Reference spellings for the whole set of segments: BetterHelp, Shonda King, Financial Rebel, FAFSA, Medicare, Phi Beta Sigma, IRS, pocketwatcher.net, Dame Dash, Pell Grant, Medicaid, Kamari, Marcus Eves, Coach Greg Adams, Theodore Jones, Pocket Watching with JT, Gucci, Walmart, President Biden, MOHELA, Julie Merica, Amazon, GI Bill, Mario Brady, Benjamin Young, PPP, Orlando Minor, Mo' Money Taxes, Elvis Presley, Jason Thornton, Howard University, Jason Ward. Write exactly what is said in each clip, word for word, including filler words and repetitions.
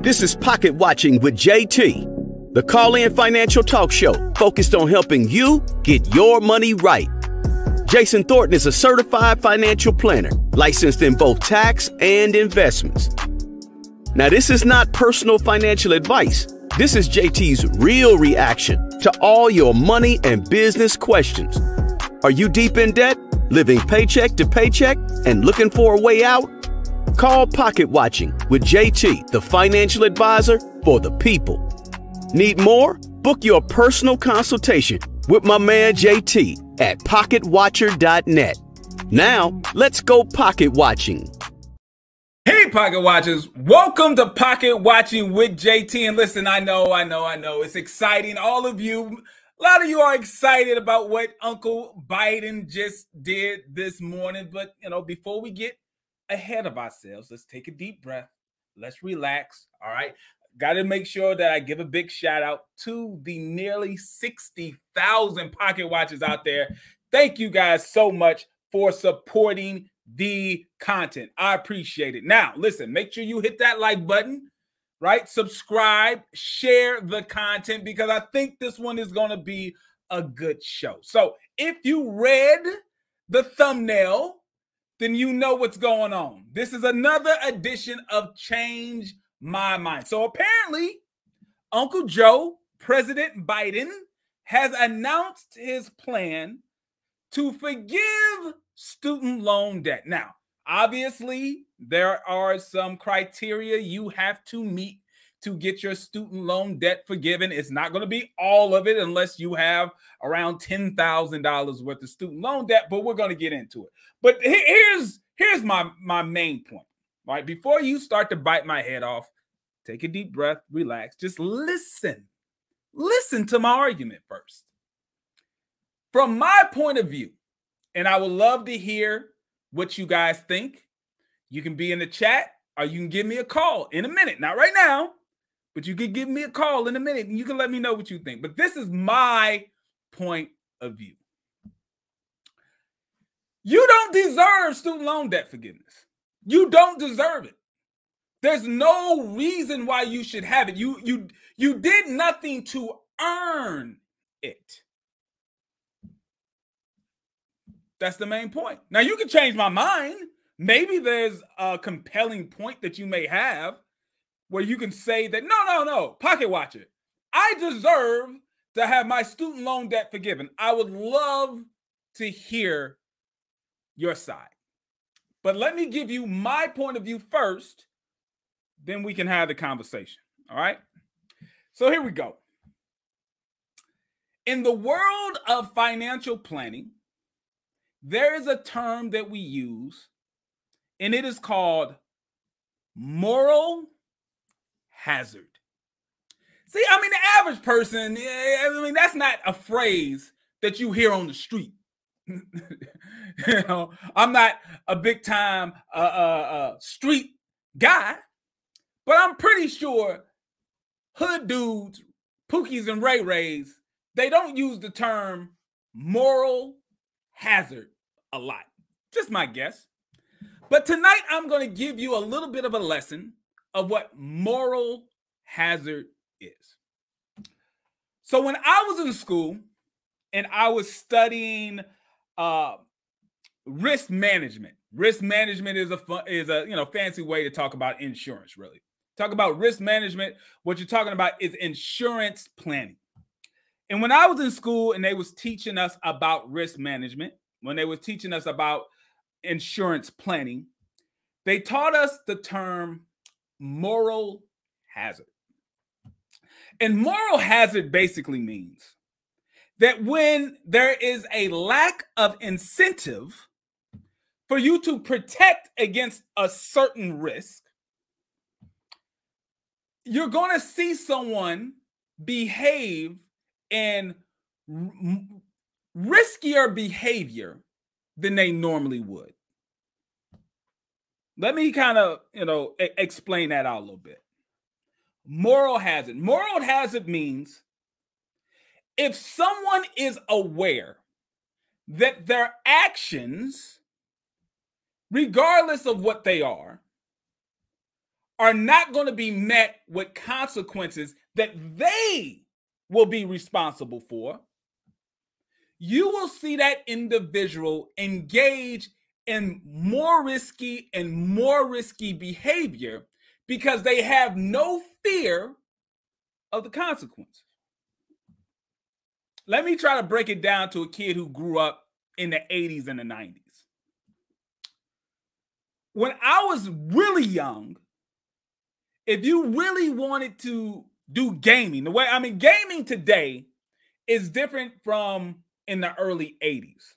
This is Pocket Watching with J T, the call-in financial talk show focused on helping you get your money right. Jason Thornton is a certified financial planner, licensed in both tax and investments. Now, this is not personal financial advice. This is J T's real reaction to all your money and business questions. Are you deep in debt, living paycheck to paycheck, and looking for a way out? Call Pocket Watching with J T, the financial advisor for the people. Need more? Book your personal consultation with my man J T at pocket watcher dot net. Now, let's go pocket watching. Hey, Pocket Watchers. Welcome to Pocket Watching with J T. And listen, I know, I know, I know. It's exciting. All of you, a lot of you are excited about what Uncle Biden just did this morning. But, you know, before we get ahead of ourselves, let's take a deep breath. Let's relax. All right. Got to make sure that I give a big shout out to the nearly sixty thousand Pocket Watchers out there. Thank you guys so much for supporting the content. I appreciate it. Now, listen, make sure you hit that like button, right? Subscribe, share the content, because I think this one is going to be a good show. So if you read the thumbnail, then you know what's going on. This is another edition of Change My Mind. So apparently, Uncle Joe, President Biden, has announced his plan to forgive student loan debt. Now, obviously, there are some criteria you have to meet to get your student loan debt forgiven. It's not going to be all of it unless you have around ten thousand dollars worth of student loan debt, but we're going to get into it. But here's here's my, my main point, right? Before you start to bite my head off, take a deep breath, relax, just listen. Listen to my argument first. From my point of view, and I would love to hear what you guys think. You can be in the chat or you can give me a call in a minute. Not right now, but you can give me a call in a minute and you can let me know what you think. But this is my point of view. You don't deserve student loan debt forgiveness. You don't deserve it. There's no reason why you should have it. You, you, you did nothing to earn it. That's the main point. Now, you can change my mind. Maybe there's a compelling point that you may have where you can say that, no, no, no, Pocket Watcher, I deserve to have my student loan debt forgiven. I would love to hear your side. But let me give you my point of view first, then we can have the conversation. All right? So here we go. In the world of financial planning, there is a term that we use, and it is called moral hazard. See, I mean, the average person, I mean, that's not a phrase that you hear on the street. You know, I'm not a big time uh, uh, uh, street guy, but I'm pretty sure hood dudes, Pookies and Ray Rays, they don't use the term moral hazard a lot. Just my guess. But tonight I'm going to give you a little bit of a lesson of what moral hazard is. So when I was in school and I was studying uh, risk management, risk management is a fun, is a you know fancy way to talk about insurance. Really, talk about risk management. What you're talking about is insurance planning. And when I was in school and they was teaching us about risk management, when they were teaching us about insurance planning, they taught us the term moral hazard. And moral hazard basically means that when there is a lack of incentive for you to protect against a certain risk, you're going to see someone behave and riskier behavior than they normally would. Let me kind of, you know, e- explain that out a little bit. Moral hazard. Moral hazard means if someone is aware that their actions, regardless of what they are, are not going to be met with consequences that they will be responsible for, you will see that individual engage in more risky and more risky behavior because they have no fear of the consequences. Let me try to break it down to a kid who grew up in the eighties and the nineties. When I was really young, if you really wanted to do gaming, the way, I mean, gaming today is different from in the early eighties.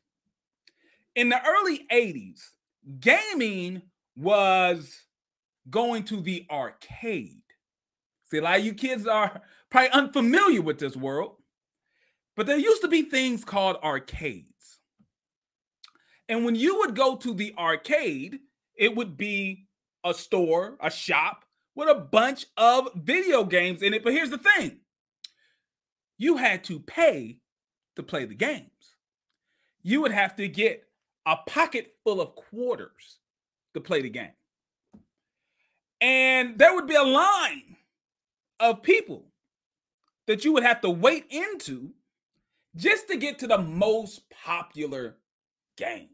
In the early eighties, gaming was going to the arcade. See, a lot of you kids are probably unfamiliar with this world, but there used to be things called arcades. And when you would go to the arcade, it would be a store, a shop with a bunch of video games in it. But here's the thing. You had to pay to play the games. You would have to get a pocket full of quarters to play the game. And there would be a line of people that you would have to wait into just to get to the most popular games,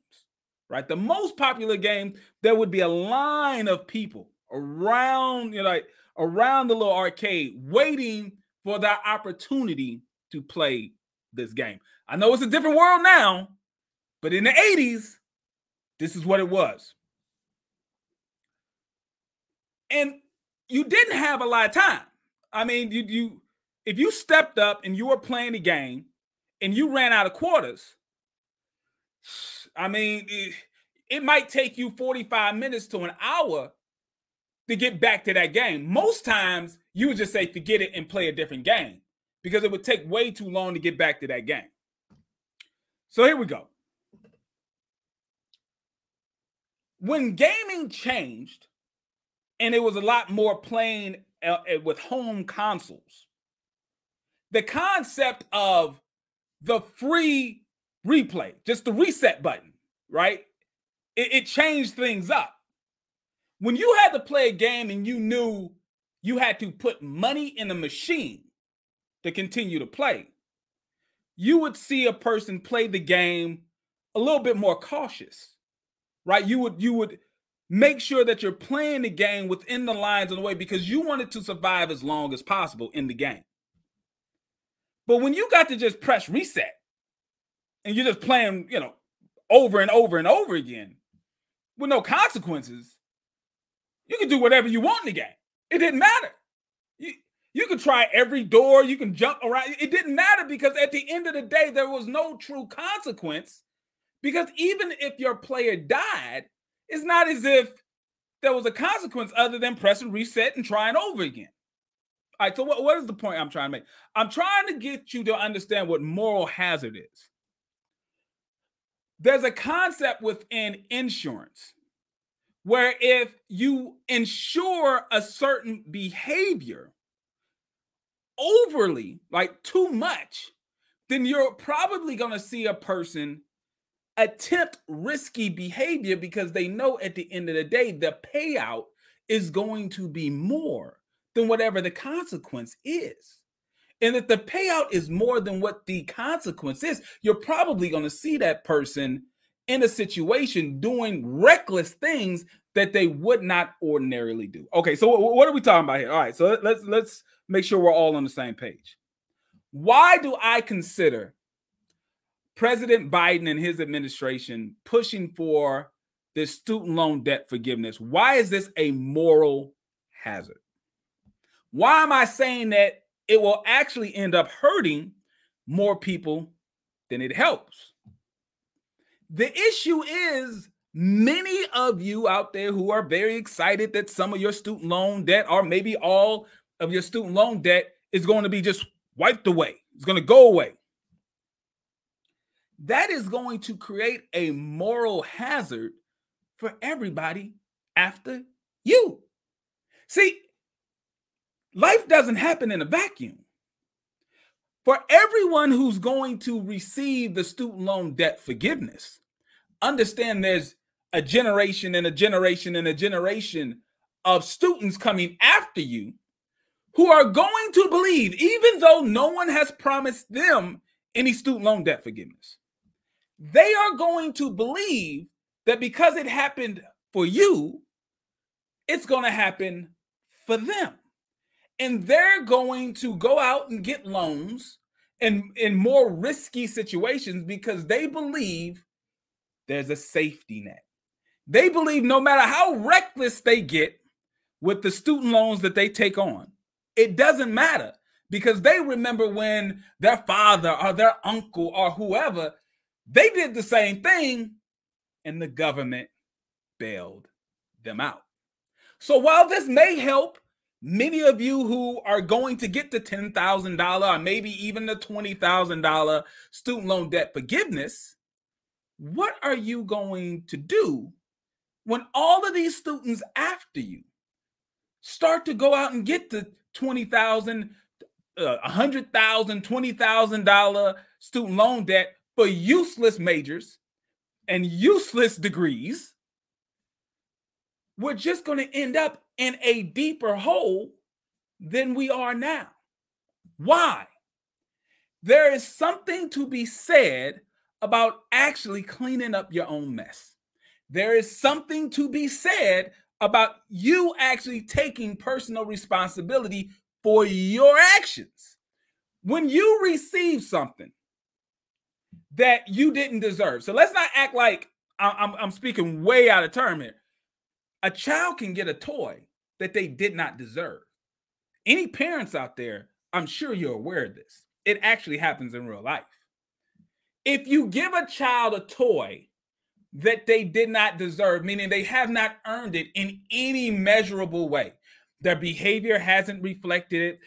right? The most popular game, there would be a line of people around, you know, like around the little arcade waiting for their opportunity to play this game. I know it's a different world now, but in the eighties, this is what it was. And you didn't have a lot of time. I mean, you, you if you stepped up and you were playing the game and you ran out of quarters, I mean, it, it might take you forty-five minutes to an hour to get back to that game. Most times you would just say, forget it and play a different game because it would take way too long to get back to that game. So here we go. When gaming changed and it was a lot more playing uh, with home consoles, the concept of the free replay, just the reset button, right? It, it changed things up. When you had to play a game and you knew you had to put money in a machine to continue to play, you would see a person play the game a little bit more cautious, right? You would you would make sure that you're playing the game within the lines of the way because you wanted to survive as long as possible in the game. But when you got to just press reset and you're just playing, you know, over and over and over again with no consequences, you can do whatever you want in the game. It didn't matter. You, you could try every door. You can jump around. It didn't matter because at the end of the day, there was no true consequence because even if your player died, it's not as if there was a consequence other than pressing reset and trying over again. All right, so what, what is the point I'm trying to make? I'm trying to get you to understand what moral hazard is. There's a concept within insurance where if you insure a certain behavior overly, like too much, then you're probably going to see a person attempt risky behavior because they know at the end of the day, the payout is going to be more than whatever the consequence is. And if the payout is more than what the consequence is, you're probably going to see that person in a situation doing reckless things that they would not ordinarily do. Okay, so what are we talking about here? All right, so let's let's make sure we're all on the same page. Why do I consider President Biden and his administration pushing for this student loan debt forgiveness? Why is this a moral hazard? Why am I saying that it will actually end up hurting more people than it helps? The issue is many of you out there who are very excited that some of your student loan debt or maybe all of your student loan debt is going to be just wiped away. It's going to go away. That is going to create a moral hazard for everybody after you. See, life doesn't happen in a vacuum. For everyone who's going to receive the student loan debt forgiveness, understand there's a generation and a generation and a generation of students coming after you who are going to believe, even though no one has promised them any student loan debt forgiveness, they are going to believe that because it happened for you, it's going to happen for them. And they're going to go out and get loans in, in more risky situations because they believe there's a safety net. They believe no matter how reckless they get with the student loans that they take on, it doesn't matter because they remember when their father or their uncle or whoever, they did the same thing and the government bailed them out. So while this may help many of you who are going to get the ten thousand dollars or maybe even the twenty thousand dollars student loan debt forgiveness, what are you going to do when all of these students after you start to go out and get the twenty thousand dollars, uh, one hundred thousand dollars, twenty thousand dollars student loan debt for useless majors and useless degrees? We're just going to end up in a deeper hole than we are now. Why? There is something to be said about actually cleaning up your own mess. There is something to be said about you actually taking personal responsibility for your actions. When you receive something that you didn't deserve, so let's not act like I'm, I'm speaking way out of term here. A child can get a toy that they did not deserve. Any parents out there, I'm sure you're aware of this. It actually happens in real life. If you give a child a toy that they did not deserve, meaning they have not earned it in any measurable way, their behavior hasn't reflected it,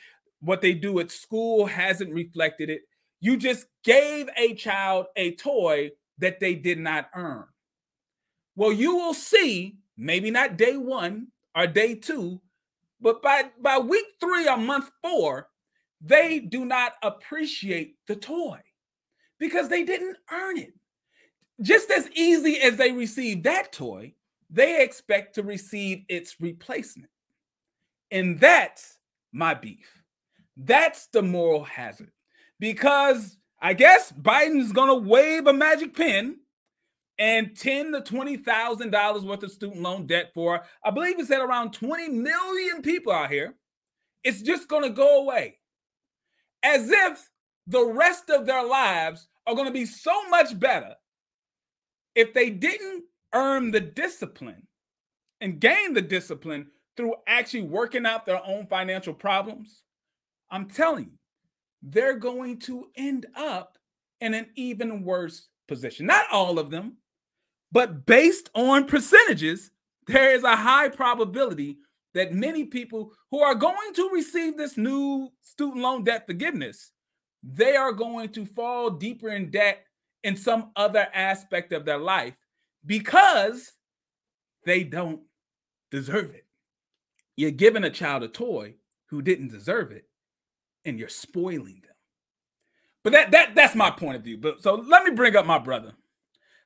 what they do at school hasn't reflected it, you just gave a child a toy that they did not earn. Well, you will see, maybe not day one or day two, but by, by week three or month four, they do not appreciate the toy because they didn't earn it. Just as easy as they receive that toy, they expect to receive its replacement. And that's my beef. That's the moral hazard. Because I guess Biden's going to wave a magic pen and ten thousand to twenty thousand dollars worth of student loan debt for, I believe it's at around twenty million people out here. It's just going to go away. As if the rest of their lives are going to be so much better if they didn't earn the discipline and gain the discipline through actually working out their own financial problems. I'm telling you, they're going to end up in an even worse position. Not all of them, but based on percentages, there is a high probability that many people who are going to receive this new student loan debt forgiveness, they are going to fall deeper in debt in some other aspect of their life because they don't deserve it. You're giving a child a toy who didn't deserve it, and you're spoiling them. But that that that's my point of view. But so let me bring up my brother.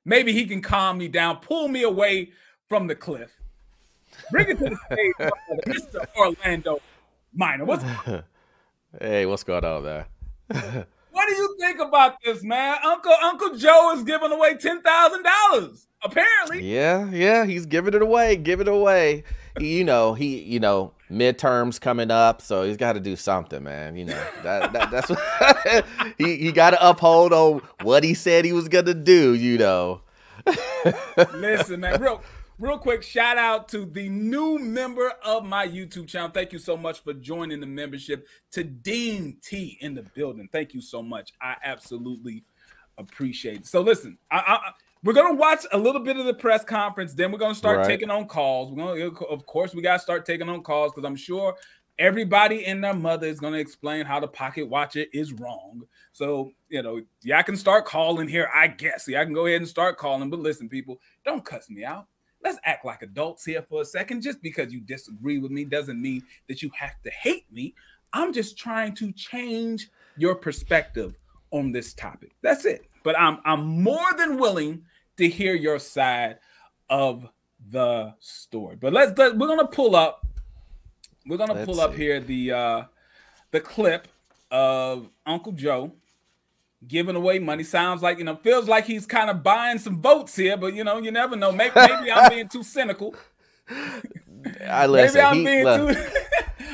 Maybe he can calm me down, pull me away from the cliff. Bring it to the stage, brother, Mister Orlando Minor. What's going on? Hey, what's going on there? What do you think about this, man? Uncle Uncle Joe is giving away ten thousand dollars. Apparently. Yeah, yeah, he's giving it away. Give it away. You know, he, you know, midterms coming up, so he's got to do something, man. You know, that, that that's what he he got to uphold on what he said he was gonna do. You know. Listen, man, real real quick, shout out to the new member of my YouTube channel. Thank you so much for joining the membership. To Dean T in the building, thank you so much. I absolutely appreciate it. So listen, I. I We're going to watch a little bit of the press conference. Then we're going to start right. taking on calls. We're going to, of course, we got to start taking on calls because I'm sure everybody and their mother is going to explain how the pocket watcher is wrong. So, you know, yeah, I can start calling here, I guess. Yeah, I can go ahead and start calling. But listen, people, don't cuss me out. Let's act like adults here for a second. Just because you disagree with me doesn't mean that you have to hate me. I'm just trying to change your perspective on this topic. That's it. But I'm, I'm more than willing to hear your side of the story. But let's, let, we're gonna pull up. We're gonna let's pull see. up here the uh, the clip of Uncle Joe giving away money. Sounds like, you know, feels like he's kind of buying some votes here, but you know, you never know. Maybe, maybe I'm being too cynical. I listen. Maybe I'm he, being look, too.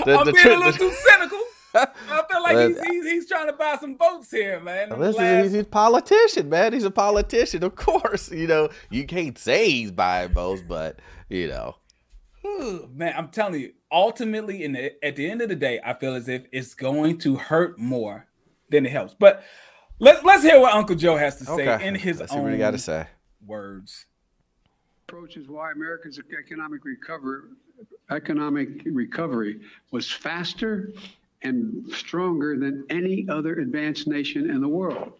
The, I'm the, being the, a little the, too cynical. I feel like he's, he's, he's trying to buy some votes here, man. Listen, he's a politician, man. He's a politician, of course. You know, you can't say he's buying votes, but you know, man, I'm telling you, ultimately, in the, at the end of the day, I feel as if it's going to hurt more than it helps. But let's let's hear what Uncle Joe has to say okay. in his let's own see what he gotta say. words. Approach is why America's economic recovery economic recovery was faster and stronger than any other advanced nation in the world.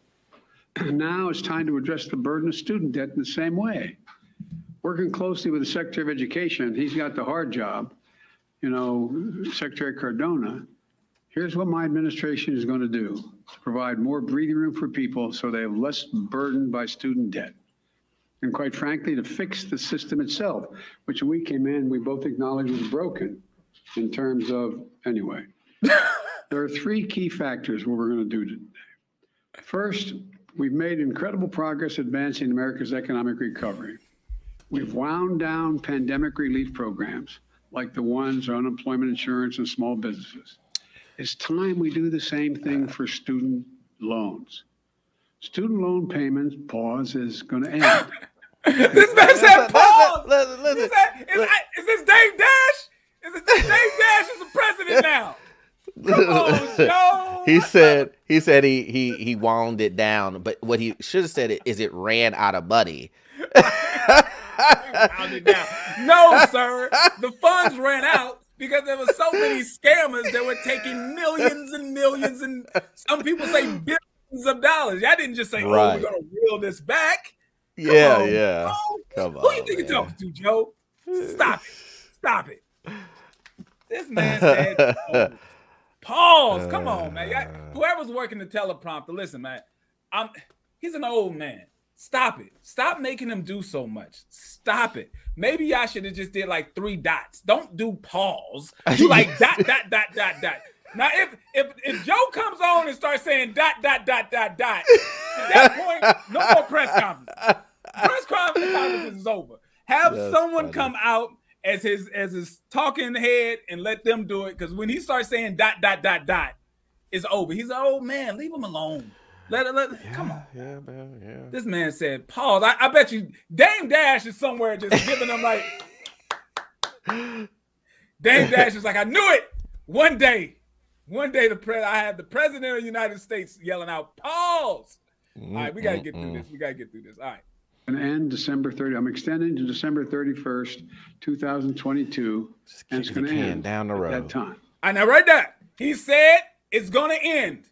Now it's time to address the burden of student debt in the same way. Working closely with the Secretary of Education, he's got the hard job, you know, Secretary Cardona. Here's what my administration is going to do to provide more breathing room for people so they have less burdened by student debt. And quite frankly, to fix the system itself, which when we came in, we both acknowledged was broken in terms of, anyway. There are three key factors what we're going to do today. First, we've made incredible progress advancing America's economic recovery. We've wound down pandemic relief programs like the ones on unemployment insurance and small businesses. It's time we do the same thing for student loans. Student loan payments pause is going to end. This man said pause. Is this Dame Dash? Is this Dame Dash is the president now? Come on, Joe. He said he said he he he wound it down, but what he should have said it, is it ran out of money. Wound it down. No, sir. The funds ran out. Because there were so many scammers that were taking millions and millions and some people say billions of dollars. Y'all didn't just say, right. oh, we're going to reel this back. Come yeah, on, yeah. Joe. Come Who on, you think man. you're talking to, Joe? Stop it. Stop it. This man said, oh, pause. Come on, man. Y'all, whoever's working the teleprompter, listen, man, I'm, he's an old man. Stop it. Stop making him do so much. Stop it. Maybe y'all should have just did like three dots. Don't do pause. You like dot, dot, dot, dot, dot. Now, if, if if Joe comes on and starts saying dot, dot, dot, dot, dot, at that point, no more press conference. Press conference is over. Have That's someone funny. come out as his, as his talking head and let them do it. Because when he starts saying dot, dot, dot, dot, it's over. He's an old man. Leave him alone. Let it, let it, yeah, come on. Yeah, man, yeah. This man said, pause. I, I bet you Dame Dash is somewhere just giving them like, Dame Dash is like, I knew it. One day, one day the pre- I have the president of the United States yelling out, pause. Mm-hmm. All right, we got to get through this. We got to get through this. All right. And end December thirtieth. I'm extending to December thirty-first, two thousand twenty-two. Just and it's going to end down the road. At that time. I know, right there. He said it's going to end.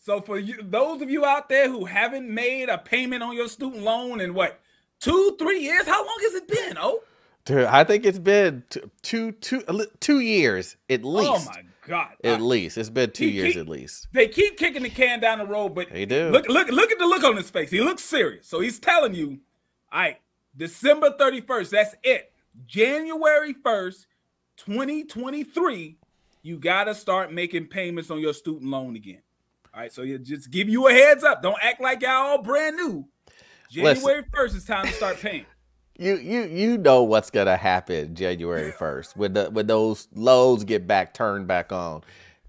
So for you, those of you out there who haven't made a payment on your student loan in what, two, three years? How long has it been? Oh, dude, I think it's been two, two, two years at least. Oh my God! At I, least it's been two years keep, at least. They keep kicking the can down the road, but they do. Look, look, look at the look on his face. He looks serious. So he's telling you, all right, December thirty-first. That's it. January first, twenty twenty-three. You gotta start making payments on your student loan again. All right, so you just give you a heads up. Don't act like y'all all brand new. January first is time to start paying. you you you know what's gonna happen January first when the when those loads get back turned back on.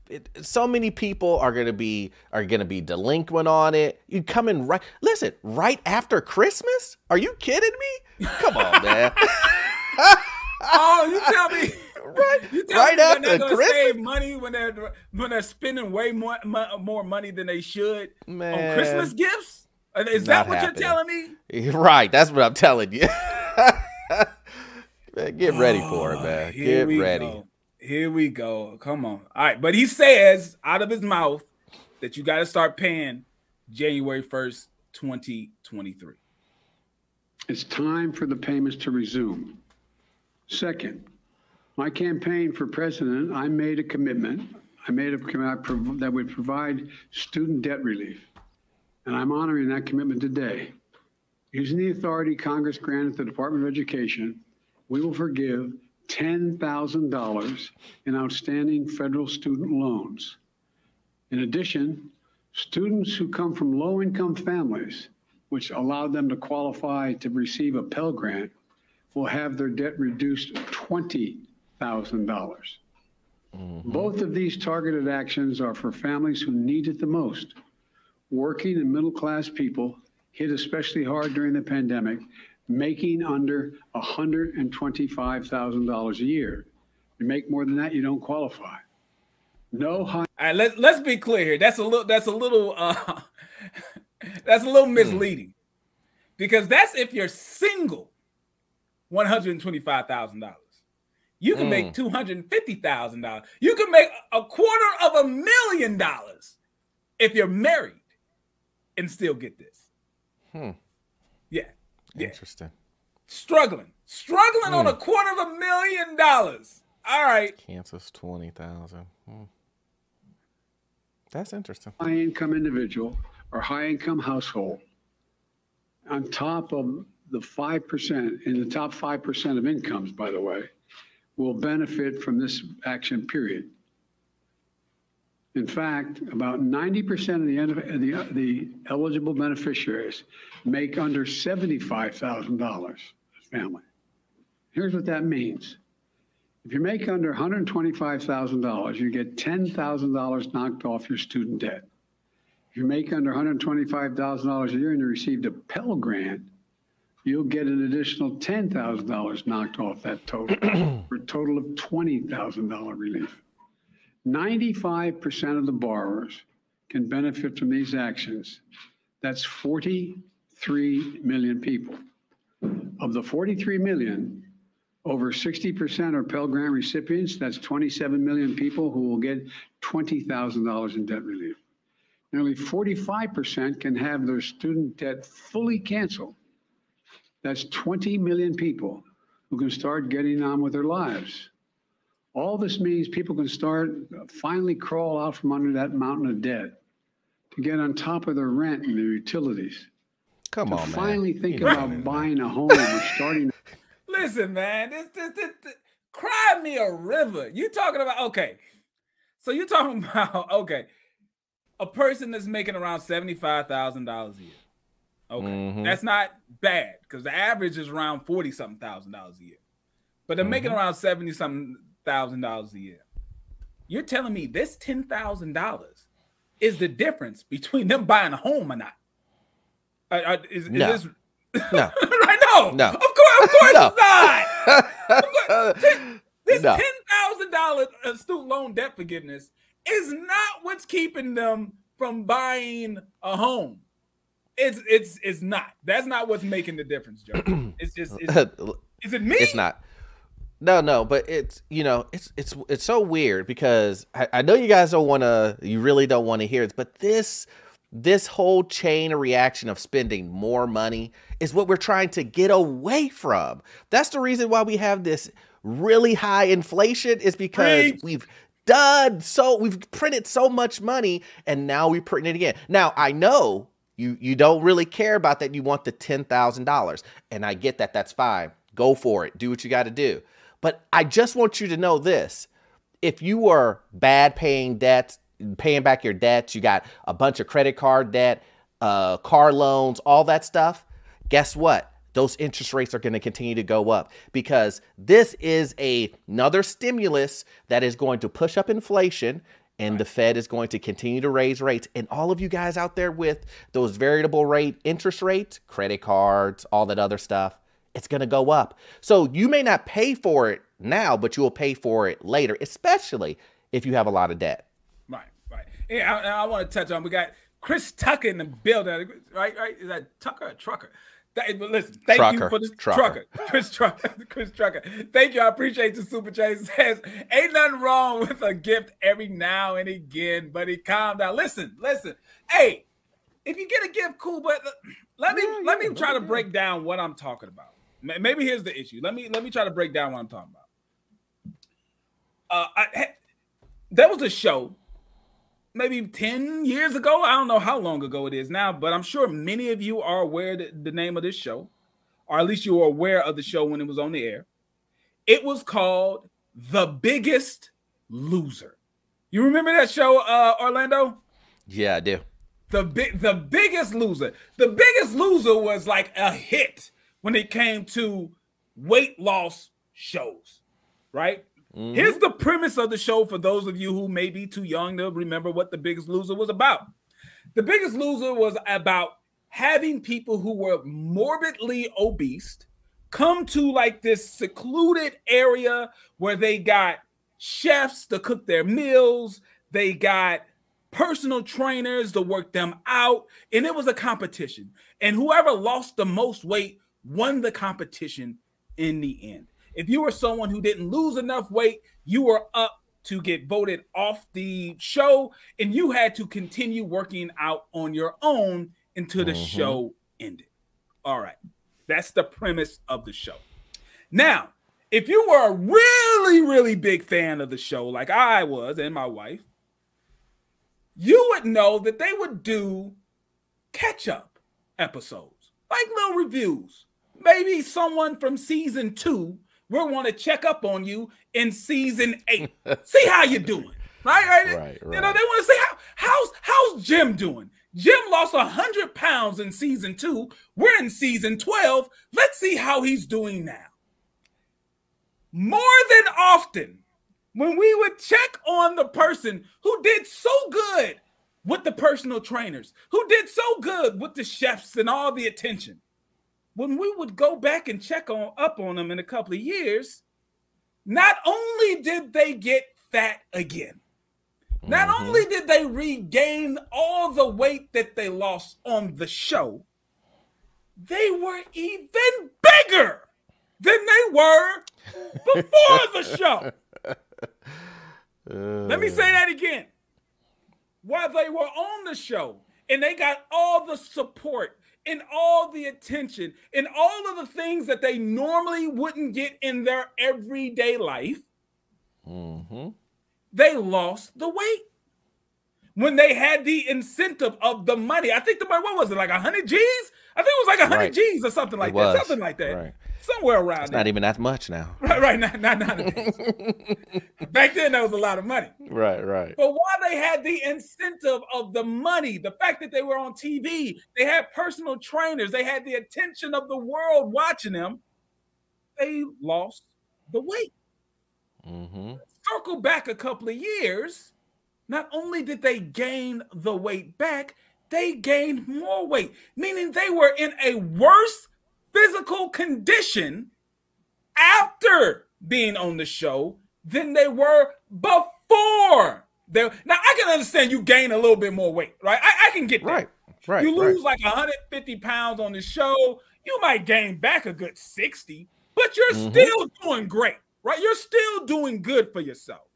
It, so many people are gonna be are gonna be delinquent on it. You come in right listen right after Christmas? Are you kidding me? Come on, man. Oh, you tell me. Right, you tell right me after when they're gonna Christmas? save money when they're when they're spending way more more money than they should Man, on Christmas gifts. Is that what happening. you're telling me? Right, that's what I'm telling you. Man, get ready oh, for it, man. Get ready. Go. Here we go. Come on. All right, but he says out of his mouth that you got to start paying January first, twenty twenty-three. It's time for the payments to resume. Second. My campaign for president, I made a commitment. I made a commitment that would provide student debt relief. And I'm honoring that commitment today. Using the authority Congress granted the Department of Education, we will forgive ten thousand dollars in outstanding federal student loans. In addition, students who come from low-income families, which allowed them to qualify to receive a Pell Grant, will have their debt reduced twenty thousand dollars. Mm-hmm. Both of these targeted actions are for families who need it the most. Working and middle-class people hit especially hard during the pandemic, making under one hundred twenty-five thousand dollars a year. You make more than that, you don't qualify. No high. All right, let's let's be clear here. That's a little. That's a little. Uh, that's a little misleading, because that's if you're single, one hundred twenty-five thousand dollars. You can mm. make two hundred fifty thousand dollars. You can make a quarter of a million dollars if you're married, and still get this. Hmm. Yeah. Yeah. Interesting. Struggling, struggling mm. on a quarter of a million dollars. All right. Kansas twenty thousand. Hmm. That's interesting. High-income individual or high-income household, on top of the five percent, in the top five percent of incomes, by the way, will benefit from this action period. In fact, about ninety percent of the, the, the eligible beneficiaries make under seventy-five thousand dollars as family. Here's what that means. If you make under one hundred twenty-five thousand dollars, you get ten thousand dollars knocked off your student debt. If you make under one hundred twenty-five thousand dollars a year and you received a Pell Grant, you'll get an additional ten thousand dollars knocked off that total for a total of twenty thousand dollars relief. ninety-five percent of the borrowers can benefit from these actions. That's forty-three million people. Of the forty-three million, over sixty percent are Pell Grant recipients. That's twenty-seven million people who will get twenty thousand dollars in debt relief. Nearly forty-five percent can have their student debt fully canceled. That's twenty million people who can start getting on with their lives. All this means people can start, finally crawl out from under that mountain of debt, to get on top of their rent and their utilities. Come on, man. Finally think about buying a home or starting. Listen, man, this, this, this, this, cry me a river. You talking about, okay. So you're talking about, okay, a person that's making around seventy-five thousand dollars a year. Okay, mm-hmm. That's not bad, because the average is around forty something thousand dollars a year. But they're mm-hmm. making around seventy something thousand dollars a year. You're telling me this ten thousand dollars is the difference between them buying a home or not? Uh, is, is no. This... No. Right? No. No. Of course, of course no. Not. Of course, ten, this no. ten thousand dollars student loan debt forgiveness is not what's keeping them from buying a home. It's it's it's not. That's not what's making the difference, Joe. It's just it's, is it me? It's not. No, no, but it's, you know, it's it's it's so weird, because I, I know you guys don't want to, you really don't want to hear it, but this this whole chain of reaction of spending more money is what we're trying to get away from. That's the reason why we have this really high inflation, is because Preach. we've done so, we've printed so much money, and now we print it again. Now, I know you, you don't really care about that. You want the ten thousand dollars, and I get that. That's fine. Go for it. Do what you got to do. But I just want you to know this. If you are bad paying debts, paying back your debts, you got a bunch of credit card debt, uh, car loans, all that stuff, guess what? Those interest rates are going to continue to go up, because this is a, another stimulus that is going to push up inflation, and right. the Fed is going to continue to raise rates. And all of you guys out there with those variable rate interest rates, credit cards, all that other stuff, it's going to go up. So you may not pay for it now, but you will pay for it later, especially if you have a lot of debt. Right, right. Yeah, I, I want to touch on, we got Chris Tucker in the building, right? Right? Is that Tucker or Trucker? That, listen, thank Trucker, you for this. Trucker. Trucker. Chris Trucker. Chris Trucker. Thank you. I appreciate the super chat. It says, ain't nothing wrong with a gift every now and again, buddy. Calm down. Listen, listen. Hey, if you get a gift, cool, but let me yeah, let yeah, me try yeah. to break down what I'm talking about. Maybe here's the issue. Let me let me try to break down what I'm talking about. Uh, I, there was a show maybe ten years ago. I don't know how long ago it is now, but I'm sure many of you are aware the, the name of this show, or at least you were aware of the show when it was on the air. It was called The Biggest Loser. You remember that show, uh, Orlando? Yeah, I do. The big, the biggest loser. The Biggest Loser was like a hit when it came to weight loss shows, right? Mm-hmm. Here's the premise of the show for those of you who may be too young to remember what The Biggest Loser was about. The Biggest Loser was about having people who were morbidly obese come to like this secluded area where they got chefs to cook their meals. They got personal trainers to work them out. And it was a competition. And whoever lost the most weight won the competition in the end. If you were someone who didn't lose enough weight, you were up to get voted off the show, and you had to continue working out on your own until the mm-hmm. show ended. All right. That's the premise of the show. Now, if you were a really, really big fan of the show, like I was and my wife, you would know that they would do catch-up episodes, like little reviews. Maybe someone from season two will want to check up on you in season eight. See how you're doing. Right? right? right you right. know, they want to say, how, how's, how's Jim doing? Jim lost one hundred pounds in season two. We're in season twelve. Let's see how he's doing now. More than often, when we would check on the person who did so good with the personal trainers, who did so good with the chefs and all the attention, when we would go back and check on up on them in a couple of years, not only did they get fat again, not mm-hmm. only did they regain all the weight that they lost on the show, they were even bigger than they were before the show. Uh, Let me say that again. While they were on the show and they got all the support and all the attention and all of the things that they normally wouldn't get in their everyday life, mm-hmm. they lost the weight. When they had the incentive of the money, I think the money, what was it, like one hundred G's? I think it was like one hundred right. G's or something like it that. Was. Something like that. Right. Somewhere around it's there. Not even that much now. Right, right. Not, not, not back then, that was a lot of money. Right, right. But while they had the incentive of the money, the fact that they were on T V, they had personal trainers, they had the attention of the world watching them, they lost the weight. Mm-hmm. Circle back a couple of years, not only did they gain the weight back, they gained more weight, meaning they were in a worse physical condition after being on the show than they were before. Now, I can understand you gain a little bit more weight, right? I, I can get that. Right, right, you lose right. like one hundred fifty pounds on the show. You might gain back a good sixty, but you're mm-hmm. still doing great, right? You're still doing good for yourself.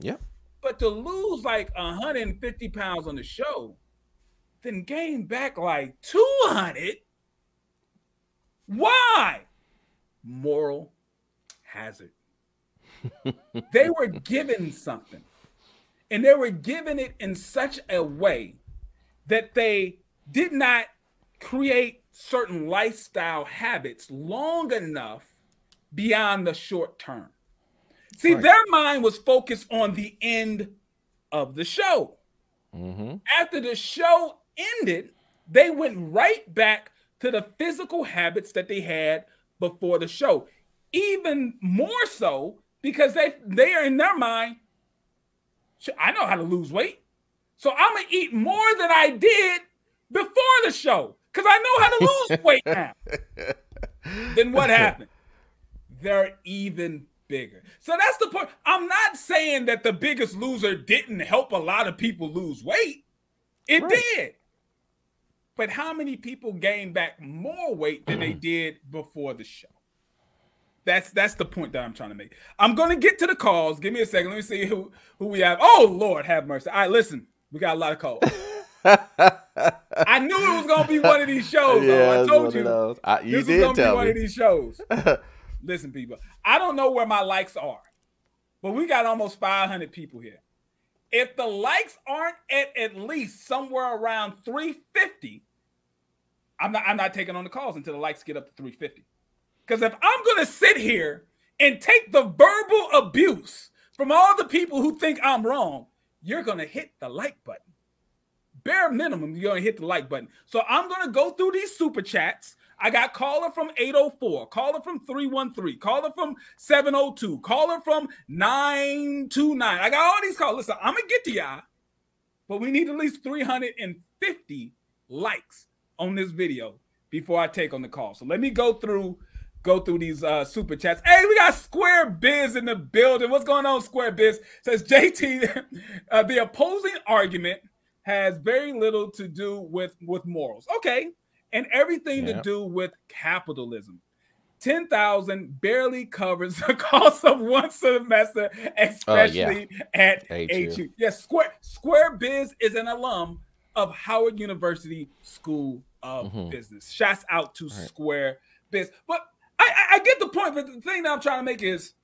Yeah. But to lose like one hundred fifty pounds on the show, then gain back like two hundred, why? Moral hazard. They were given something, and they were given it in such a way that they did not create certain lifestyle habits long enough beyond the short term. See, right. their mind was focused on the end of the show. Mm-hmm. After the show ended, they went right back to the physical habits that they had before the show. Even more so because they, they are in their mind, I know how to lose weight. So I'm gonna eat more than I did before the show because I know how to lose weight now. Then what happened? They're even bigger. So that's the point. I'm not saying that The Biggest Loser didn't help a lot of people lose weight. It right. did. But how many people gained back more weight than they did before the show? That's that's the point that I'm trying to make. I'm going to get to the calls. Give me a second. Let me see who, who we have. Oh, Lord, have mercy. All right, listen. We got a lot of calls. I knew it was going to be one of these shows. Yeah, I told you. I, you this did was going to be one me. Of these shows. Listen, people, I don't know where my likes are, but we got almost five hundred people here. If the likes aren't at at least somewhere around three fifty, I'm not, I'm not taking on the calls until the likes get up to three fifty. Because if I'm going to sit here and take the verbal abuse from all the people who think I'm wrong, you're going to hit the like button. Bare minimum, you're going to hit the like button. So I'm going to go through these super chats. I got caller from eight oh four, caller from three one three, caller from seven oh two, caller from nine two nine. I got all these calls. Listen, I'm going to get to y'all, but we need at least three hundred fifty likes on this video before I take on the call. So let me go through go through these uh, super chats. Hey, we got Square Biz in the building. What's going on, Square Biz? Says J T, uh, the opposing argument has very little to do with, with morals. Okay. And everything yeah. to do with capitalism. ten thousand barely covers the cost of one semester, especially uh, yeah. at H U. Yes, yeah, Square Square Biz is an alum of Howard University School of mm-hmm. Business. Shouts out to right. Square Biz. But I, I, I get the point, but the thing that I'm trying to make is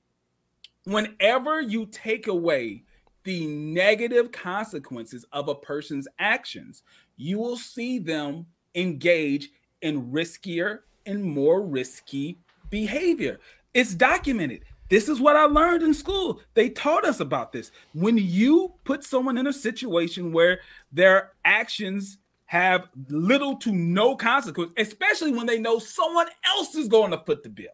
whenever you take away the negative consequences of a person's actions, you will see them engage in riskier and more risky behavior. It's documented. This is what I learned in school. They taught us about this. When you put someone in a situation where their actions have little to no consequence, especially when they know someone else is going to foot the bill.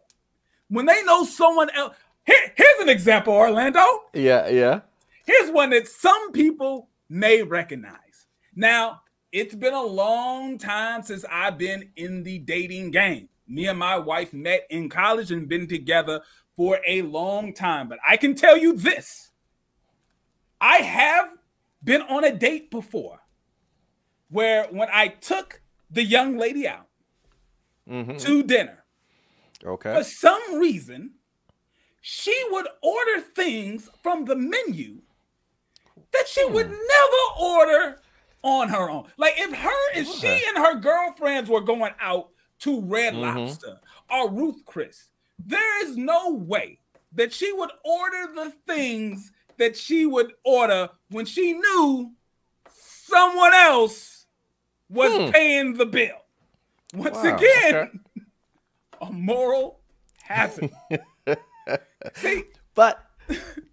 When they know someone else, here, here's an example, Orlando. Yeah, yeah. Here's one that some people may recognize. Now, it's been a long time since I've been in the dating game. Me and my wife met in college and been together for a long time. But I can tell you this. I have been on a date before where when I took the young lady out mm-hmm. to dinner, okay, for some reason, she would order things from the menu that she would never order on her own. Like if her, if okay. she and her girlfriends were going out to Red mm-hmm. Lobster or Ruth Chris, there is no way that she would order the things that she would order when she knew someone else was hmm. paying the bill. Once wow, again, okay. a moral hazard. See, but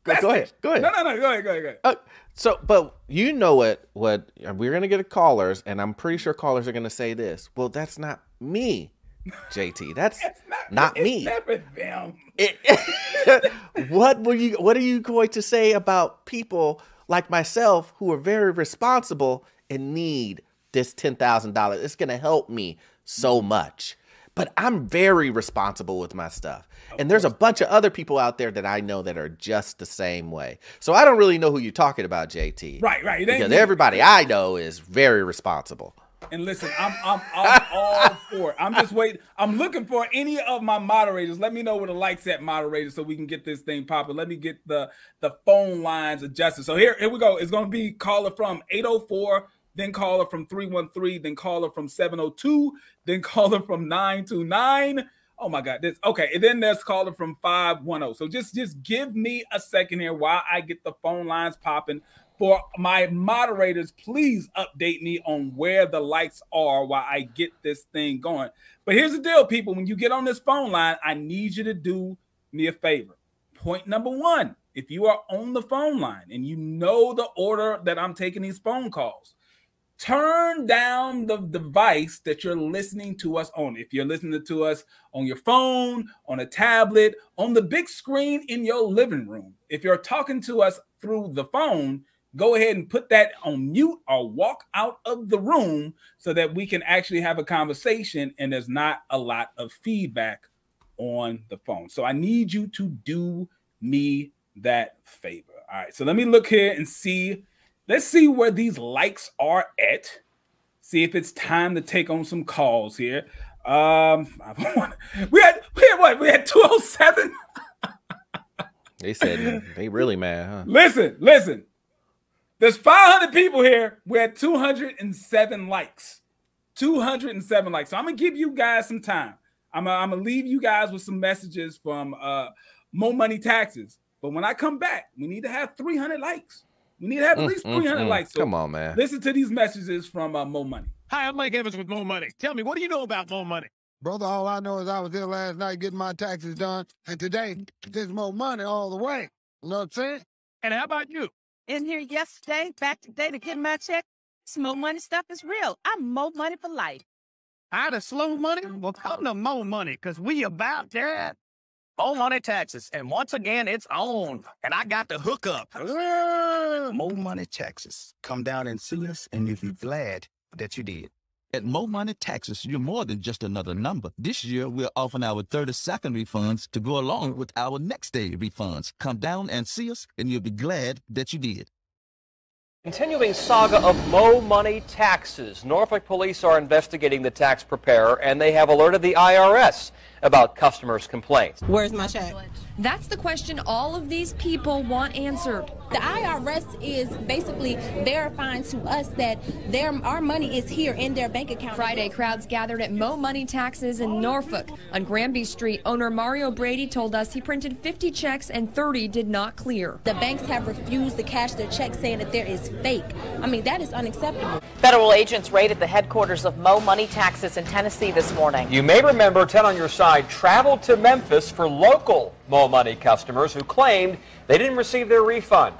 go, go ahead, go ahead. No, no, no, go ahead, go ahead, go ahead. Uh, So, but you know what, what we're going to get callers, and I'm pretty sure callers are going to say this. Well, that's not me, J T. That's not, not it's me. Never them. It, what were you, what are you going to say about people like myself who are very responsible and need this ten thousand dollars? It's going to help me so much, but I'm very responsible with my stuff. And there's a bunch of other people out there that I know that are just the same way. So I don't really know who you're talking about, J T. Right, right. Because everybody I know is very responsible. And listen, I'm I'm, I'm all for it. I'm just waiting. I'm looking for any of my moderators. Let me know where the likes at, moderators, so we can get this thing popping. Let me get the, the phone lines adjusted. So here, here we go. It's going to be caller from eight oh four, then caller from three one three, then caller from seven oh two, then caller from nine two nine. Oh my God, this, okay. And then there's caller from five one oh. So just, just give me a second here while I get the phone lines popping. For my moderators, please update me on where the likes are while I get this thing going. But here's the deal, people. When you get on this phone line, I need you to do me a favor. Point number one, if you are on the phone line and you know the order that I'm taking these phone calls, turn down the device that you're listening to us on. If you're listening to us on your phone, on a tablet, on the big screen in your living room, if you're talking to us through the phone, go ahead and put that on mute or walk out of the room so that we can actually have a conversation and there's not a lot of feedback on the phone. So I need you to do me that favor. All right, so let me look here and see. Let's see where these likes are at. See if it's time to take on some calls here. Um, we had we had what? We had two oh seven. They said they really mad, huh? Listen, listen. There's five hundred people here. We had two hundred seven likes. two hundred seven likes. So I'm gonna give you guys some time. I'm gonna, I'm gonna leave you guys with some messages from uh, Mo' Money Taxes. But when I come back, we need to have three hundred likes. We need to have at least mm, three hundred mm, likes. So come on, man. Listen to these messages from uh, Mo' Money. Hi, I'm Mike Evans with Mo' Money. Tell me, what do you know about Mo' Money? Brother, all I know is I was here last night getting my taxes done, and today, there's more money all the way. You know what I'm saying? And how about you? In here yesterday, back today to get my check. This Mo' Money stuff is real. I'm Mo' Money for life. Out of slow money? Well, come to Mo' Money, because we about that. Mo' Money Taxes, and once again, it's on. And I got the hookup. Mo' Money Taxes. Come down and see us, and you'll be glad that you did. At Mo' Money Taxes, you're more than just another number. This year, we're offering our thirty-second refunds to go along with our next day refunds. Come down and see us, and you'll be glad that you did. Continuing saga of Mo' Money Taxes. Norfolk police are investigating the tax preparer, and they have alerted the I R S about customers' complaints. Where's my check? That's the question all of these people want answered. The I R S is basically verifying to us that their, our money is here in their bank account. Friday, crowds gathered at Mo' Money Taxes in Norfolk. On Granby Street, owner Mario Brady told us he printed fifty checks and thirty did not clear. The banks have refused to cash their checks, saying that there is fake. I mean, that is unacceptable. Federal agents raided the headquarters of Mo' Money Taxes in Tennessee this morning. You may remember ten on Your Side traveled to Memphis for local Mo' Money customers who claimed they didn't receive their refund.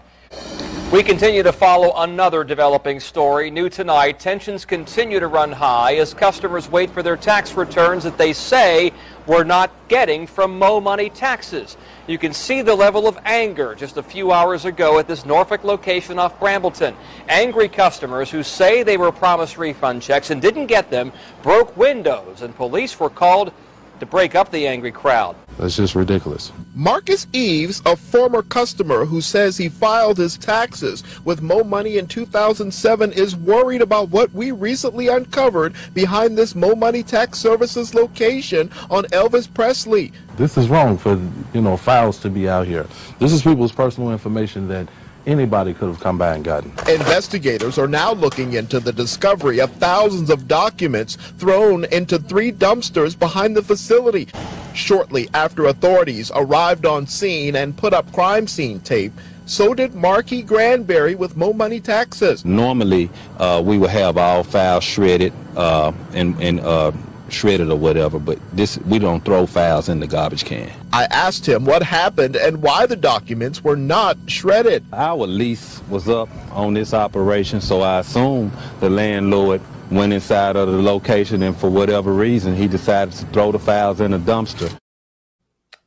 We continue to follow another developing story. New tonight, tensions continue to run high as customers wait for their tax returns that they say we're not getting from Mo' Money Taxes. You can see the level of anger just a few hours ago at this Norfolk location off Brambleton. Angry customers who say they were promised refund checks and didn't get them broke windows, and police were called to break up the angry crowd. That's just ridiculous. Marcus Eves, a former customer who says he filed his taxes with Mo' Money in two thousand seven, is worried about what we recently uncovered behind this Mo' Money Tax Services location on Elvis Presley. This is wrong for, you know, files to be out here. This is people's personal information that anybody could have come by and gotten. Investigators are now looking into the discovery of thousands of documents thrown into three dumpsters behind the facility. Shortly after authorities arrived on scene and put up crime scene tape, so did Marky Granberry with Mo' Money Taxes. Normally, uh, we would have all files shredded uh, and, and uh, shredded or whatever, but this, we don't throw files in the garbage can. I asked him what happened and why the documents were not shredded. Our lease was up on this operation, so I assume the landlord went inside of the location and for whatever reason he decided to throw the files in a dumpster.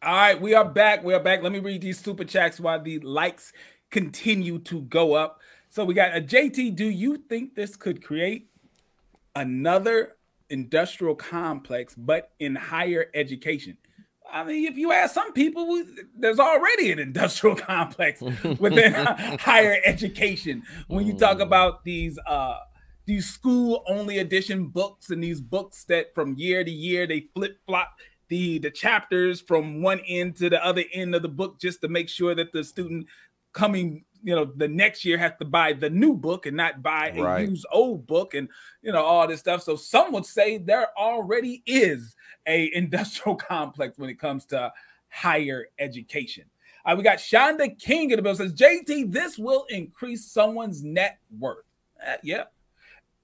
All right, we are back. We are back. Let me read these super chats while the likes continue to go up. So we got a J T. Do you think this could create another industrial complex, but in higher education? I mean, if you ask some people, we, there's already an industrial complex within higher education. When you talk about these uh, these school-only edition books and these books that from year to year, they flip-flop the, the chapters from one end to the other end of the book just to make sure that the student coming, you know, the next year has to buy the new book and not buy a right. used old book and, you know, all this stuff. So some would say there already is a industrial complex when it comes to higher education. Uh, we got Shonda King in the bill says, J T, this will increase someone's net worth. Uh, yeah.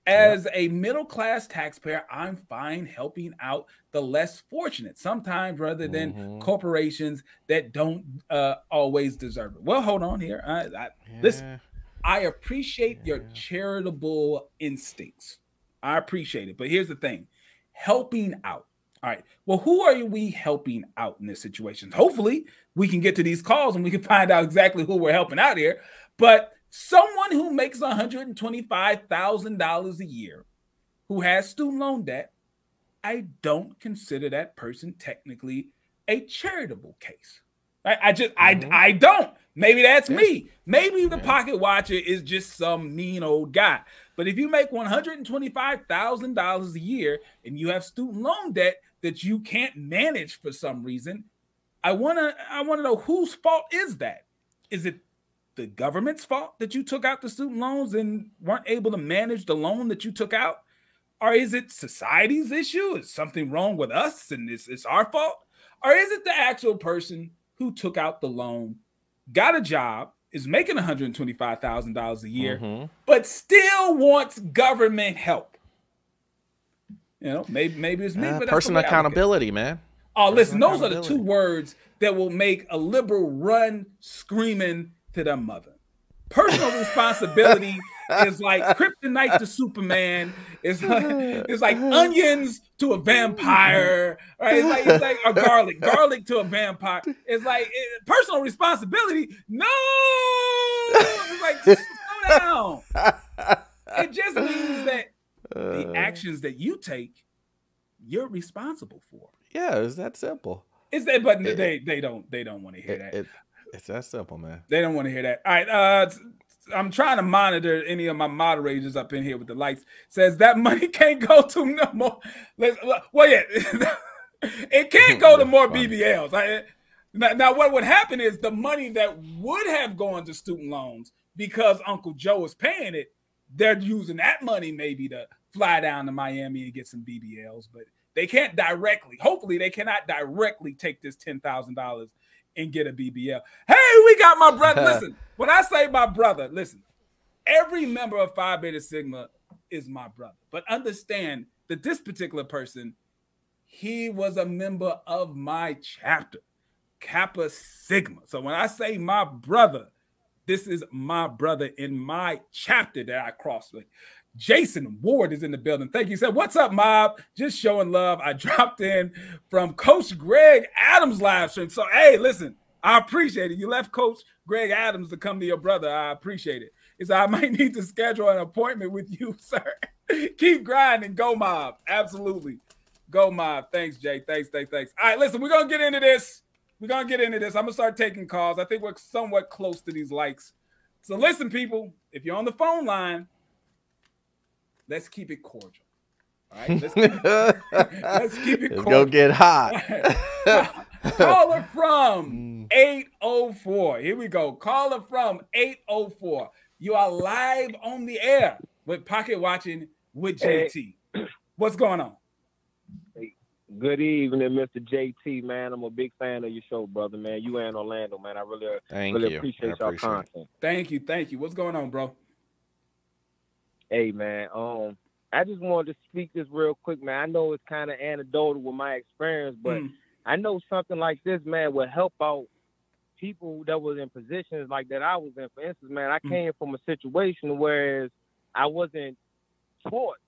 As a middle-class taxpayer, I'm fine helping out the less fortunate sometimes rather than mm-hmm. corporations that don't uh, always deserve it. Well, hold on here. I, I, yeah. Listen, I appreciate yeah. your charitable instincts. I appreciate it. But here's the thing. Helping out. All right. Well, who are we helping out in this situation? Hopefully, we can get to these calls and we can find out exactly who we're helping out here. But someone who makes one hundred twenty-five thousand dollars a year, who has student loan debt, I don't consider that person technically a charitable case. I, I just, mm-hmm. I, I don't. Maybe that's yeah. me. Maybe the yeah. pocket watcher is just some mean old guy. But if you make one hundred twenty-five thousand dollars a year and you have student loan debt that you can't manage for some reason, I wanna, I wanna know whose fault is that? Is it the government's fault that you took out the student loans and weren't able to manage the loan that you took out? Or is it society's issue? Is something wrong with us and it's, it's our fault? Or is it the actual person who took out the loan, got a job, is making one hundred twenty-five thousand dollars a year, mm-hmm. but still wants government help? You know, maybe maybe it's me. Uh, but that's personal accountability, man. Oh, uh, listen, those are the two words that will make a liberal run screaming to their mother. Personal responsibility is like kryptonite to Superman. It's like, it's like onions to a vampire, right? It's like, it's like a garlic, garlic to a vampire. It's like it, personal responsibility. No, it's like just slow down. It just means that the actions that you take, you're responsible for. Yeah, it's that simple. It's that, but it, they they don't they don't want to hear it, that. It, it's that simple, man. They don't want to hear that. All right, uh, I'm trying to monitor any of my moderators up in here with the lights. Says that money can't go to no more. Let's, well, yeah, it can't go to more funny. B B Ls. I, now, now, what would happen is the money that would have gone to student loans because Uncle Joe is paying it. They're using that money maybe to fly down to Miami and get some B B Ls, but they can't directly. Hopefully, they cannot directly take this ten thousand dollars and get a B B L. Hey, we got my brother. Listen, when I say my brother, listen, every member of Phi Beta Sigma is my brother. But understand that this particular person, he was a member of my chapter, Kappa Sigma. So when I say my brother, this is my brother in my chapter that I crossed with. Jason Ward is in the building. Thank you. He said, what's up, Mob? Just showing love. I dropped in from Coach Greg Adams' live stream. So, hey, listen, I appreciate it. You left Coach Greg Adams to come to your brother. I appreciate it. He said, I might need to schedule an appointment with you, sir. Keep grinding. Go, Mob. Absolutely. Go, Mob. Thanks, Jay. Thanks, thanks, thanks. All right, listen, we're going to get into this. We're going to get into this. I'm going to start taking calls. I think we're somewhat close to these likes. So, listen, people, if you're on the phone line, let's keep it cordial. All right. Let's keep it, let's keep it cordial. Go get hot. Caller from eight oh four. Here we go. Caller from eight oh four. You are live on the air with Pocket Watching with J T. Hey. What's going on? Hey, good evening, Mister J T, man. I'm a big fan of your show, brother, man. You and Orlando, man. I really, thank really you. appreciate your content. Thank you. Thank you. What's going on, bro? Hey, man, um, I just wanted to speak this real quick, man. I know it's kind of anecdotal with my experience, but mm. I know something like this, man, would help out people that was in positions like that I was in. For instance, man, I mm. came from a situation where I wasn't taught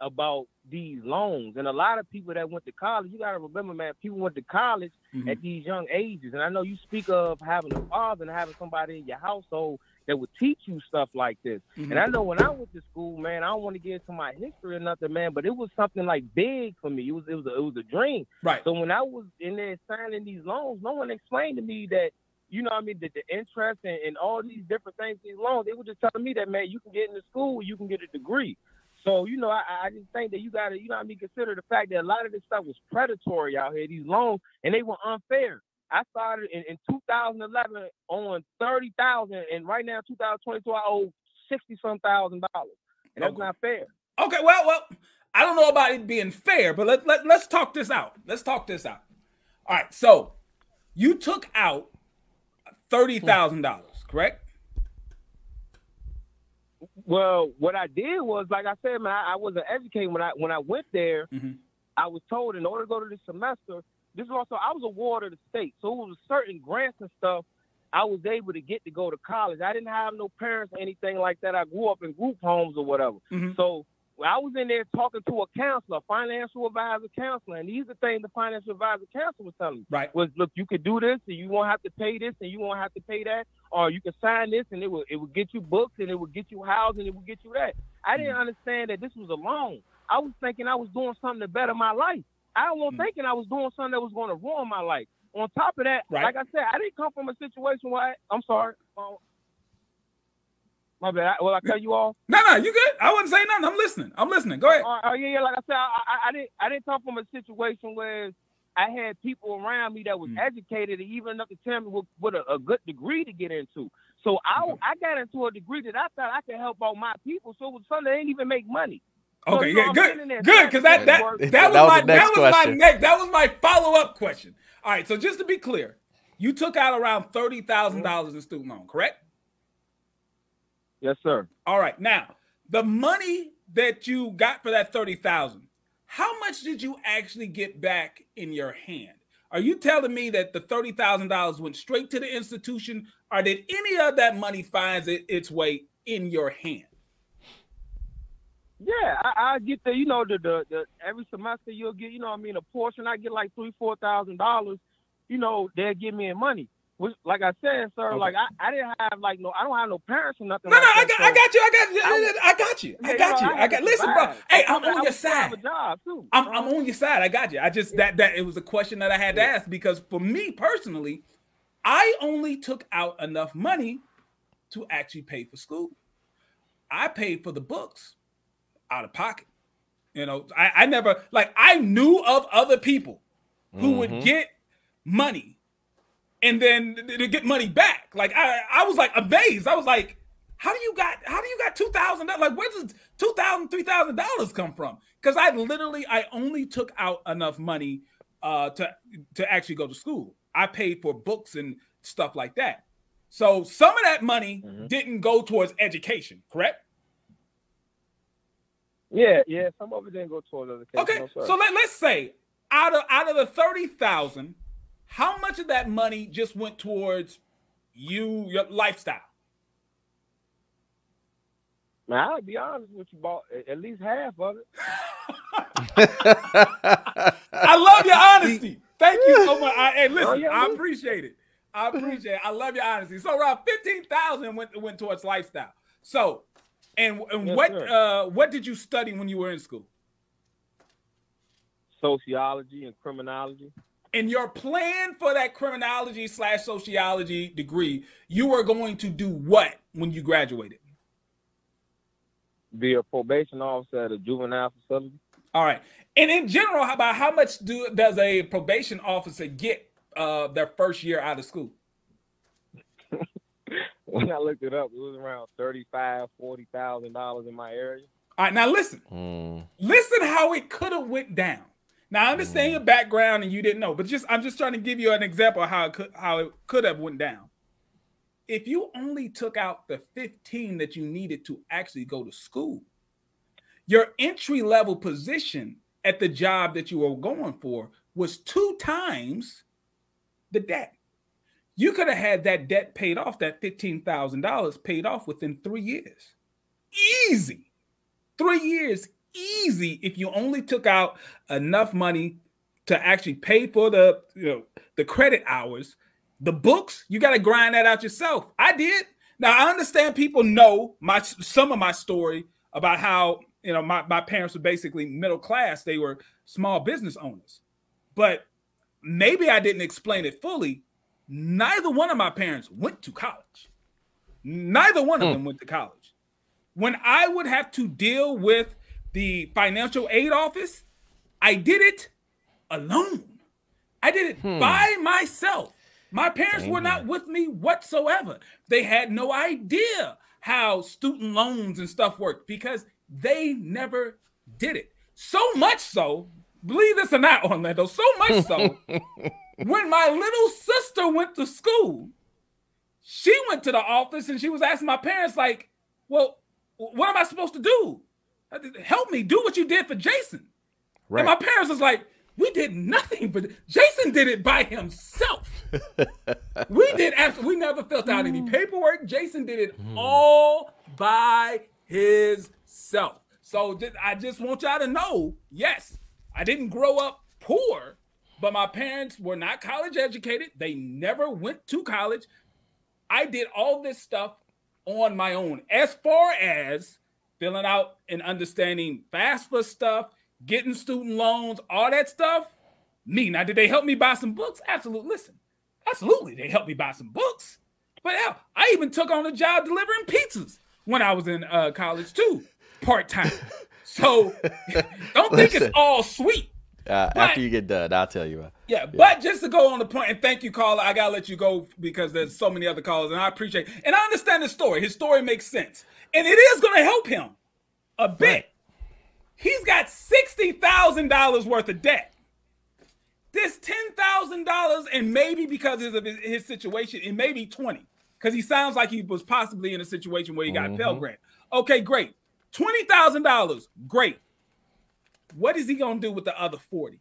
about these loans. And a lot of people that went to college, you got to remember, man, people went to college mm-hmm. at these young ages. And I know you speak of having a father and having somebody in your household that would teach you stuff like this. Mm-hmm. And I know when I went to school, man, I don't want to get into my history or nothing, man, but it was something like big for me. It was, it was, a, it was a dream. Right. So when I was in there signing these loans, no one explained to me that, you know what I mean, that the interest and, and all these different things, these loans, they were just telling me that, man, you can get into school, you can get a degree. So, you know, I, I just think that you got to, you know what I mean, consider the fact that a lot of this stuff was predatory out here, these loans, and they were unfair. I started in, in two thousand eleven on thirty thousand, and right now, two thousand twenty-two, I owe sixty some thousand dollars, and that's okay. Not fair. Okay, well, well, I don't know about it being fair, but let, let, let's talk this out. Let's talk this out. All right, so you took out thirty thousand dollars, correct? Well, what I did was, like I said, man, I, I wasn't educated when I when I went there. Mm-hmm. I was told in order to go to the semester. This is also, I was a ward of the state, so it was certain grants and stuff I was able to get to go to college. I didn't have no parents or anything like that. I grew up in group homes or whatever. Mm-hmm. So I was in there talking to a counselor, financial advisor counselor, and these are things the financial advisor counselor was telling me. Right. Was, look, you could do this, and you won't have to pay this, and you won't have to pay that, or you can sign this, and it will, it will get you books, and it will get you housing, it will get you that. I mm-hmm. didn't understand that this was a loan. I was thinking I was doing something to better my life. I wasn't thinking I was doing something that was going to ruin my life. On top of that, right. Like I said, I didn't come from a situation where I, I'm sorry. Um, my bad. I, well, I cut you off. No, no, you good. I wouldn't say nothing. I'm listening. I'm listening. Go ahead. Oh, uh, uh, yeah, yeah. Like I said, I, I, I didn't I didn't come from a situation where I had people around me that was mm. educated and even enough to tell me what, what a, a good degree to get into. So I, okay. I got into a degree that I thought I could help out my people. So it was something that didn't even make money. Okay, so yeah, good, good, because that that that, that was my that was my next that was my follow up question. All right, so just to be clear, you took out around thirty thousand dollars in student loan, correct? Yes, sir. All right, now the money that you got for that thirty thousand, how much did you actually get back in your hand? Are you telling me that the thirty thousand dollars went straight to the institution, or did any of that money find it, its way in your hand? Yeah, I, I get the, you know, the, the the every semester you'll get, you know what I mean, a portion. I get like three, four thousand dollars, you know, they'll give me in money. Which, like I said, sir, okay. like I, I didn't have like no, I don't have no parents or nothing. No, like no, that, I, got, so. I got you, I got you, I, I got you, I got you, know, I, I got. Listen, bro, hey, I'm on your side. I'm I'm on your side. I got you. I just that that it was a question that I had to ask, because for me personally, I only took out enough money to actually pay for school. I paid for the books out of pocket. You know, I, I never, like, I knew of other people who mm-hmm. would get money and then to get money back. Like, I, I was like amazed. I was like, how do you got, how do you got two thousand dollars? Like, where does two thousand dollars, three thousand dollars come from? Because I literally, I only took out enough money uh, to, to actually go to school. I paid for books and stuff like that. So some of that money mm-hmm. didn't go towards education, correct? Yeah, yeah. Some of it didn't go towards other cases. Okay, no, so let, let's say out of out of the thirty thousand, how much of that money just went towards you, your lifestyle? Man, I'll be honest with you, bought at least half of it. I love your honesty. Thank you so much. I, hey, listen, oh, yeah, I appreciate it. I appreciate it. I love your honesty. So around fifteen thousand went went towards lifestyle. So. And, and yes, what uh, what did you study when you were in school? Sociology and criminology. And your plan for that criminology slash sociology degree, you were going to do what when you graduated? Be a probation officer at a juvenile facility. All right. And in general, how about how much do does a probation officer get uh, their first year out of school? When I looked it up, it was around thirty-five, forty thousand dollars in my area. All right, now listen, mm. listen how it could have went down. Now I understand mm. your background and you didn't know, but just I'm just trying to give you an example of how it could how it could have went down. If you only took out the fifteen that you needed to actually go to school, your entry level position at the job that you were going for was two times the debt. You could have had that debt paid off, that fifteen thousand dollars paid off within three years. Easy. Three years, easy, if you only took out enough money to actually pay for the, you know, the credit hours, the books. You got to grind that out yourself. I did. Now, I understand people know my some of my story about how, you know, my, my parents were basically middle class. They were small business owners. But maybe I didn't explain it fully. Neither one of my parents went to college. Neither one of mm. them went to college. When I would have to deal with the financial aid office, I did it alone. I did it hmm. by myself. My parents Damn. were not with me whatsoever. They had no idea how student loans and stuff worked because they never did it. So much so, believe this or not, Orlando, so much so, when my little sister went to school, she went to the office and she was asking my parents, like, well, what am I supposed to do? Help me do what you did for Jason. Right. And my parents was like, we did nothing, but Jason did it by himself. we did after we never filled out mm. any paperwork. Jason did it mm. all by himself. So just, I just want y'all to know, yes, I didn't grow up poor, but my parents were not college educated. They never went to college. I did all this stuff on my own. As far as filling out and understanding FAFSA stuff, getting student loans, all that stuff, me. Now, did they help me buy some books? Absolutely. Listen, absolutely. They helped me buy some books. But hell, I even took on a job delivering pizzas when I was in uh, college too, part-time. So don't think it's all sweet. Uh, but, after you get done, I'll tell you. Uh, yeah, yeah, but just to go on the point, and thank you, caller. I gotta let you go because there's so many other callers, and I appreciate it. And I understand the story. His story makes sense, and it is gonna help him a bit. Right. He's got sixty thousand dollars worth of debt. This ten thousand dollars, and maybe because of his, his situation, it may be twenty, because he sounds like he was possibly in a situation where he got mm-hmm. a Pell Grant. Okay, great. Twenty thousand dollars, great. What is he going to do with the other forty?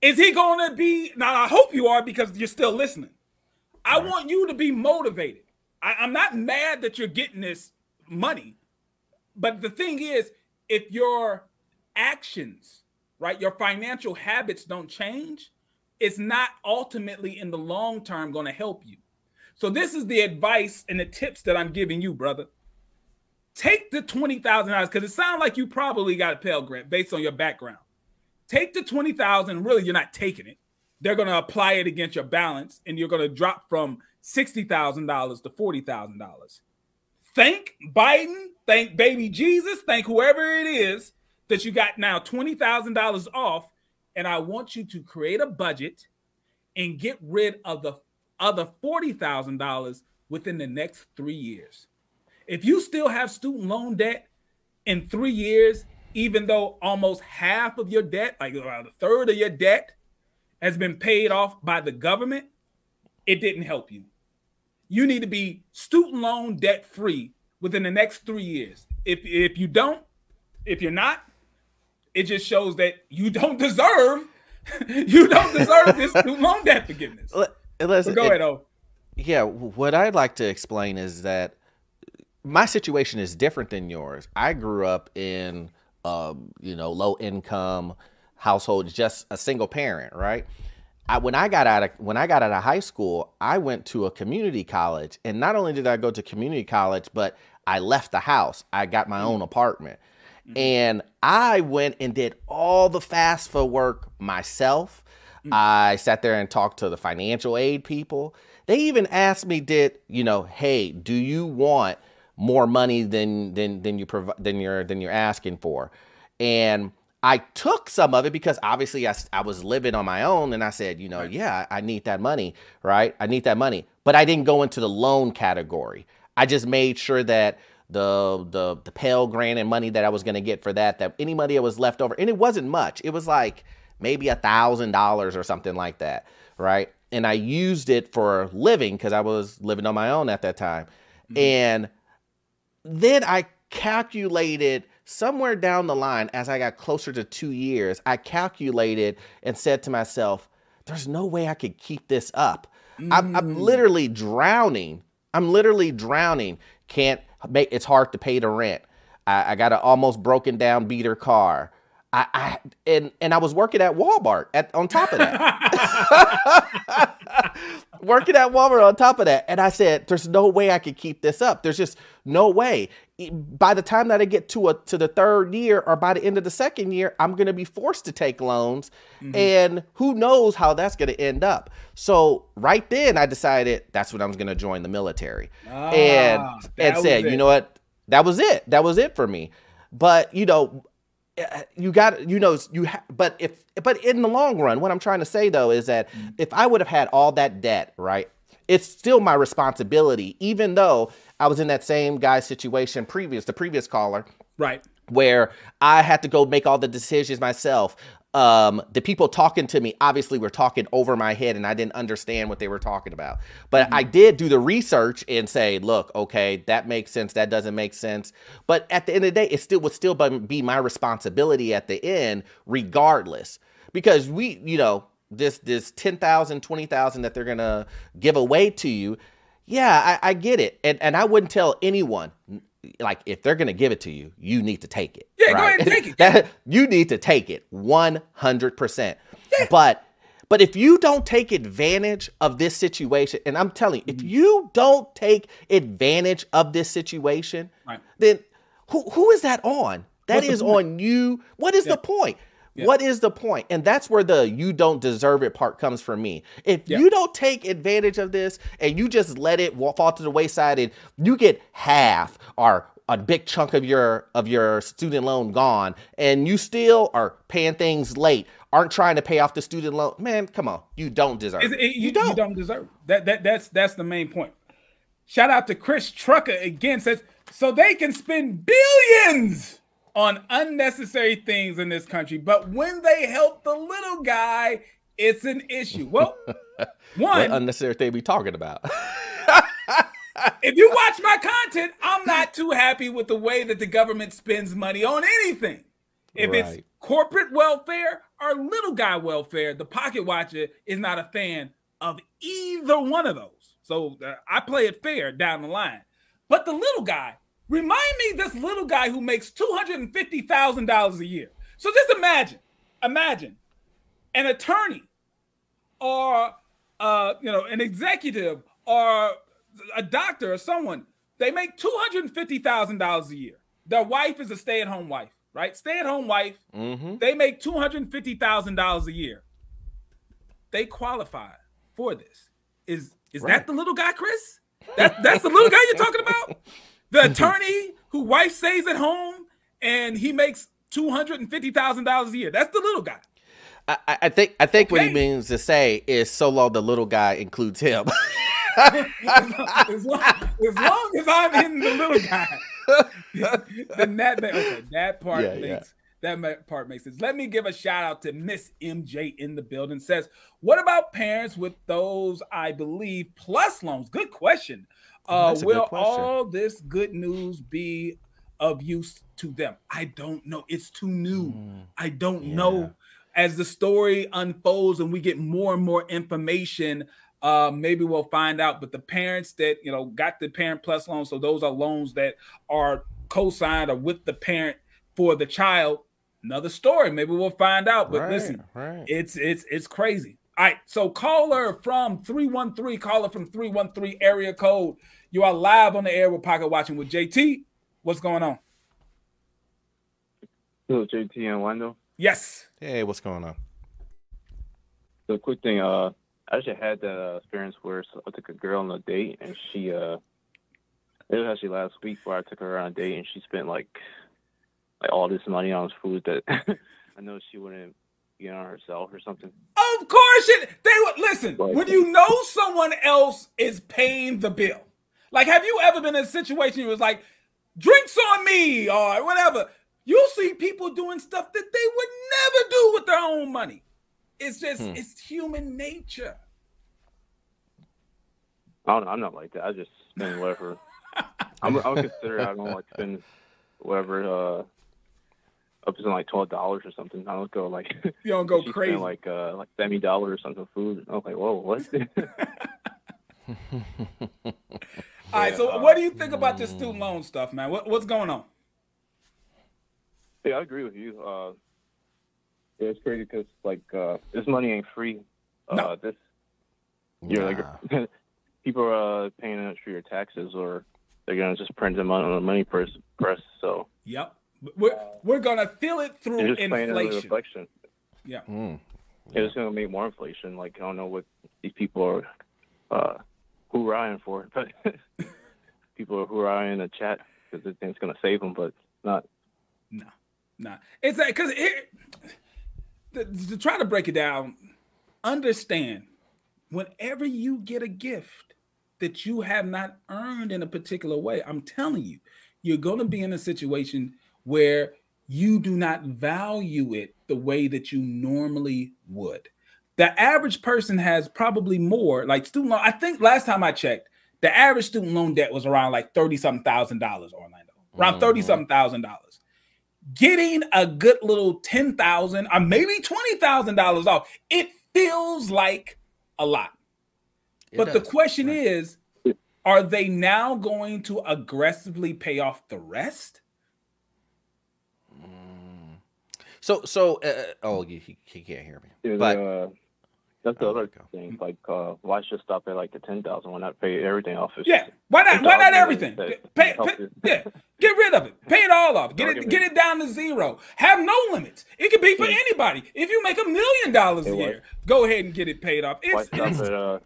Is he going to be, now I hope you are because you're still listening. I right. want you to be motivated. I, I'm not mad that you're getting this money, but the thing is, if your actions, right, your financial habits don't change, it's not ultimately in the long term going to help you. So this is the advice and the tips that I'm giving you, brother. Take the twenty thousand dollars, because it sounds like you probably got a Pell Grant based on your background. Take the twenty thousand dollars. Really, you're not taking it. They're going to apply it against your balance, and you're going to drop from sixty thousand dollars to forty thousand dollars. Thank Biden. Thank baby Jesus. Thank whoever it is that you got now twenty thousand dollars off. And I want you to create a budget and get rid of the other forty thousand dollars within the next three years. If you still have student loan debt in three years, even though almost half of your debt, like around a third of your debt has been paid off by the government, it didn't help you. You need to be student loan debt free within the next three years. If, if you don't, if you're not, it just shows that you don't deserve, you don't deserve this student loan debt forgiveness. Listen, so go ahead, O. Yeah, what I'd like to explain is that my situation is different than yours. I grew up in, um, you know, low income household, just a single parent, right? I, when I got out of when I got out of high school, I went to a community college, and not only did I go to community college, but I left the house. I got my own apartment. Mm-hmm. And I went and did all the FAFSA work myself. Mm-hmm. I sat there and talked to the financial aid people. They even asked me, did, you know, hey, do you want more money than than than you prov- than you're than you're asking for? And I took some of it because obviously I, I was living on my own, and I said, you know, right. yeah, I need that money, right? I need that money. But I didn't go into the loan category. I just made sure that the the the Pell Grant and money that I was going to get for that, that any money that was left over, and it wasn't much. It was like maybe a thousand dollars or something like that, right? And I used it for living because I was living on my own at that time. Mm-hmm. And then I calculated somewhere down the line, as I got closer to two years, I calculated and said to myself, there's no way I could keep this up. Mm-hmm. I'm, I'm literally drowning. I'm literally drowning. Can't make, it's hard to pay the rent. I, I got an almost broken down beater car. I, I and and I was working at Walmart at, on top of that. Working at Walmart on top of that. And I said, there's no way I could keep this up. There's just no way. By the time that I get to a to the third year, or by the end of the second year, I'm going to be forced to take loans. Mm-hmm. And who knows how that's going to end up. So right then I decided that's when I was going to join the military. Ah, and and said, you know what? That was it. That was it for me. But, you know, you got, you know, you, ha- but if, but in the long run, what I'm trying to say though, is that mm-hmm. if I would have had all that debt, right, it's still my responsibility, even though I was in that same guy's situation previous, the previous caller, right, where I had to go make all the decisions myself. Um, the people talking to me, obviously were talking over my head and I didn't understand what they were talking about, but mm-hmm. I did do the research and say, look, okay, that makes sense. That doesn't make sense. But at the end of the day, it still would still be my responsibility at the end, regardless, because we, you know, this, this ten thousand, twenty thousand that they're going to give away to you. Yeah, I, I get it. And, and I wouldn't tell anyone, like, if they're going to give it to you, you need to take it. Yeah, right? Go ahead and take it. that, you need to take it one hundred percent. Yeah. But, but if you don't take advantage of this situation, and I'm telling you, if you don't take advantage of this situation, right. then who who is that on? That What's is on you. What is yeah. the point? Yeah. What is the point? And that's where the you don't deserve it part comes from me. If yeah. you don't take advantage of this and you just let it fall to the wayside and you get half or a big chunk of your of your student loan gone and you still are paying things late, aren't trying to pay off the student loan, man, come on. You don't deserve it. it, it you, you don't. You don't deserve it. That, that, that's, that's the main point. Shout out to Chris Trucker again, says, so they can spend billions on unnecessary things in this country, but when they help the little guy, it's an issue. Well, one unnecessary thing we talking about. If you watch my content, I'm not too happy with the way that the government spends money on anything. If right. it's corporate welfare or little guy welfare, the pocket watcher is not a fan of either one of those. So uh, I play it fair down the line. But the little guy, remind me this little guy who makes two hundred fifty thousand dollars a year. So just imagine, imagine an attorney or uh, you know, an executive or a doctor or someone, they make two hundred fifty thousand dollars a year. Their wife is a stay-at-home wife, right? Stay-at-home wife, mm-hmm. they make two hundred fifty thousand dollars a year. They qualify for this. Is is right. that the little guy, Chris? That, that's the little guy you're talking about? The attorney whose wife stays at home and he makes two hundred fifty thousand dollars a year. That's the little guy. I, I think I think okay. what he means to say is so long the little guy includes him. as, long, as long as I'm in the little guy, then that okay, that part yeah, makes yeah. that part makes sense. Let me give a shout out to Miss M J in the building. Says, what about parents with those I believe plus loans? Good question. Uh, oh, will good question. All this good news be of use to them? I don't know. It's too new. Mm, I don't yeah. know. As the story unfolds and we get more and more information, uh, maybe we'll find out. But the parents that, you know, got the parent plus loan, so those are loans that are co-signed or with the parent for the child. Another story. Maybe we'll find out. But right, listen, right. it's it's it's crazy. All right. So caller from three one three, caller from three one three area code. You are live on the air with Pocket Watching with J T. What's going on? Hello, J T and Wendell. Yes. Hey, what's going on? So quick thing, uh, I actually had that experience where I took a girl on a date, and she, uh, it was actually last week where I took her on a date, and she spent like, like all this money on food that I know she wouldn't get on herself or something. Of course, it, they would listen like, when you know someone else is paying the bill. Like, have you ever been in a situation where it was like, drinks on me or whatever? You'll see people doing stuff that they would never do with their own money. It's just, hmm. it's human nature. I don't know. I'm not like that. I just spend whatever. I'm, I'll consider I don't like spend whatever, uh, up to like twelve dollars or something. I don't go like, you don't go crazy. Like, uh, like seventy dollars or something food. I was like, whoa, what? All right. So, uh, what do you think about this student loan stuff, man? What, what's going on? Yeah, I agree with you. Uh, yeah, it's crazy because like uh, this money ain't free. Uh, no. This, you're nah. like people are uh, paying extra your taxes, or they're gonna just print them on a money press. press so yep, we're we're gonna feel it through just inflation. Yeah, mm. yeah. It's gonna make more inflation. Like I don't know what these people are uh, hoorahing for, but people are hoorahing in the chat because they think it's gonna save them, but it's not. No. Nah, it's like because it, to, to try to break it down, understand whenever you get a gift that you have not earned in a particular way, I'm telling you, you're going to be in a situation where you do not value it the way that you normally would. The average person has probably more like student loan. I think last time I checked, the average student loan debt was around like thirty something thousand dollars, Orlando, around thirty mm-hmm. something thousand dollars. Getting a good little ten thousand dollars or maybe twenty thousand dollars off, it feels like a lot. It but does. The question right. is, are they now going to aggressively pay off the rest? Mm. So, so uh, oh, you, you, you can't hear me. Dude, but uh, that's the oh, other thing. Like, uh, why should stop at like the ten thousand dollars? Why not pay everything off? It's yeah, why not? Why not everything? Pay, pay, yeah. Get rid of it. Pay it all off. Get it, get it down to zero. Have no limits. It could be for anybody. If you make a million dollars a year, go ahead and get it paid off. It's, why stop at, uh,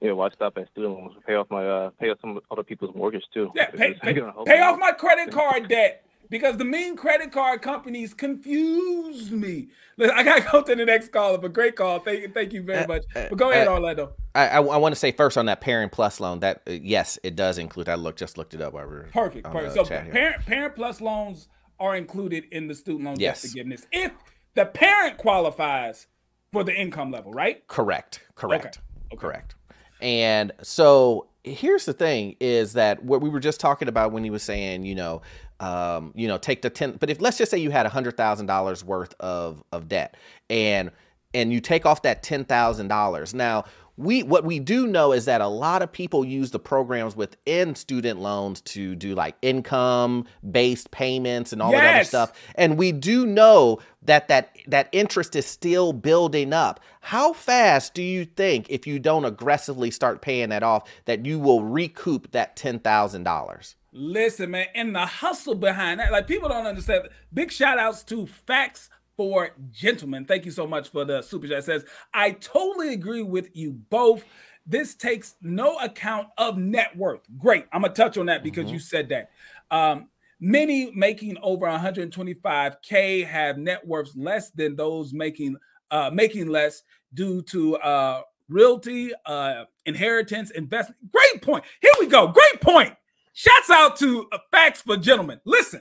yeah, why stop at student loans? Pay off my, uh, pay off some other people's mortgage too. Yeah, pay, pay, pay off my credit card debt because the mean credit card companies confuse me. Listen, I gotta go to the next caller, but great call. Thank, thank you very much. But go ahead, Orlando. I, I, I want to say first on that parent plus loan that uh, yes, it does include. I look just looked it up. While we were perfect. perfect. So parent parent plus loans are included in the student loan yes. debt forgiveness if the parent qualifies for the income level, right? Correct. Correct. Okay. Okay. Correct. And so here's the thing is that what we were just talking about when he was saying, you know, um, you know, take the ten, but if let's just say you had a hundred thousand dollars worth of, of debt and, and you take off that ten thousand dollars. Now, we, what we do know is that a lot of people use the programs within student loans to do like income based payments and all yes. that other stuff. And we do know that, that that interest is still building up. How fast do you think, if you don't aggressively start paying that off, that you will recoup that ten thousand dollars? Listen, man, and the hustle behind that, like people don't understand. Big shout outs to Facts for Gentlemen. Thank you so much for the super chat. It says, I totally agree with you both. This takes no account of net worth. Great. I'm going to touch on that because mm-hmm. you said that. Um, many making over one hundred twenty-five K have net worths less than those making uh, making less due to uh, realty, uh, inheritance, investment. Great point. Here we go. Great point. Shouts out to uh, Facts for Gentlemen. Listen,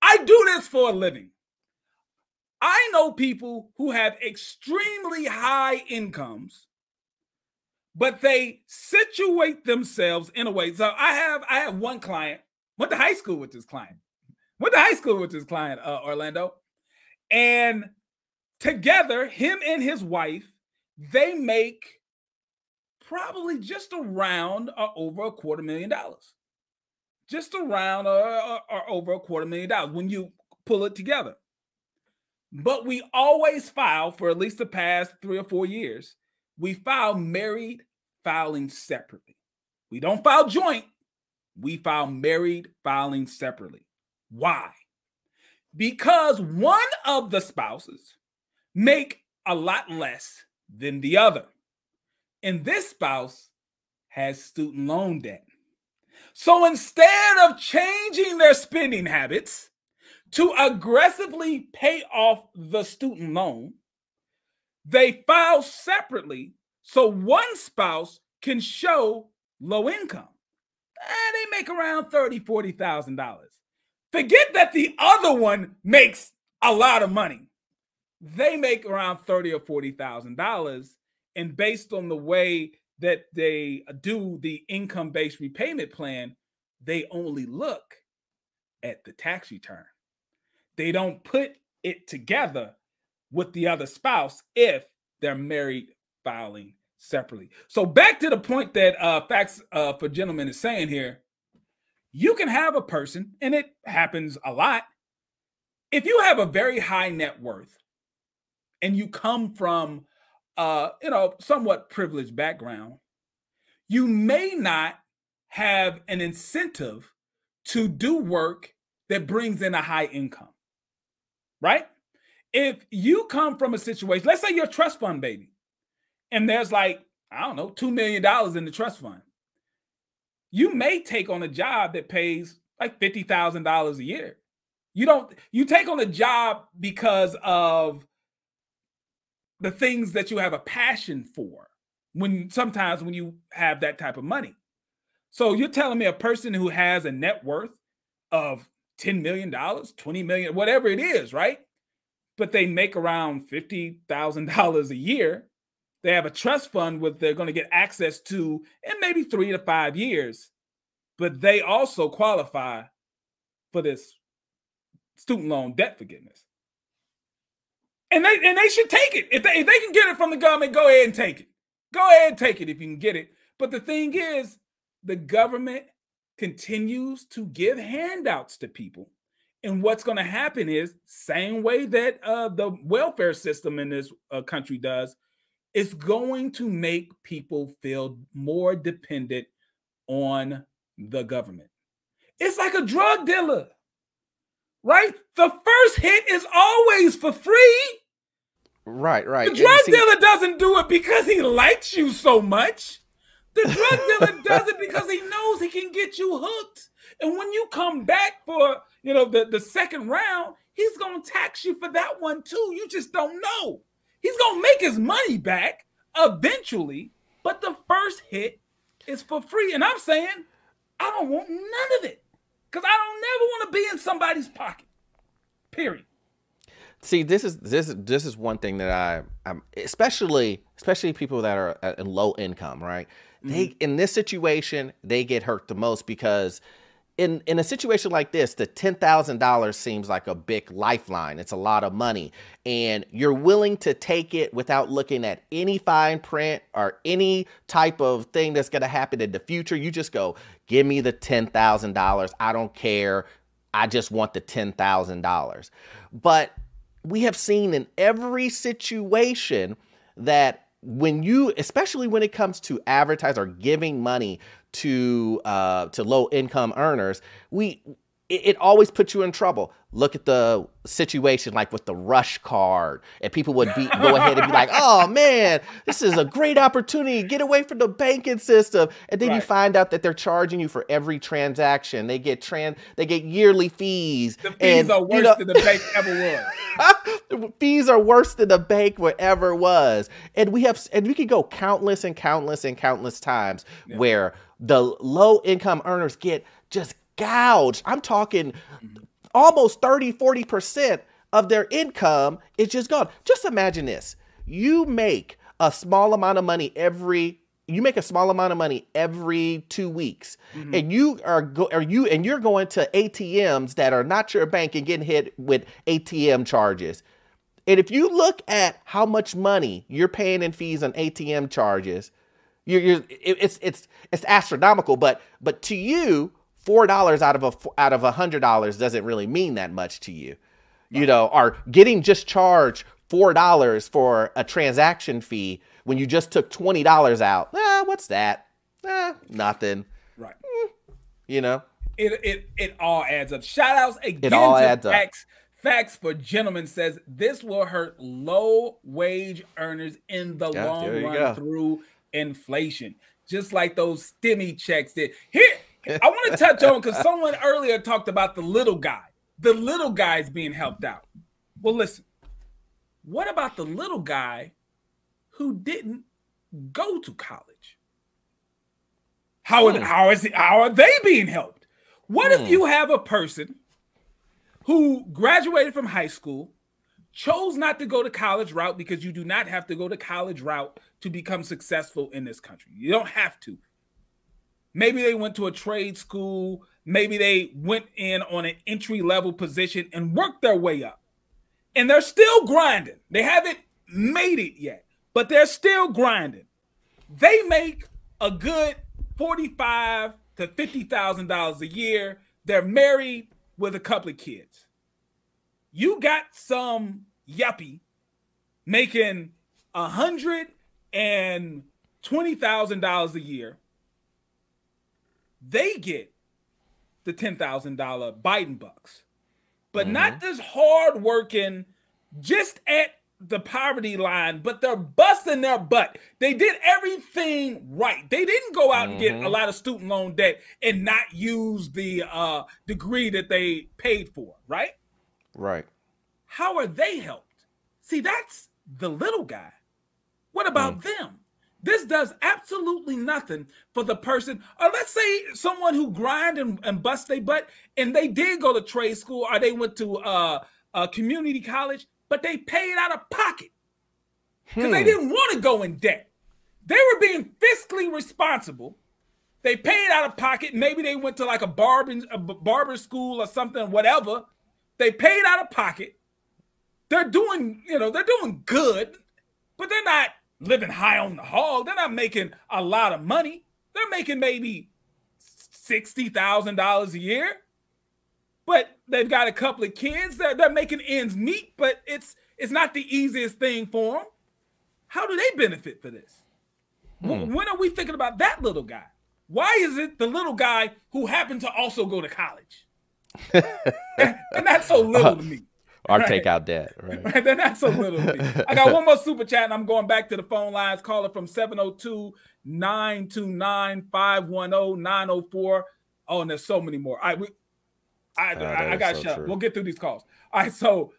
I do this for a living. I know people who have extremely high incomes, but they situate themselves in a way. So I have I have one client, went to high school with this client, went to high school with this client, uh, Orlando. And together, him and his wife, they make probably just around or over a quarter million dollars. Just around or, or, or over a quarter million dollars when you pull it together. But we always file, for at least the past three or four years, we file married filing separately. We don't file joint. We file married filing separately. Why? Because one of the spouses make a lot less than the other. And this spouse has student loan debt. So instead of changing their spending habits to aggressively pay off the student loan, they file separately so one spouse can show low income. And they make around thirty thousand dollars, forty thousand dollars. Forget that the other one makes a lot of money. They make around thirty thousand or forty thousand dollars. And based on the way that they do the income-based repayment plan, they only look at the tax return. They don't put it together with the other spouse if they're married filing separately. So back to the point that uh, Facts uh, for Gentlemen is saying here, you can have a person, and it happens a lot, if you have a very high net worth and you come from uh, you know, somewhat privileged background, you may not have an incentive to do work that brings in a high income. Right? If you come from a situation, let's say you're a trust fund baby, and there's like, I don't know, two million dollars in the trust fund. You may take on a job that pays like fifty thousand dollars a year. You don't, you take on a job because of the things that you have a passion for when sometimes when you have that type of money. So you're telling me a person who has a net worth of ten million dollars, twenty million dollars, whatever it is, right? But they make around fifty thousand dollars a year. They have a trust fund with they're going to get access to in maybe three to five years, but they also qualify for this student loan debt forgiveness. And they and they should take it. If they, if they can get it from the government, go ahead and take it. Go ahead and take it if you can get it. But the thing is, the government continues to give handouts to people. And what's going to happen is, same way that uh, the welfare system in this uh, country does, it's going to make people feel more dependent on the government. It's like a drug dealer, right? The first hit is always for free. Right, right. The drug see- dealer doesn't do it because he likes you so much. The drug dealer does it because he knows he can get you hooked. And when you come back for, you know, the, the second round, he's going to tax you for that one too. You just don't know. He's going to make his money back eventually, but the first hit is for free. And I'm saying, I don't want none of it because I don't never want to be in somebody's pocket, period. See, this is this this is one thing that I, I'm especially especially people that are at low income, right? They mm-hmm. in this situation, they get hurt the most, because in in a situation like this, the ten thousand dollars seems like a big lifeline. It's a lot of money, and you're willing to take it without looking at any fine print or any type of thing that's going to happen in the future. You just go, give me the ten thousand dollars. I don't care. I just want the ten thousand dollars. But we have seen in every situation that when you, especially when it comes to advertising or giving money to uh, to low-income earners, we it, it always puts you in trouble. Look at the situation like with the Rush card, and people would be, go ahead and be like, oh, man, this is a great opportunity. Get away from the banking system. And then right. you find out that they're charging you for every transaction. They get trans, they get yearly fees. The fees and, are worse you know, than the bank ever was. Fees are worse than the bank ever was. And we have, and we could go countless and countless and countless times yeah. where the low-income earners get just gouged. I'm talking almost thirty, forty percent of their income is just gone. Just imagine this. You make a small amount of money every, you make a small amount of money every two weeks mm-hmm. and you are, go, are you, and you're going to A T Ms that are not your bank and getting hit with A T M charges. And if you look at how much money you're paying in fees on A T M charges, you're, you're it's, it's, it's astronomical, but, but to you, four dollars out of a out of one hundred dollars doesn't really mean that much to you. You know, or getting just charged four dollars for a transaction fee when you just took twenty dollars out. Ah, what's that? Ah, nothing. Right. Mm, you know? It, it it all adds up. Shout outs again it all to adds Facts. Up. Facts for Gentlemen says this will hurt low wage earners in the yeah, long run go. Through inflation. Just like those stimmy checks did. Here. I want to touch on, because someone earlier talked about the little guy. The little guy is being helped out. Well, listen, what about the little guy who didn't go to college? How, mm. how, is it, how are they being helped? What mm. if you have a person who graduated from high school, chose not to go to college route, because you do not have to go to college route to become successful in this country. You don't have to. Maybe they went to a trade school. Maybe they went in on an entry-level position and worked their way up. And they're still grinding. They haven't made it yet, but they're still grinding. They make a good forty-five thousand to fifty thousand dollars a year. They're married with a couple of kids. You got some yuppie making one hundred twenty thousand dollars a year. They get the ten thousand dollars Biden bucks, but mm-hmm. not this hard working, just at the poverty line, but they're busting their butt. They did everything right. They didn't go out mm-hmm. and get a lot of student loan debt and not use the uh, degree that they paid for, right? Right. How are they helped? See, that's the little guy. What about mm. them? This does absolutely nothing for the person, or let's say someone who grind and, and bust their butt, and they did go to trade school, or they went to uh, a community college, but they paid out of pocket because hmm. they didn't want to go in debt. They were being fiscally responsible. They paid out of pocket. Maybe they went to like a barber, a barber school or something, whatever. They paid out of pocket. They're doing, you know, they're doing good, but they're not living high on the hog. They're not making a lot of money. They're making maybe sixty thousand dollars a year, but they've got a couple of kids. They're, they're making ends meet, but it's it's not the easiest thing for them. How do they benefit for this? Hmm. When are we thinking about that little guy? Why is it the little guy who happened to also go to college? And that's so little to me. Or right. take out debt. Right. They're not so little. I got one more super chat, and I'm going back to the phone lines. Call it from seven oh two, nine two nine, five one oh, nine oh four. Oh, and there's so many more. All right, we, I, oh, I, I got so shut true. Up. We'll get through these calls. All right, so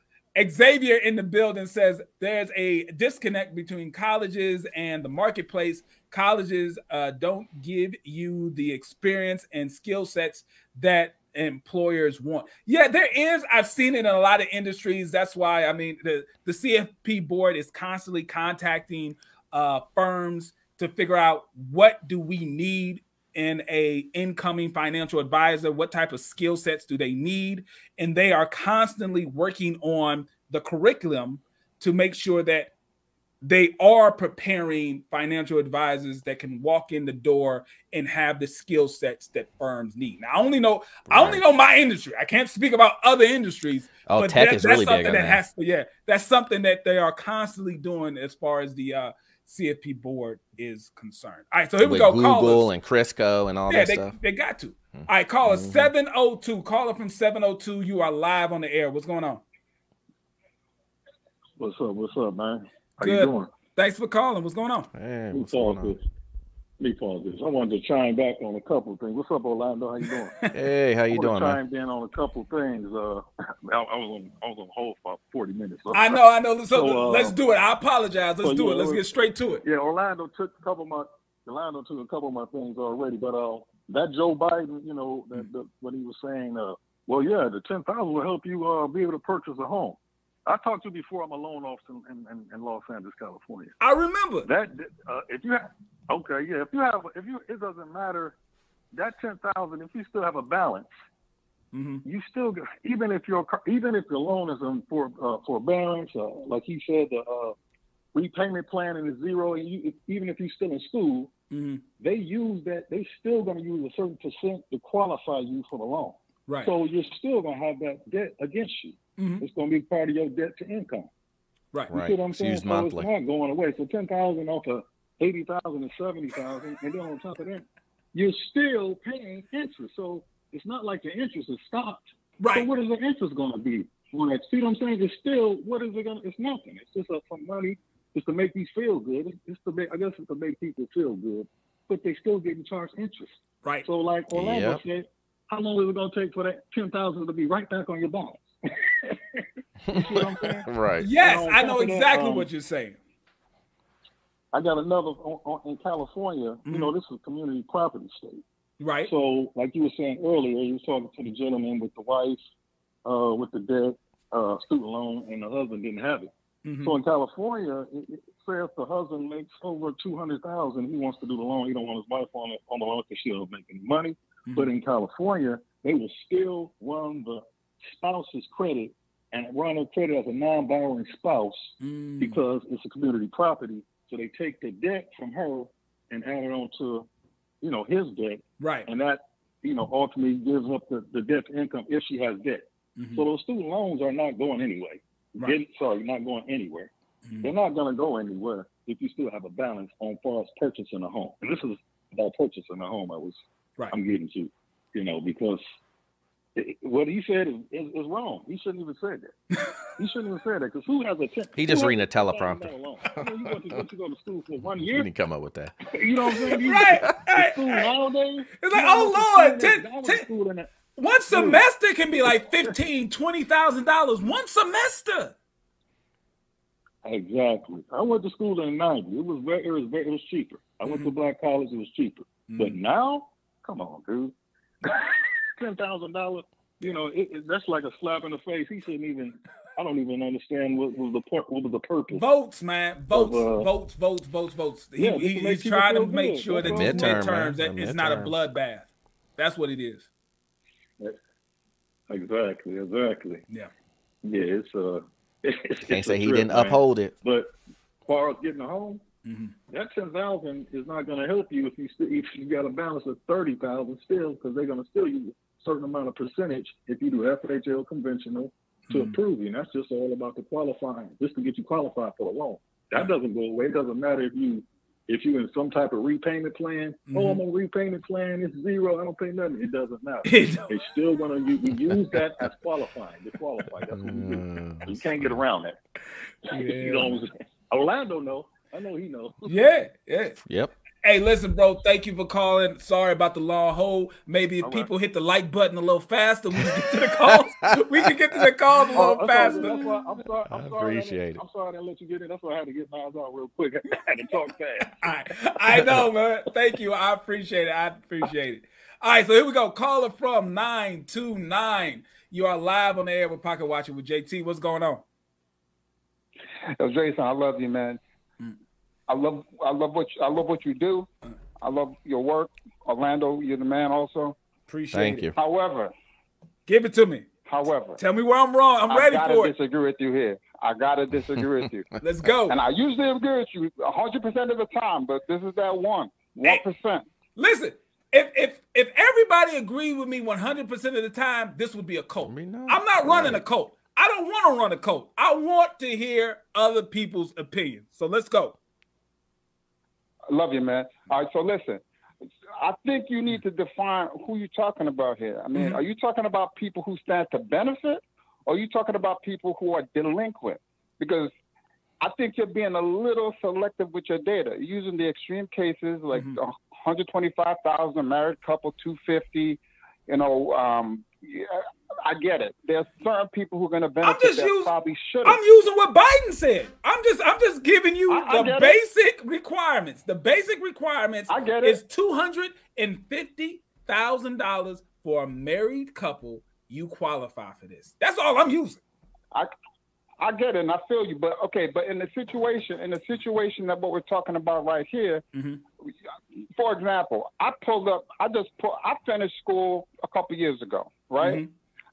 Xavier in the building says there's a disconnect between colleges and the marketplace. Colleges uh, don't give you the experience and skill sets that employers want. Yeah, there is. I've seen it in a lot of industries. That's why, I mean, the, the C F P board is constantly contacting uh, firms to figure out what do we need in a incoming financial advisor, what type of skill sets do they need? And they are constantly working on the curriculum to make sure that they are preparing financial advisors that can walk in the door and have the skill sets that firms need. Now, I only know right. I only know my industry. I can't speak about other industries. Oh, but tech that, is that's really something big that, that has to, yeah, that's something that they are constantly doing as far as the uh, C F P board is concerned. All right, so here With we go. Google call us. and Crisco and all yeah, that they, stuff. They got to. All right, call mm-hmm. us seven oh two. Caller from seven oh two. You are live on the air. What's going on? What's up? What's up, man? How Good. you doing? Thanks for calling. What's going on? Man, what's going on? Me pause this. I wanted to chime back on a couple of things. What's up, Orlando? How you doing? Hey, how you I doing? I chimed man? in on a couple of things. Uh, I, I was on I was on hold for about forty minutes. So, I know, I know. So, so, uh, let's do it. I apologize. Let's so, do yeah, it. Let's get straight to it. Yeah, Orlando took a couple of my Orlando took a couple of my things already, but uh, that Joe Biden, you know, the, the, what he was saying. Uh, well, yeah, the ten thousand will help you uh, be able to purchase a home. I talked to you before. I'm a loan officer in, in, in Los Angeles, California. I remember that. Uh, if you have, okay, yeah. If you have, if you, it doesn't matter. That ten thousand. If you still have a balance, mm-hmm. you still get, even if your even if your loan is in for uh, forbearance, uh, like you said, the uh, repayment plan is zero, and you, if, even if you're still in school, mm-hmm. they use that. They still going to use a certain percent to qualify you for the loan. Right. So you're still going to have that debt against you. Mm-hmm. It's going to be part of your debt to income. Right. You right. see what I'm saying? It's, so it's not going away. So ten thousand dollars off of eighty thousand dollars and seventy thousand dollars, and then on top of that, you're still paying interest. So it's not like the interest is stopped. Right. So what is the interest going to be on that? See what I'm saying? It's still, what is it going to, it's nothing. It's just a, some money. It's to make these feel good. It's, it's to make, I guess it's to make people feel good, but they still getting charged interest. Right. So like Orlando yep. said, how long is it going to take for that ten thousand dollars to be right back on your balance? You know right. Yes, you know, I know exactly that, um, what you're saying. I got another on, on, in California. Mm-hmm. You know, this is a community property state. Right. So, like you were saying earlier, you were talking to the gentleman with the wife, uh, with the debt, uh, student loan, and the husband didn't have it. Mm-hmm. So in California, it, it says the husband makes over two hundred thousand. He wants to do the loan. He don't want his wife on it, on the loan because she don't make any money. Mm-hmm. But in California, they will still run the spouse's credit and run a credit as a non-borrowing spouse mm. because it's a community property. So they take the debt from her and add it on to, you know, his debt. Right. And that, you know, ultimately gives up the, the debt to income if she has debt. Mm-hmm. So those student loans are not going anyway. Right. They're, sorry, not going anywhere. Mm-hmm. They're not going to go anywhere if you still have a balance on far as purchasing a home. And this is about purchasing a home I was, right. I'm getting to, you know, because what he said is, is, is wrong. He shouldn't even say that. He shouldn't even say that because who has a ten? He just reading a teleprompter. You know, you went to, went to go to school for one year. You didn't come up with that. You know what I'm saying? You right. Right. School nowadays, it's like, oh Lord, ten, ten, a, one semester yeah. can be like fifteen, twenty thousand dollars one semester. Exactly. I went to school in the nineties. It was very, it was very, it was cheaper. I went mm-hmm. to black college. It was cheaper. Mm-hmm. But now, come on, dude. Ten thousand dollars, you know, it, it, that's like a slap in the face. He shouldn't even. I don't even understand what was the what was the purpose. Votes, man, votes, of, uh, votes, votes, votes, votes. He, yeah, he, he's trying to make good. sure that these midterms that it's not a bloodbath. That's what it is. Exactly, exactly. Yeah, yeah. It's uh. It's, it's Can't say he trip, didn't man. uphold it. But as far as getting a home, mm-hmm. that ten thousand is not going to help you if you still, if you got a balance of thirty thousand still because they're going to still use it. Certain amount of percentage if you do F H L conventional to mm-hmm. approve you. And that's just all about the qualifying, just to get you qualified for a loan. That doesn't go away. It doesn't matter if you if you're in some type of repayment plan. Mm-hmm. Oh, I'm on repayment plan. It's zero. I don't pay nothing. It doesn't matter. It's still going to you use that as qualifying. To qualify. That's what you do. You can't get around that. Yeah. You know, Orlando know. I know he knows. Yeah. Yeah. Yep. Hey, listen, bro, thank you for calling. Sorry about the long hold. Maybe if All people right. hit the like button a little faster, we can get to the calls. We can get to the calls a little oh, faster. That's why, I'm sorry, I'm I sorry appreciate I it. I'm sorry I didn't let you get in. That's why I had to get mine out real quick. I had to talk fast. I, I know, man. Thank you. I appreciate it. I appreciate it. All right, so here we go. Caller from nine two nine. You are live on the air with Pocket Watching with J T. What's going on? Yo, Jason, I love you, man. I love I love what you, I love what you do. I love your work. Orlando, you're the man also. Appreciate Thank it. You. However, give it to me. However, tell me where I'm wrong. I'm I ready gotta for it. I got to disagree with you here. I got to disagree with you. Let's go. And I usually agree with you one hundred percent of the time, but this is that one. one percent. Hey, listen, if if if everybody agreed with me one hundred percent of the time, this would be a cult. I mean, no, I'm not running right. a cult. I don't want to run a cult. I want to hear other people's opinions. So let's go. I love you, man. All right, so listen. I think you need to define who you're talking about here. I mean, mm-hmm. are you talking about people who stand to benefit, or are you talking about people who are delinquent? Because I think you're being a little selective with your data. You're using the extreme cases like mm-hmm. one hundred twenty-five thousand, married couple, two fifty. You know, um, yeah, I get it. There's certain people who are going to benefit I'm just that using, probably shouldn't. I'm using what Biden said. I'm just, I'm just giving you I, I the basic it. requirements. The basic requirements I get it. is two hundred fifty thousand dollars for a married couple. You qualify for this. That's all I'm using. I, I get it, and I feel you. But okay, but in the situation, in the situation that what we're talking about right here, mm-hmm. for example, I pulled up. I just pull, I finished school a couple years ago, right? Mm-hmm.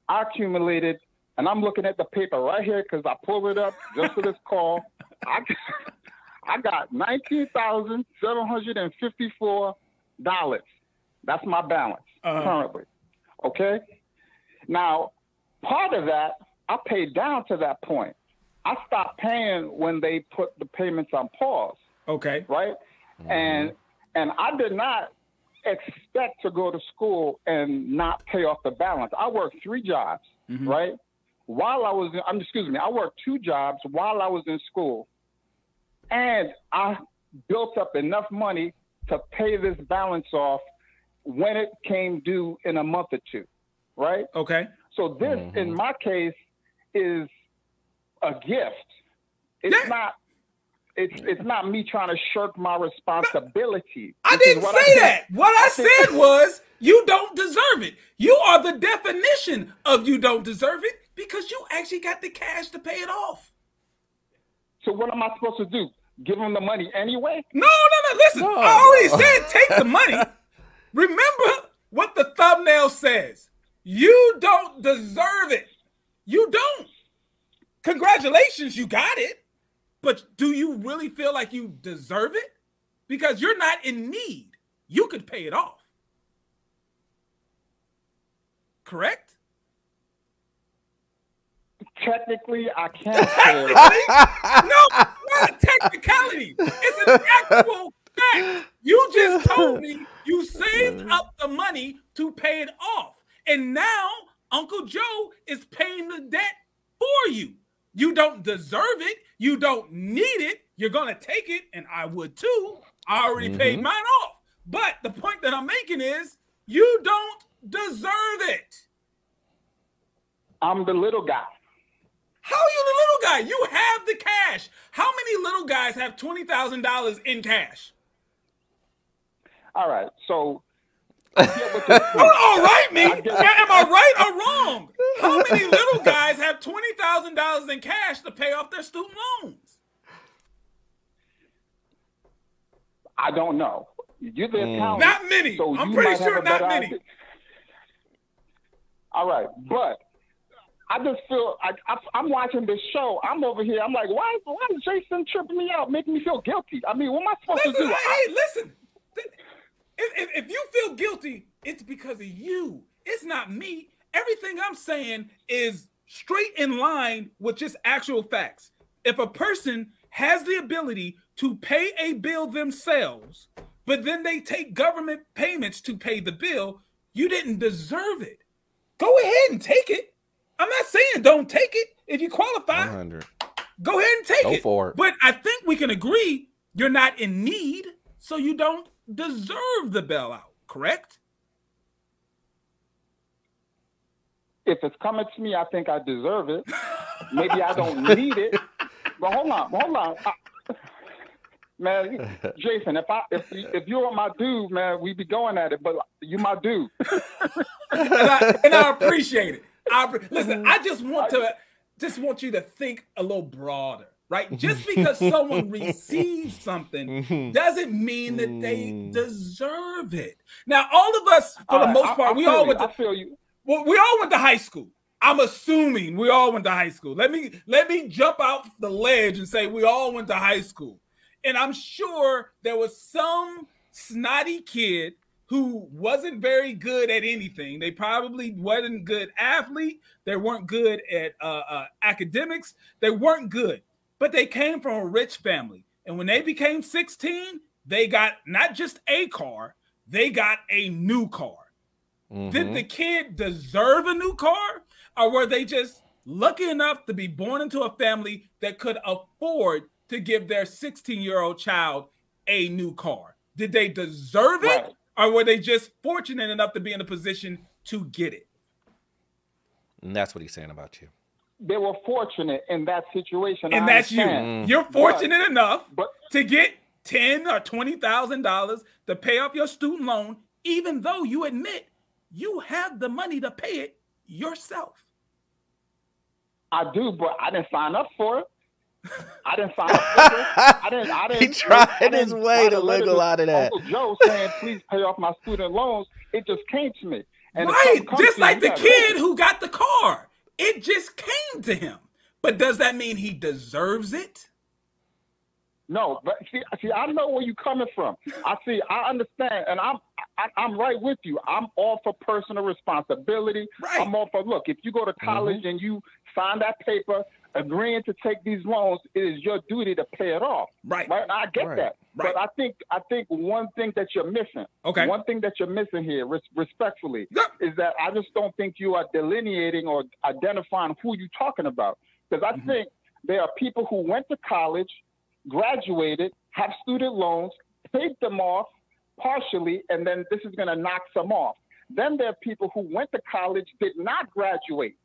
I accumulated, and I'm looking at the paper right here because I pulled it up just for this call. I, I got nineteen thousand seven hundred fifty-four dollars. That's my balance uh-huh. currently. Okay? Now, part of that, I paid down to that point. I stopped paying when they put the payments on pause. Okay. Right? Mm-hmm. And and I did not expect to go to school and not pay off the balance. I worked three jobs, mm-hmm. right? While I was, I'm excuse me, I worked two jobs while I was in school, and I built up enough money to pay this balance off when it came due in a month or two, right? Okay. So this, mm-hmm. in my case, is a gift. It's yeah. not. It's it's not me trying to shirk my responsibility. I didn't say I that. What I said was you don't deserve it. You are the definition of you don't deserve it because you actually got the cash to pay it off. So what am I supposed to do? Give them the money anyway? No, no, no. Listen, no. I already said take the money. Remember what the thumbnail says. You don't deserve it. You don't. Congratulations, you got it. But do you really feel like you deserve it? Because you're not in need. You could pay it off. Correct? Technically, I can't pay it off. No, it's not a technicality. It's an actual fact. You just told me you saved up the money to pay it off. And now Uncle Joe is paying the debt for you. You don't deserve it. You don't need it. You're going to take it, and I would too. I already mm-hmm. paid mine off. But the point that I'm making is you don't deserve it. I'm the little guy. How are you the little guy? You have the cash. How many little guys have twenty thousand dollars in cash? All right, so... All right, me. Am I right or wrong? How many little guys have twenty thousand dollars in cash to pay off their student loans? I don't know. You're the mm. Not many. So I'm pretty sure not many. Idea. All right, but I just feel I, I, I'm watching this show. I'm over here. I'm like, why? Why is Jason tripping me out, making me feel guilty? I mean, what am I supposed listen, to do? Hey, I, listen. Th- If, if, if you feel guilty, it's because of you. It's not me. Everything I'm saying is straight in line with just actual facts. If a person has the ability to pay a bill themselves, but then they take government payments to pay the bill, you didn't deserve it. Go ahead and take it. I'm not saying don't take it. If you qualify, one hundred go ahead and take go it. Go for it. But I think we can agree you're not in need, so you don't deserve the bailout, correct? If it's coming to me, I think I deserve it. Maybe I don't need it. But hold on, hold on. I, man, Jason, if I if if you were my dude, man, we'd be going at it, but you my dude. and, I, and I appreciate it. I listen, I just want to just want you to think a little broader. right? Just because someone receives something doesn't mean that they deserve it. Now, all of us, for all the right, most I, part, I we all went. You, to, I feel you. Well, we all went to high school. I'm assuming we all went to high school. Let me let me jump out the ledge and say we all went to high school. And I'm sure there was some snotty kid who wasn't very good at anything. They probably wasn't good athlete. They weren't good at uh, uh, academics. They weren't good, but they came from a rich family. And when they became sixteen, they got not just a car, they got a new car. Mm-hmm. Did the kid deserve a new car? Or were they just lucky enough to be born into a family that could afford to give their sixteen-year-old child a new car? Did they deserve it? Right. Or were they just fortunate enough to be in a position to get it? And that's what he's saying about you. They were fortunate in that situation. And I that's understand. you. You're fortunate but, enough but, to get ten thousand dollars or twenty thousand dollars to pay off your student loan, even though you admit you have the money to pay it yourself. I do, but I didn't sign up for it. I didn't sign up for it. I didn't, I didn't, he tried I didn't, his way to wiggle out of that. Uncle Joe saying, please pay off my student loans. It just came to me. And right, just like the kid who got the car. It just came to him. But does that mean he deserves it? No, but see, see, I know where you're coming from. I see, I understand, and I'm, I, I'm right with you. I'm all for personal responsibility. Right. I'm all for, look, if you go to college mm-hmm. and you sign that paper agreeing to take these loans, it is your duty to pay it off. Right. Right? I get right. that. Right. But I think, I think one thing that you're missing, okay. one thing that you're missing here, res respectfully, yeah. is that I just don't think you are delineating or identifying who you're talking about. Because I mm-hmm. think there are people who went to college, graduated, have student loans, paid them off partially, and then this is going to knock some off. Then there are people who went to college, did not graduate,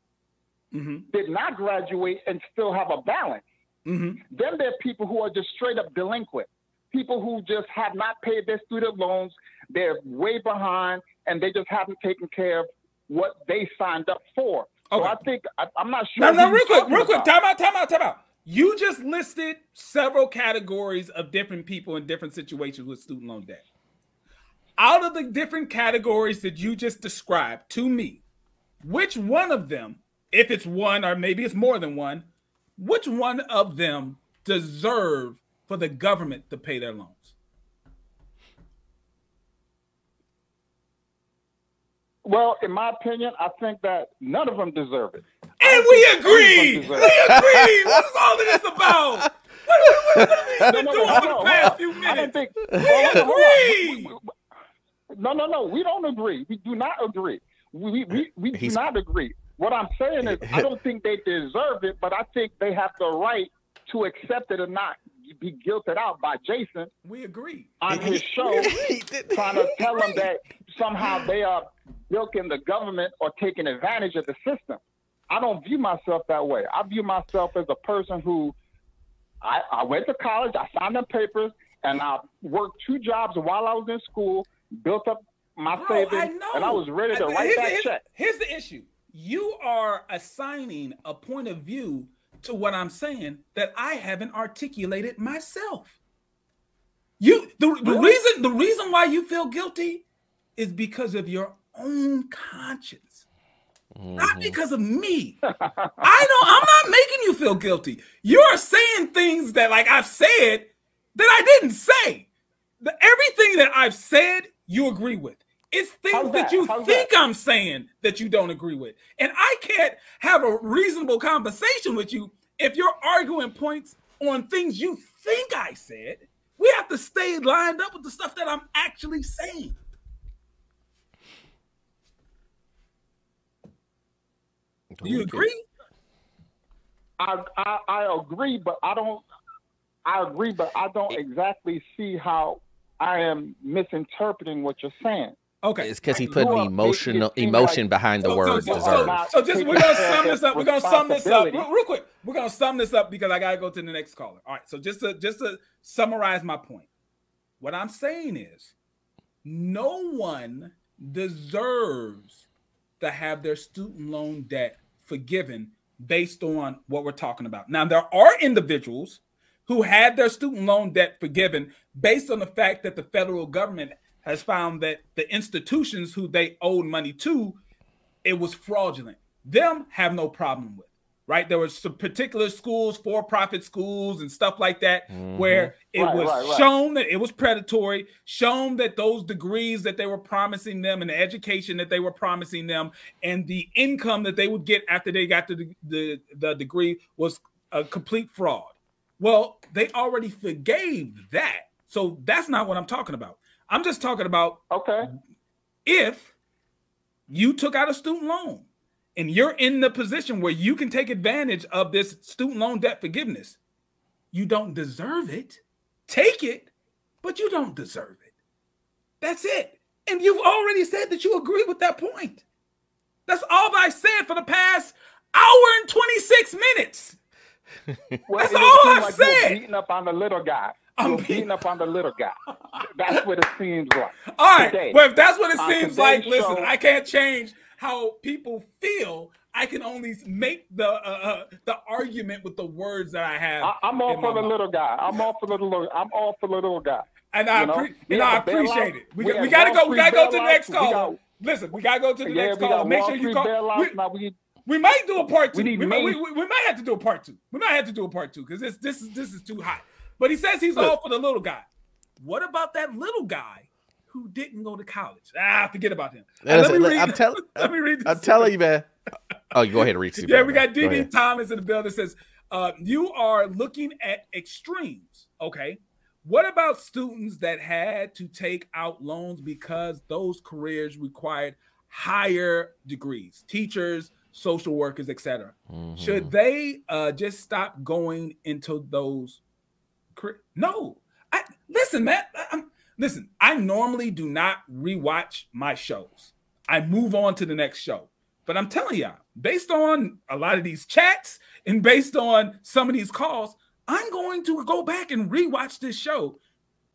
mm-hmm. did not graduate and still have a balance. Mm-hmm. Then there are people who are just straight up delinquent, people who just have not paid their student loans, they're way behind, and they just haven't taken care of what they signed up for. Okay. So I think, I, I'm not sure. No, no, real quick, real quick, time out, time out, time out. You just listed several categories of different people in different situations with student loan debt. Out of the different categories that you just described to me, which one of them, if it's one or maybe it's more than one, which one of them deserve for the government to pay their loans? Well, in my opinion, I think that none of them deserve it. And we agree. We agree. What is all of this about? What, what, what have we been no, no, doing no, for no, the past no, few minutes? Think, we well, agree. We, we, no, no, no. We don't agree. We do not agree. We we we do He's, not agree. What I'm saying is, I don't think they deserve it, but I think they have the right to accept it or not be guilted out by Jason. We agree on his show, trying to tell them that somehow they are bilking the government or taking advantage of the system. I don't view myself that way. I view myself as a person who, I, I went to college, I signed them papers, and I worked two jobs while I was in school, built up my Bro, savings, I and I was ready to I, write that check. Here's the issue. You are assigning a point of view to what I'm saying that I haven't articulated myself. You, the, the, reason, the reason why you feel guilty is because of your own conscience. Mm-hmm. Not because of me. I don't, I'm not making you feel guilty. You're saying things that like I've said that I didn't say. The, everything that I've said, you agree with. It's things that? that you How's think that? I'm saying that you don't agree with. And I can't have a reasonable conversation with you if you're arguing points on things you think I said. We have to stay lined up with the stuff that I'm actually saying. Do you agree? I, I I agree, but I don't. I agree, but I don't exactly see how I am misinterpreting what you're saying. Okay, it's because he put an emotional emotion behind the words. So just we're gonna sum this up. We're gonna sum this up real, real quick. We're gonna sum this up because I gotta go to the next caller. All right. So just to just to summarize my point, what I'm saying is, no one deserves to have their student loan debt forgiven based on what we're talking about. Now, there are individuals who had their student loan debt forgiven based on the fact that the federal government has found that the institutions who they owed money to, it was fraudulent. Them have no problem with, right? There were some particular schools, for-profit schools and stuff like that, mm-hmm. where it right, was right, right. shown that it was predatory, shown that those degrees that they were promising them and the education that they were promising them and the income that they would get after they got the, the, the degree was a complete fraud. Well, they already forgave that. So that's not what I'm talking about. I'm just talking about okay. if you took out a student loan and you're in the position where you can take advantage of this student loan debt forgiveness, you don't deserve it. Take it, but you don't deserve it. That's it. And you've already said that you agree with that point. That's all I said for the past hour and twenty-six minutes. Well, that's all I've like said. You're beating up on the little guy. I'm you're beating up on the little guy. That's what it seems like. All right. Today. Well, if that's what it on seems like, listen, show, I can't change how people feel. I can only make the uh, uh, the argument with the words that I have. I, I'm all for the mind. little guy. I'm all for the little. I'm all for the little guy. And I, you know? pre- and I appreciate it. We, we, we gotta go. We gotta go to the next call. Listen, we gotta go to the yeah, next call. Make sure you call. We might do a part two. We, we, we, we, we might have to do a part two. We might have to do a part two because this this is this is too hot. But he says he's Look. all for the little guy. What about that little guy who didn't go to college? Ah, forget about him. Now, let, me read, I'm tell, let me read. This I'm telling you, man. Oh, go ahead and read. Yeah, we got D D Thomas in the building. That says uh, you are looking at extremes. Okay, what about students that had to take out loans because those careers required higher degrees, teachers, social workers, et cetera. Mm-hmm. Should they uh, just stop going into those? Cri- no, I listen, man. I, I'm, listen, I normally do not rewatch my shows. I move on to the next show. But I'm telling y'all, based on a lot of these chats and based on some of these calls, I'm going to go back and rewatch this show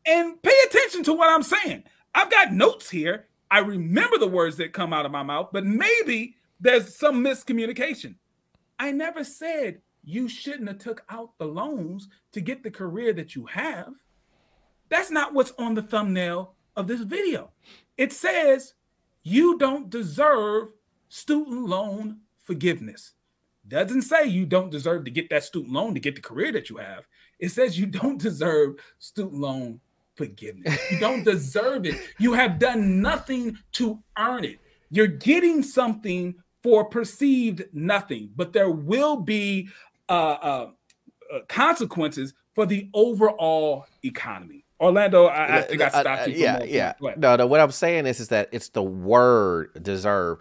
and pay attention to what I'm saying. I've got notes here. I remember the words that come out of my mouth, but maybe there's some miscommunication. I never said you shouldn't have took out the loans to get the career that you have. That's not what's on the thumbnail of this video. It says you don't deserve student loan forgiveness. Doesn't say you don't deserve to get that student loan to get the career that you have. It says you don't deserve student loan forgiveness. You don't deserve it. You have done nothing to earn it. You're getting something for perceived nothing, but there will be uh, uh, consequences for the overall economy. Orlando, I, I think I stopped you. Uh, yeah, yeah. No, no. What I'm saying is, is that it's the word deserve.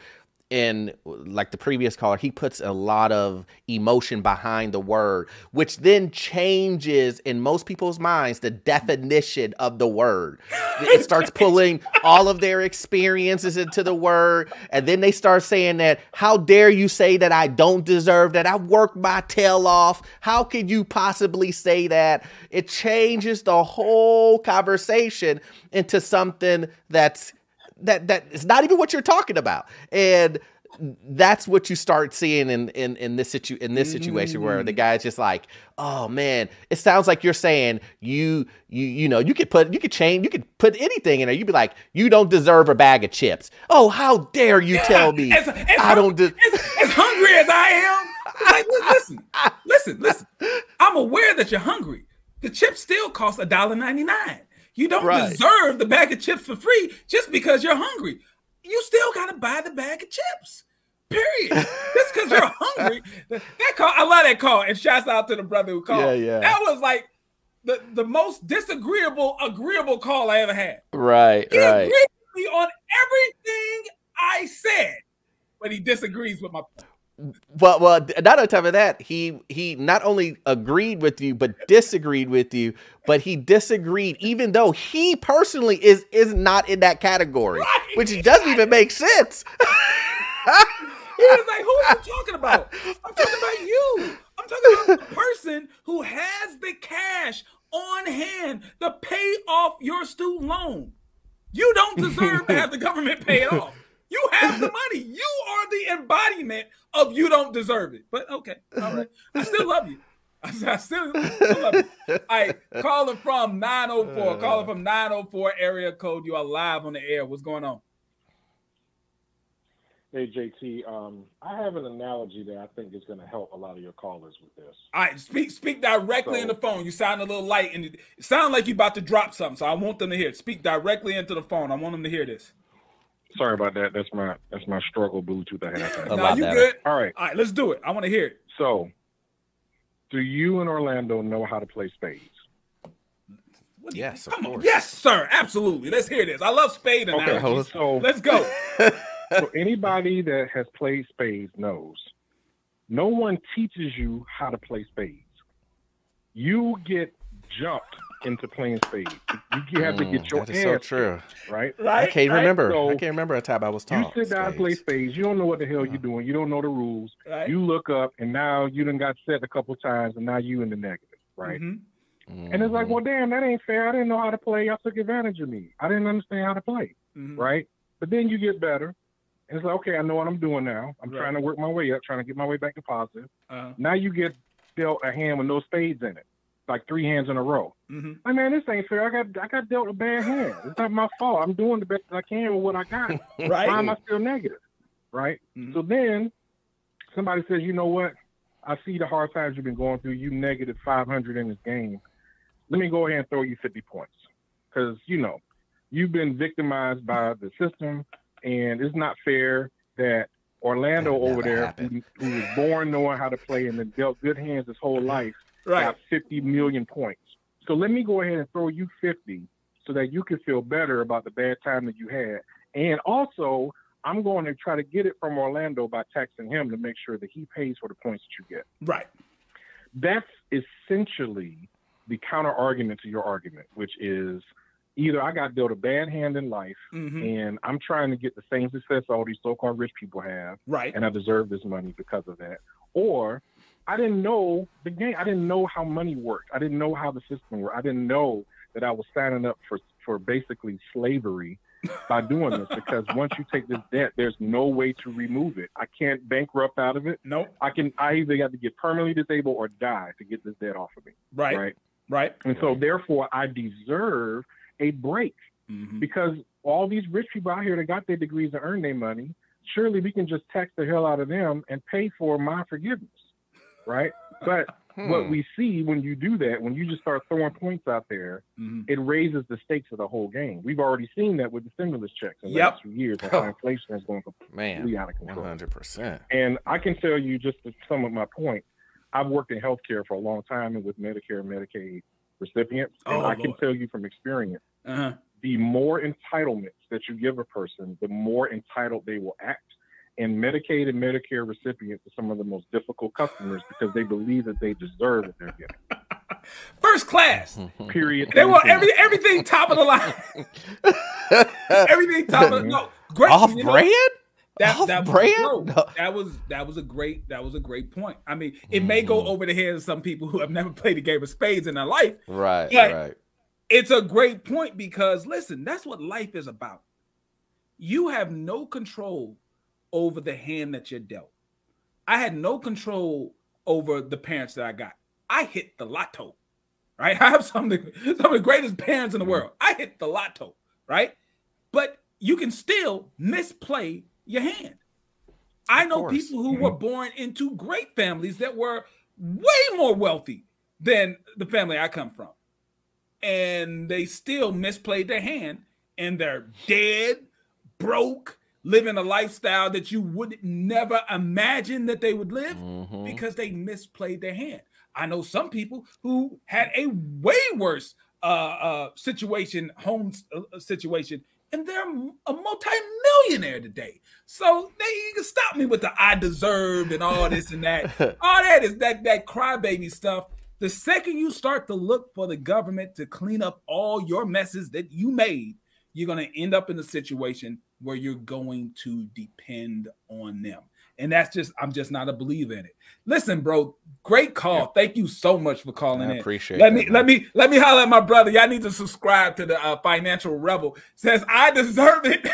And like the previous caller, he puts a lot of emotion behind the word, which then changes in most people's minds the definition of the word. It starts pulling all of their experiences into the word. And then they start saying that, how dare you say that I don't deserve that? I worked my tail off. How could you possibly say that? It changes the whole conversation into something that's That that is not even what you're talking about, and that's what you start seeing in in in this situ in this situation where the guy's just like, oh man, it sounds like you're saying you you you know you could put you could change you could put anything in there. You'd be like, you don't deserve a bag of chips. Oh, how dare you yeah, tell me as, as I don't de- as, as hungry as I am. Like, listen, listen, listen. I'm aware that you're hungry. The chips still cost a dollar ninety-nine. You don't right. deserve the bag of chips for free just because you're hungry. You still got to buy the bag of chips, period. Just because you're hungry. That call, I love that call. And shouts out to the brother who called. Yeah, yeah. That was like the, the most disagreeable, agreeable call I ever had. Right, he right. He agreed with me on everything I said, but he disagrees with my point. Well, well, not on top of that, he he not only agreed with you, but disagreed with you. But he disagreed, even though he personally is is not in that category, right. which doesn't even make sense. He was like, "Who are you talking about? I'm talking about you. I'm talking about the person who has the cash on hand to pay off your student loan. You don't deserve to have the government pay it off. You have the money. You are the embodiment of you don't deserve it. But okay, all right. I still love you. I still, I still love you. All right, calling from nine oh four. Calling from nine oh four area code. You are live on the air. What's going on? Hey, J T, um, I have an analogy that I think is going to help a lot of your callers with this. All right, speak speak directly so, in the phone. You sound a little light, and it sound like you're about to drop something, so I want them to hear it. Speak directly into the phone. I want them to hear this. Sorry about that. That's my that's my struggle Bluetooth I have. No, nah, you that. Good? All right. All right, let's do it. I want to hear it. So, do you in Orlando know how to play spades? Yes, of course. Yes, sir. Absolutely. Let's hear this. I love spade analogies. Okay, so, let's go. So anybody that has played spades knows no one teaches you how to play spades. You get jumped into playing spades. You have to get your mm, that is ass so true. Kicked, right? Right? I can't right? remember. So I can't remember a time I was taught. You sit down and play spades. You don't know what the hell you're doing. You don't know the rules. Right? You look up, and now you done got set a couple times, and now you in the negative, right? Mm-hmm. Mm-hmm. And it's like, well, damn, that ain't fair. I didn't know how to play. Y'all took advantage of me. I didn't understand how to play, mm-hmm. right? But then you get better. And it's like, okay, I know what I'm doing now. I'm right. trying to work my way up, trying to get my way back to positive. Uh-huh. Now you get dealt a hand with no spades in it, like three hands in a row. Mm-hmm. Like, man, this ain't fair. I got I got dealt a bad hand. It's not my fault. I'm doing the best I can with what I got. Right? Why am I still negative? Right? Mm-hmm. So then somebody says, you know what? I see the hard times you've been going through. You negative five hundred in this game. Let me go ahead and throw you fifty points because, you know, you've been victimized by the system. And it's not fair that Orlando that over there, who, who was born knowing how to play and then dealt good hands his whole life, right. got fifty million points. So let me go ahead and throw you fifty so that you can feel better about the bad time that you had. And also, I'm going to try to get it from Orlando by taxing him to make sure that he pays for the points that you get. Right. That's essentially the counter argument to your argument, which is, either I got dealt a bad hand in life, mm-hmm. and I'm trying to get the same success all these so-called rich people have, right. and I deserve this money because of that. Or I didn't know the game. I didn't know how money worked. I didn't know how the system worked. I didn't know that I was signing up for, for basically slavery by doing this because once you take this debt, there's no way to remove it. I can't bankrupt out of it. Nope. I can. I either have to get permanently disabled or die to get this debt off of me. Right. Right. Right. And so therefore, I deserve a break mm-hmm. because all these rich people out here that got their degrees and earned their money, surely we can just tax the hell out of them and pay for my forgiveness, right? But hmm. what we see when you do that, when you just start throwing points out there, mm-hmm. it raises the stakes of the whole game. We've already seen that with the stimulus checks in the yep. last few years. And oh. inflation is going completely Man, out of control. one hundred percent. And I can tell you just to sum up my point, I've worked in healthcare for a long time and with Medicare and Medicaid recipients, and oh, I Lord. can tell you from experience, uh-huh. the more entitlements that you give a person, the more entitled they will act. And Medicaid and Medicare recipients are some of the most difficult customers because they believe that they deserve what they're getting. First class. Period. They want every, everything top of the line. Everything top of the no, great, Off you know, brand? That, Off that brand? Was, no, no. That was that was a great that was a great point. I mean, it mm. may go over the heads of some people who have never played a game of spades in their life. Right, right. It's a great point because, listen, that's what life is about. You have no control over the hand that you're dealt. I had no control over the parents that I got. I hit the lotto, right? I have some of the, some of the greatest parents in the world. I hit the lotto, right? But you can still misplay your hand. I know people who mm-hmm. were born into great families that were way more wealthy than the family I come from. And they still misplayed their hand, and they're dead, broke, living a lifestyle that you would never imagine that they would live mm-hmm. because they misplayed their hand. I know some people who had a way worse uh, uh, situation, home uh, situation, and they're a multi-millionaire today. So they, you can stop me with the I deserved and all this and that. All that is that that crybaby stuff. The second you start to look for the government to clean up all your messes that you made, you're going to end up in a situation where you're going to depend on them. And that's just, I'm just not a believer in it. Listen, bro, great call. Yeah. Thank you so much for calling in. I appreciate it. Let me, let me, let me holler at my brother. Y'all need to subscribe to the uh, Financial Rebel. Says, I deserve it.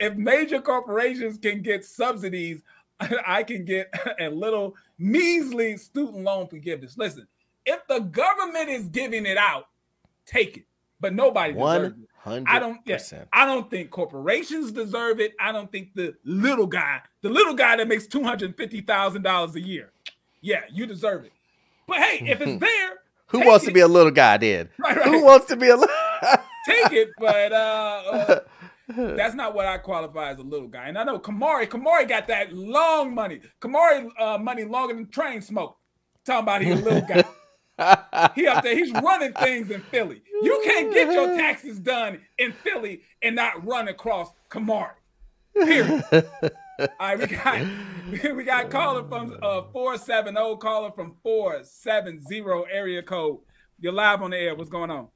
If major corporations can get subsidies, I can get a little measly student loan forgiveness. Listen, if the government is giving it out, take it. But nobody deserves it. I don't. Yes, yeah, I don't think corporations deserve it. I don't think the little guy, the little guy that makes two hundred fifty thousand dollars a year, yeah, you deserve it. But hey, if it's there, who wants it. to be a little guy? Then right, right. who wants to be a little? Take it, but uh, uh, that's not what I qualify as a little guy. And I know Kamari. Kamari got that long money. Kamari uh, money longer than train smoke. Talking about he a little guy. He up there, he's running things in Philly. You can't get your taxes done in Philly and not run across Kamari. Period. All right, we got we got caller from uh four seven zero, caller from four seven zero area code. You're live on the air. What's going on?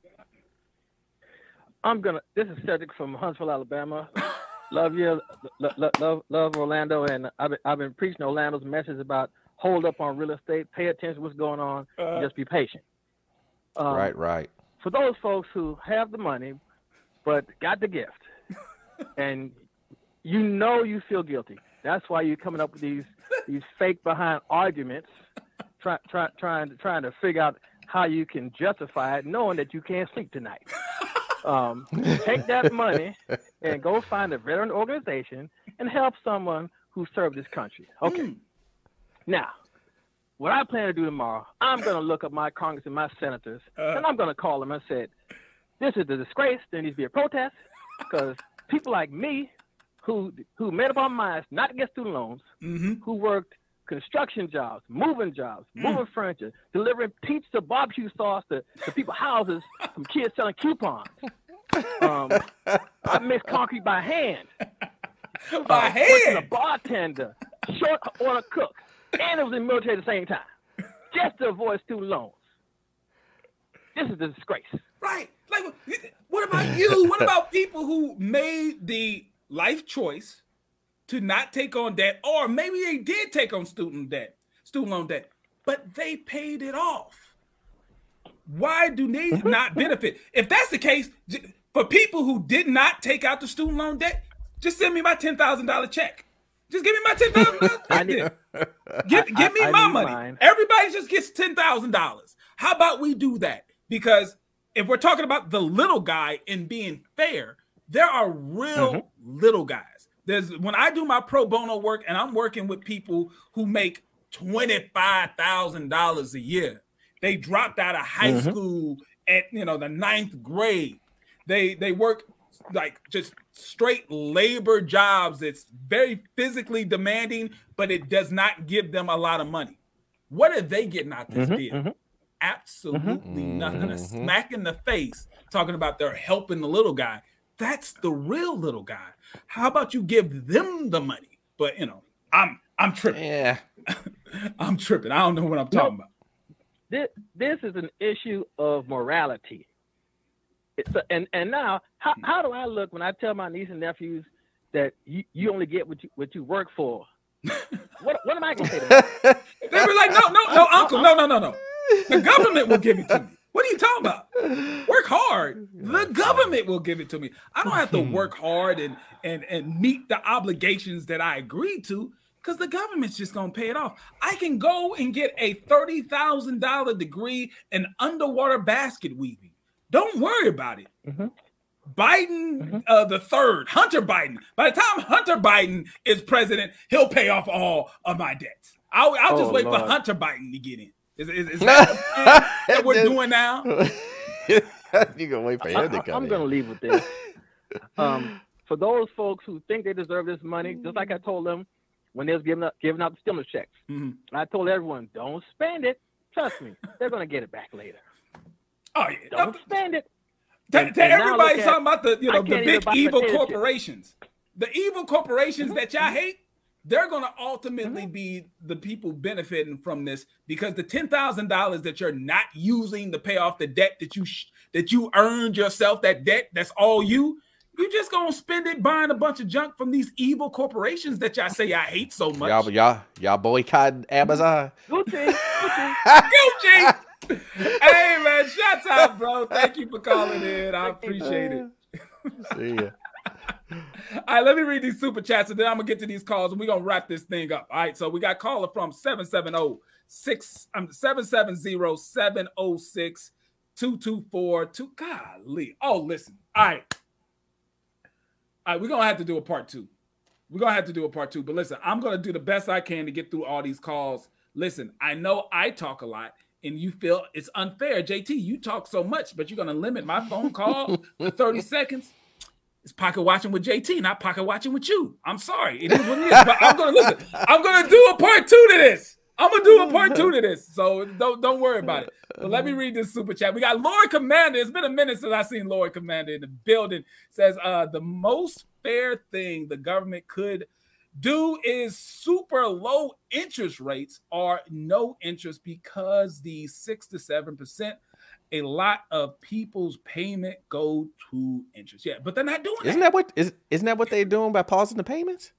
I'm gonna. This is Cedric from Huntsville, Alabama. Love you, love, love, love Orlando, and I've been, I've been preaching Orlando's message about. Hold up on real estate, pay attention to what's going on, uh, and just be patient. Um, right, right. For those folks who have the money but got the gift, and you know you feel guilty. That's why you're coming up with these these fake behind arguments, try, try, trying to trying to figure out how you can justify it, knowing that you can't sleep tonight. Um, take that money and go find a veteran organization and help someone who served this country. Okay. Mm. Now, what I plan to do tomorrow, I'm going to look up my Congress and my senators, uh, and I'm going to call them and said, this is a disgrace. There needs to be a protest because people like me who who made up our minds not to get student loans, mm-hmm. who worked construction jobs, moving jobs, mm. moving furniture, delivering pizza, barbecue sauce to, to people's houses from kids selling coupons. Um, I mixed concrete by hand. By uh, hand? A bartender, short order cook. And it was in the military at the same time, just to avoid student loans. This is a disgrace. Right. Like, what about you? What about people who made the life choice to not take on debt, or maybe they did take on student debt, student loan debt, but they paid it off? Why do they not benefit? If that's the case, for people who did not take out the student loan debt, just send me my ten thousand dollar check. Just give me my ten thousand dollars. Give give me I, I my money. Mine. Everybody just gets ten thousand dollars. How about we do that? Because if we're talking about the little guy and being fair, there are real mm-hmm. little guys. There's when I do my pro bono work and I'm working with people who make twenty five thousand dollars a year. They dropped out of high mm-hmm. school at you know the ninth grade. They they work. Like just straight labor jobs. It's very physically demanding, but it does not give them a lot of money. What are they getting out this mm-hmm, deal? Mm-hmm. Absolutely mm-hmm. nothing. A smack in the face talking about they're helping the little guy. That's the real little guy. How about you give them the money? But you know, I'm I'm tripping. Yeah, I'm tripping. I don't know what I'm talking no, about. This this is an issue of morality. So, and and now, how, how do I look when I tell my niece and nephews that you, you only get what you what you work for? What what am I gonna say to them? They were like, no, no, no, uncle, no, no, no, no. The government will give it to me. What are you talking about? Work hard. The government will give it to me. I don't have to work hard and and and meet the obligations that I agreed to because the government's just gonna pay it off. I can go and get a thirty thousand dollar degree in underwater basket weaving. Don't worry about it. Mm-hmm. Biden mm-hmm. uh, the third, Hunter Biden. By the time Hunter Biden is president, he'll pay off all of my debts. I'll, I'll oh, just wait Lord. for Hunter Biden to get in. Is, is, is that the plan that we're doing now? You're going to wait for him to come I'm going to leave with this. Um, for those folks who think they deserve this money, just like I told them when they was giving up, giving out the stimulus checks, mm-hmm. I told everyone, don't spend it. Trust me, they're going to get it back later. Oh, yeah. Don't spend it. To, and, to and everybody at, talking about the you know the big evil corporations, the evil corporations mm-hmm. that y'all hate, they're gonna ultimately mm-hmm. be the people benefiting from this because the ten thousand dollars that you're not using to pay off the debt that you sh that you earned yourself, that debt that's all you, you just gonna spend it buying a bunch of junk from these evil corporations that y'all say I hate so much. Y'all y'all y'all boycott Amazon. Gucci, Gucci, Gucci. Hey man, shout out, bro. Thank you for calling in. I appreciate it. See ya. All right, let me read these super chats, and then I'm going to get to these calls, and we're going to wrap this thing up. All right, so we got caller from seven seven zero, seven seven zero, seven zero six, two two four two. Golly. Oh, listen. All right. All right, we're going to have to do a part two. We're going to have to do a part two. But listen, I'm going to do the best I can to get through all these calls. Listen, I know I talk a lot, and you feel it's unfair. J T, you talk so much, but you're going to limit my phone call to thirty seconds. It's Pocket Watching with J T, not Pocket Watching with you. I'm sorry. It is what it is. But I'm going to listen. I'm going to do a part two to this. I'm going to do a part two to this. So don't, don't worry about it. But let me read this super chat. We got Lord Commander. It's been a minute since I've seen Lord Commander in the building. It says, uh, the most fair thing the government could do is super low interest rates or no interest, because the six to seven percent, a lot of people's payment go to interest. Yeah, but they're not doing it. Isn't that what is isn't that what they're doing by pausing the payments?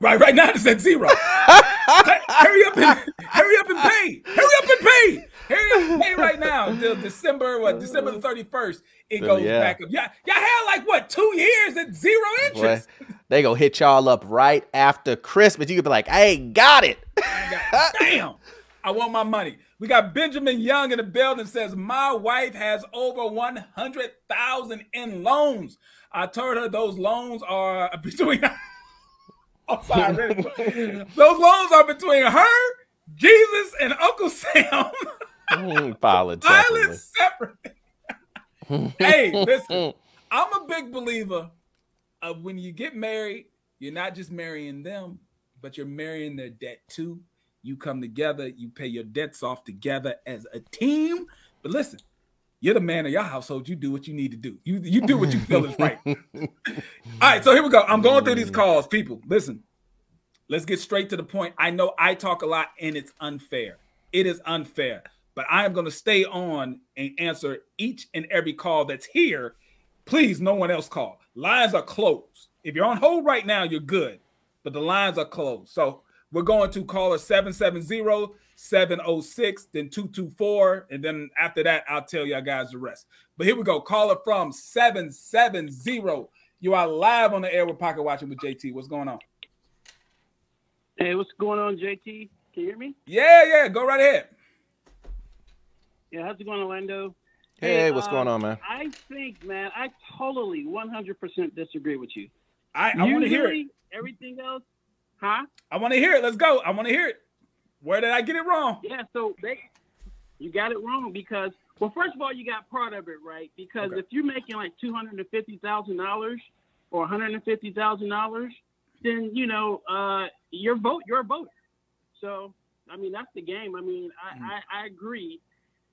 Right, right now it's at zero. hurry up and hurry up and pay. Hurry up and pay. Hurry up and pay right now until December, what, December the thirty-first. It goes yeah. back up. Yeah, y'all had like what two years at zero interest. Boy, they gonna hit y'all up right after Christmas. You could be like, I ain't got it. Damn, I want my money. We got Benjamin Young in the building. Says my wife has over one hundred thousand in loans. I told her those loans are between. I'm sorry, really. Those loans are between her, Jesus, and Uncle Sam. Mm, violence separate. Hey, listen, I'm a big believer of when you get married, you're not just marrying them, but you're marrying their debt too. You come together, you pay your debts off together as a team. But listen, you're the man of your household. You do what you need to do. You you do what you feel is right. All right, so here we go. I'm going through these calls. People, listen. Let's get straight to the point. I know I talk a lot, and it's unfair. It is unfair. But I am going to stay on and answer each and every call that's here. Please, no one else call. Lines are closed. If you're on hold right now, you're good. But the lines are closed. So we're going to caller seven seven zero, seven zero six, then two two four, and then after that, I'll tell y'all guys the rest. But here we go. Caller from seven seven zero. You are live on the air with Pocket Watching with J T. What's going on? Hey, what's going on, J T? Can you hear me? Yeah, yeah. Go right ahead. Yeah, how's it going, Orlando? Hey, hey what's um, going on, man? I think, man, I totally one hundred percent disagree with you. I, I want to hear it. Everything else, huh? I want to hear it. Let's go. I want to hear it. Where did I get it wrong? Yeah, so they, you got it wrong because, well, first of all, you got part of it right because okay. if you're making like two hundred fifty thousand dollars or one hundred fifty thousand dollars, then, you know, uh, your vote, you're a voter. So, I mean, that's the game. I mean, I, mm. I, I agree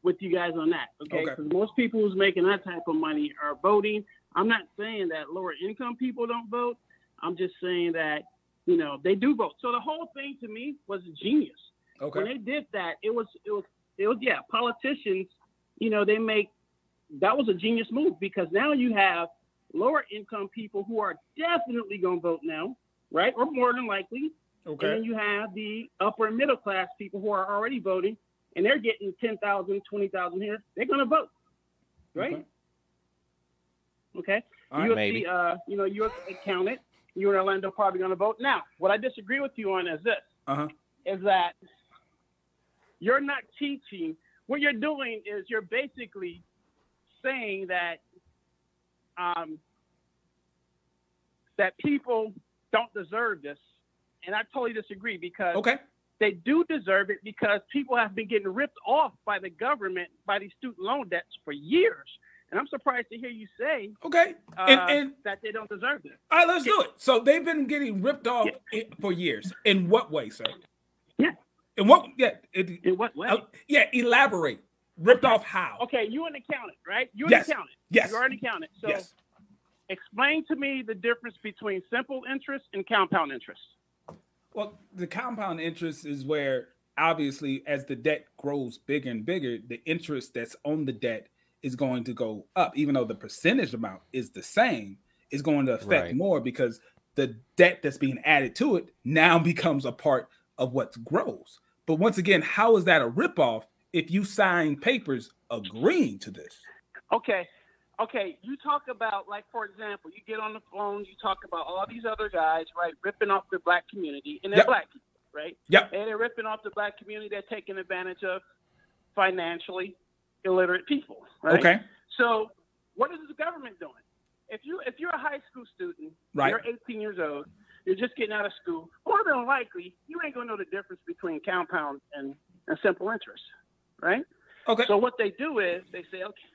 with you guys on that, okay? Because okay. most people who's making that type of money are voting. I'm not saying that lower income people don't vote. I'm just saying that, you know, they do vote. So the whole thing to me was genius. Okay. When they did that, it was, it was, it was, yeah, politicians, you know, they make, that was a genius move because now you have lower income people who are definitely going to vote now, right? Or more than likely. Okay. And then you have the upper and middle class people who are already voting and they're getting ten thousand, twenty thousand here. They're going to vote, right? Okay. Okay. You'll see, uh, you know, you're accounted. You and Orlando are probably going to vote. Now, what I disagree with you on is this, uh-huh. is that you're not teaching. What you're doing is you're basically saying that um, that people don't deserve this, and I totally disagree because okay. they do deserve it because people have been getting ripped off by the government by these student loan debts for years, and I'm surprised to hear you say okay uh, and, and that they don't deserve it. All right, let's do it. So they've been getting ripped off yeah. for years. In what way, sir? Yeah. In what, yeah, it, in what way? Uh, yeah, elaborate. Ripped okay. off how? Okay, you an accountant, right? You an yes. accountant. Yes. You're an accountant. So yes. explain to me the difference between simple interest and compound interest. Well, the compound interest is where, obviously, as the debt grows bigger and bigger, the interest that's on the debt is going to go up. Even though the percentage amount is the same, it's going to affect right. more because the debt that's being added to it now becomes a part of what grows. But once again, how is that a ripoff if you sign papers agreeing to this? Okay. okay, you talk about, like, for example, you get on the phone, you talk about all these other guys, right, ripping off the black community, and they're yep. black people, right? Yep. And they're ripping off the black community. They're taking advantage of financially illiterate people, right? Okay. So what is the government doing? If, you, if you're a high school student, right. you're eighteen years old, you're just getting out of school, more than likely, you ain't going to know the difference between compound and, and simple interest, right? Okay. So what they do is they say, okay,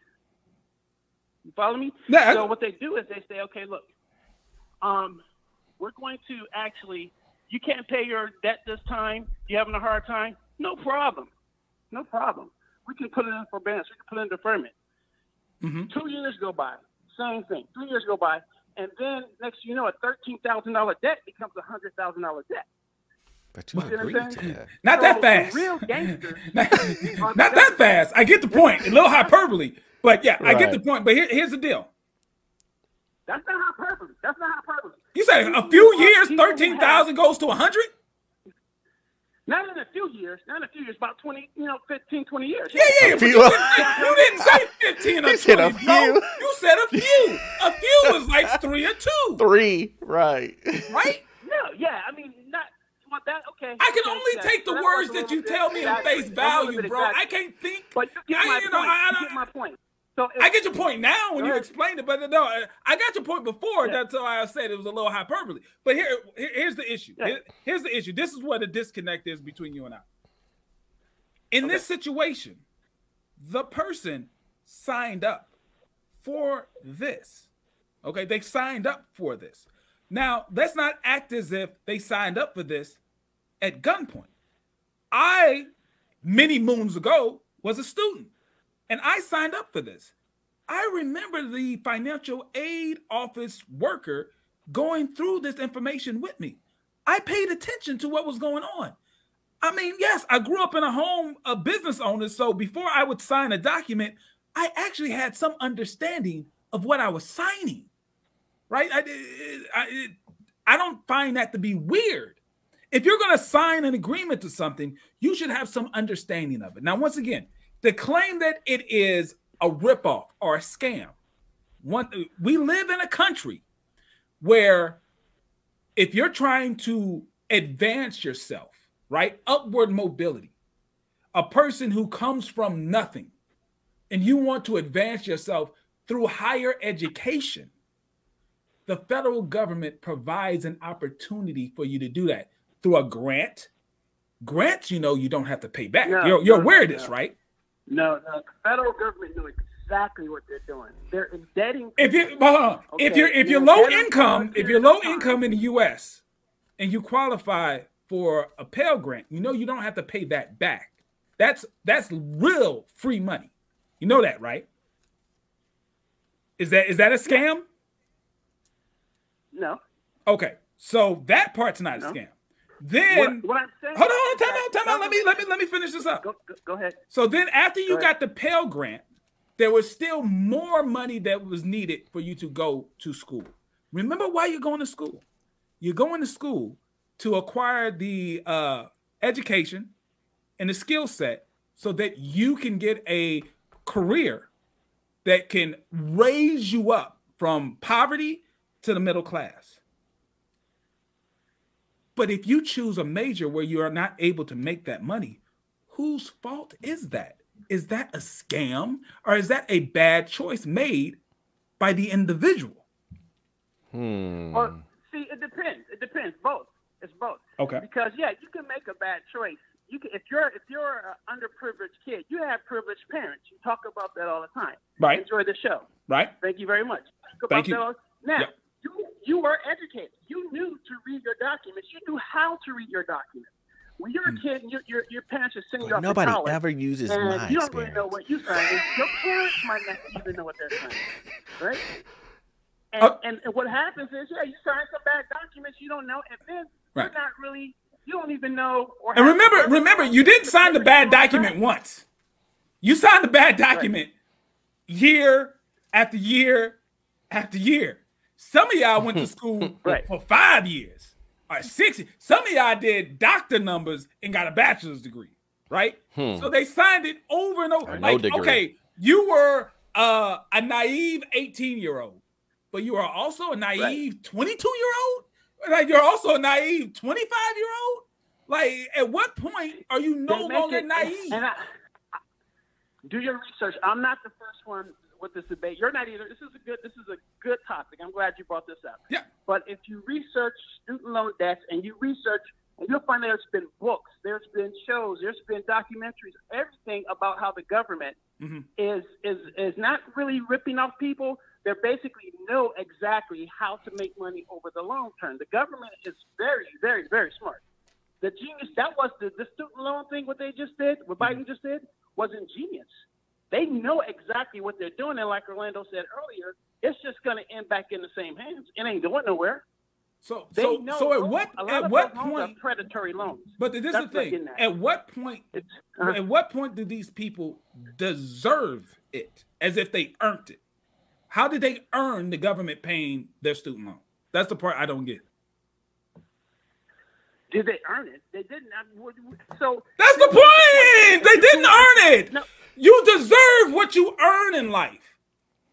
you follow me? Yeah. So what they do is they say, okay, look, um, we're going to actually, you can't pay your debt this time. You're having a hard time. No problem. No problem. We can put it in forbearance. We can put it in deferment. Mm-hmm. Two years go by. Same thing. Three years go by. And then next you know, a thirteen thousand dollars debt becomes a one hundred thousand dollars debt. But you, you agree to that. Not so that fast. Real gangsters. not not that fast. I get the point. A little hyperbole. But yeah, right. I get the point. But here, here's the deal. That's not hyperbole. That's not hyperbole. You say a few years, thirteen thousand goes to one hundred? Not in a few years. Not in a few years. About twenty, you know, fifteen, twenty years. Yeah, yeah. You didn't, you didn't say fifteen or twenty. A few. No, you said a few. A few was like three or two. Three, right? Right? No, yeah. I mean, not well, that. Okay. I can only that. take the that words that you bit, tell me exactly. at face value, bro. Exactly. I can't think. But you get I, my you know, point. I, I don't, you get my point. So if, I get your point now when you explained it, but no, I got your point before. Yeah. That's why I said it was a little hyperbole. But here, here's the issue. Yeah. Here's the issue. This is where the disconnect is between you and I. In okay. this situation, the person signed up for this. Okay, they signed up for this. Now, let's not act as if they signed up for this at gunpoint. I, many moons ago, was a student. And I signed up for this. I remember the financial aid office worker going through this information with me. I paid attention to what was going on. I mean, yes, I grew up in a home of business owners. So before I would sign a document, I actually had some understanding of what I was signing, right? I, I, I don't find that to be weird. If you're going to sign an agreement to something, you should have some understanding of it. Now, once again, the claim that it is a ripoff or a scam. One, we live in a country where if you're trying to advance yourself, right, upward mobility, a person who comes from nothing and you want to advance yourself through higher education, the federal government provides an opportunity for you to do that through a grant. Grants, you know, you don't have to pay back. No, you're you're no, aware of this, no. right? No, no, the federal government knew exactly what they're doing. They're indebting. If you, uh, okay. if you're, if you're, you're low income, if you're low income in the U S and you qualify for a Pell Grant, you know you don't have to pay that back. That's that's real free money. You know that, right? Is that is that a scam? No. Okay, so that part's not no. a scam. Then what, what I'm saying, hold on, time out, time out. Let me let me let me finish this up. Go, go, go ahead. So then after you go got ahead. the Pell Grant, there was still more money that was needed for you to go to school. Remember why you're going to school. You're going to school to acquire the uh, education and the skill set so that you can get a career that can raise you up from poverty to the middle class. But if you choose a major where you are not able to make that money, whose fault is that? Is that a scam or is that a bad choice made by the individual? Hmm. Or, see, it depends. It depends. Both. It's both. Okay. Because yeah, you can make a bad choice. You can if you're if you're an underprivileged kid, you have privileged parents. You talk about that all the time. Right. Enjoy the show. Right. Thank you very much. Talk Thank about you. That now. Yep. You, you were educated. You knew to read your documents. You knew how to read your documents. When you're a kid, and your, your your parents are sending well, you off to college. Nobody ever uses and my you don't experience. Really know what you signed. Your parents might not even know what they're signing, right? And, oh. and what happens is, yeah, you sign some bad documents you don't know, and then right. you're not really, you don't even know. Or and remember, remember, remember, you didn't sign the bad document right. once. You signed the bad document right. year after year after year. Some of y'all went to school right. for five years or six. Some of y'all did doctor numbers and got a bachelor's degree, right? Hmm. So they signed it over and over. Like, no degree. Okay, you were uh, a naive eighteen-year-old, but you are also a naive twenty-two-year-old? Right. Like, you're also a naive twenty-five-year-old? Like, at what point are you no longer it, naive? And I, I, do your research. I'm not the first one with this debate. You're not either. This is a good. This is a good topic. I'm glad you brought this up. Yeah. But if you research student loan debts and you research, and you'll find there's been books, there's been shows, there's been documentaries, everything about how the government mm-hmm. is is is not really ripping off people. They basically know exactly how to make money over the long term. The government is very, very, very smart. The genius, that was the, the student loan thing, what they just did, what Biden just did, was ingenious. They know exactly what they're doing. And like Orlando said earlier, it's just going to end back in the same hands. It ain't going nowhere. So, they so, know so at what, at what point, predatory loans. But this is the thing, at what point, uh-huh. at what point do these people deserve it as if they earned it? How did they earn the government paying their student loan? That's the part I don't get. Did they earn it? They didn't. So that's the point. They didn't earn it. No. You deserve what you earn in life.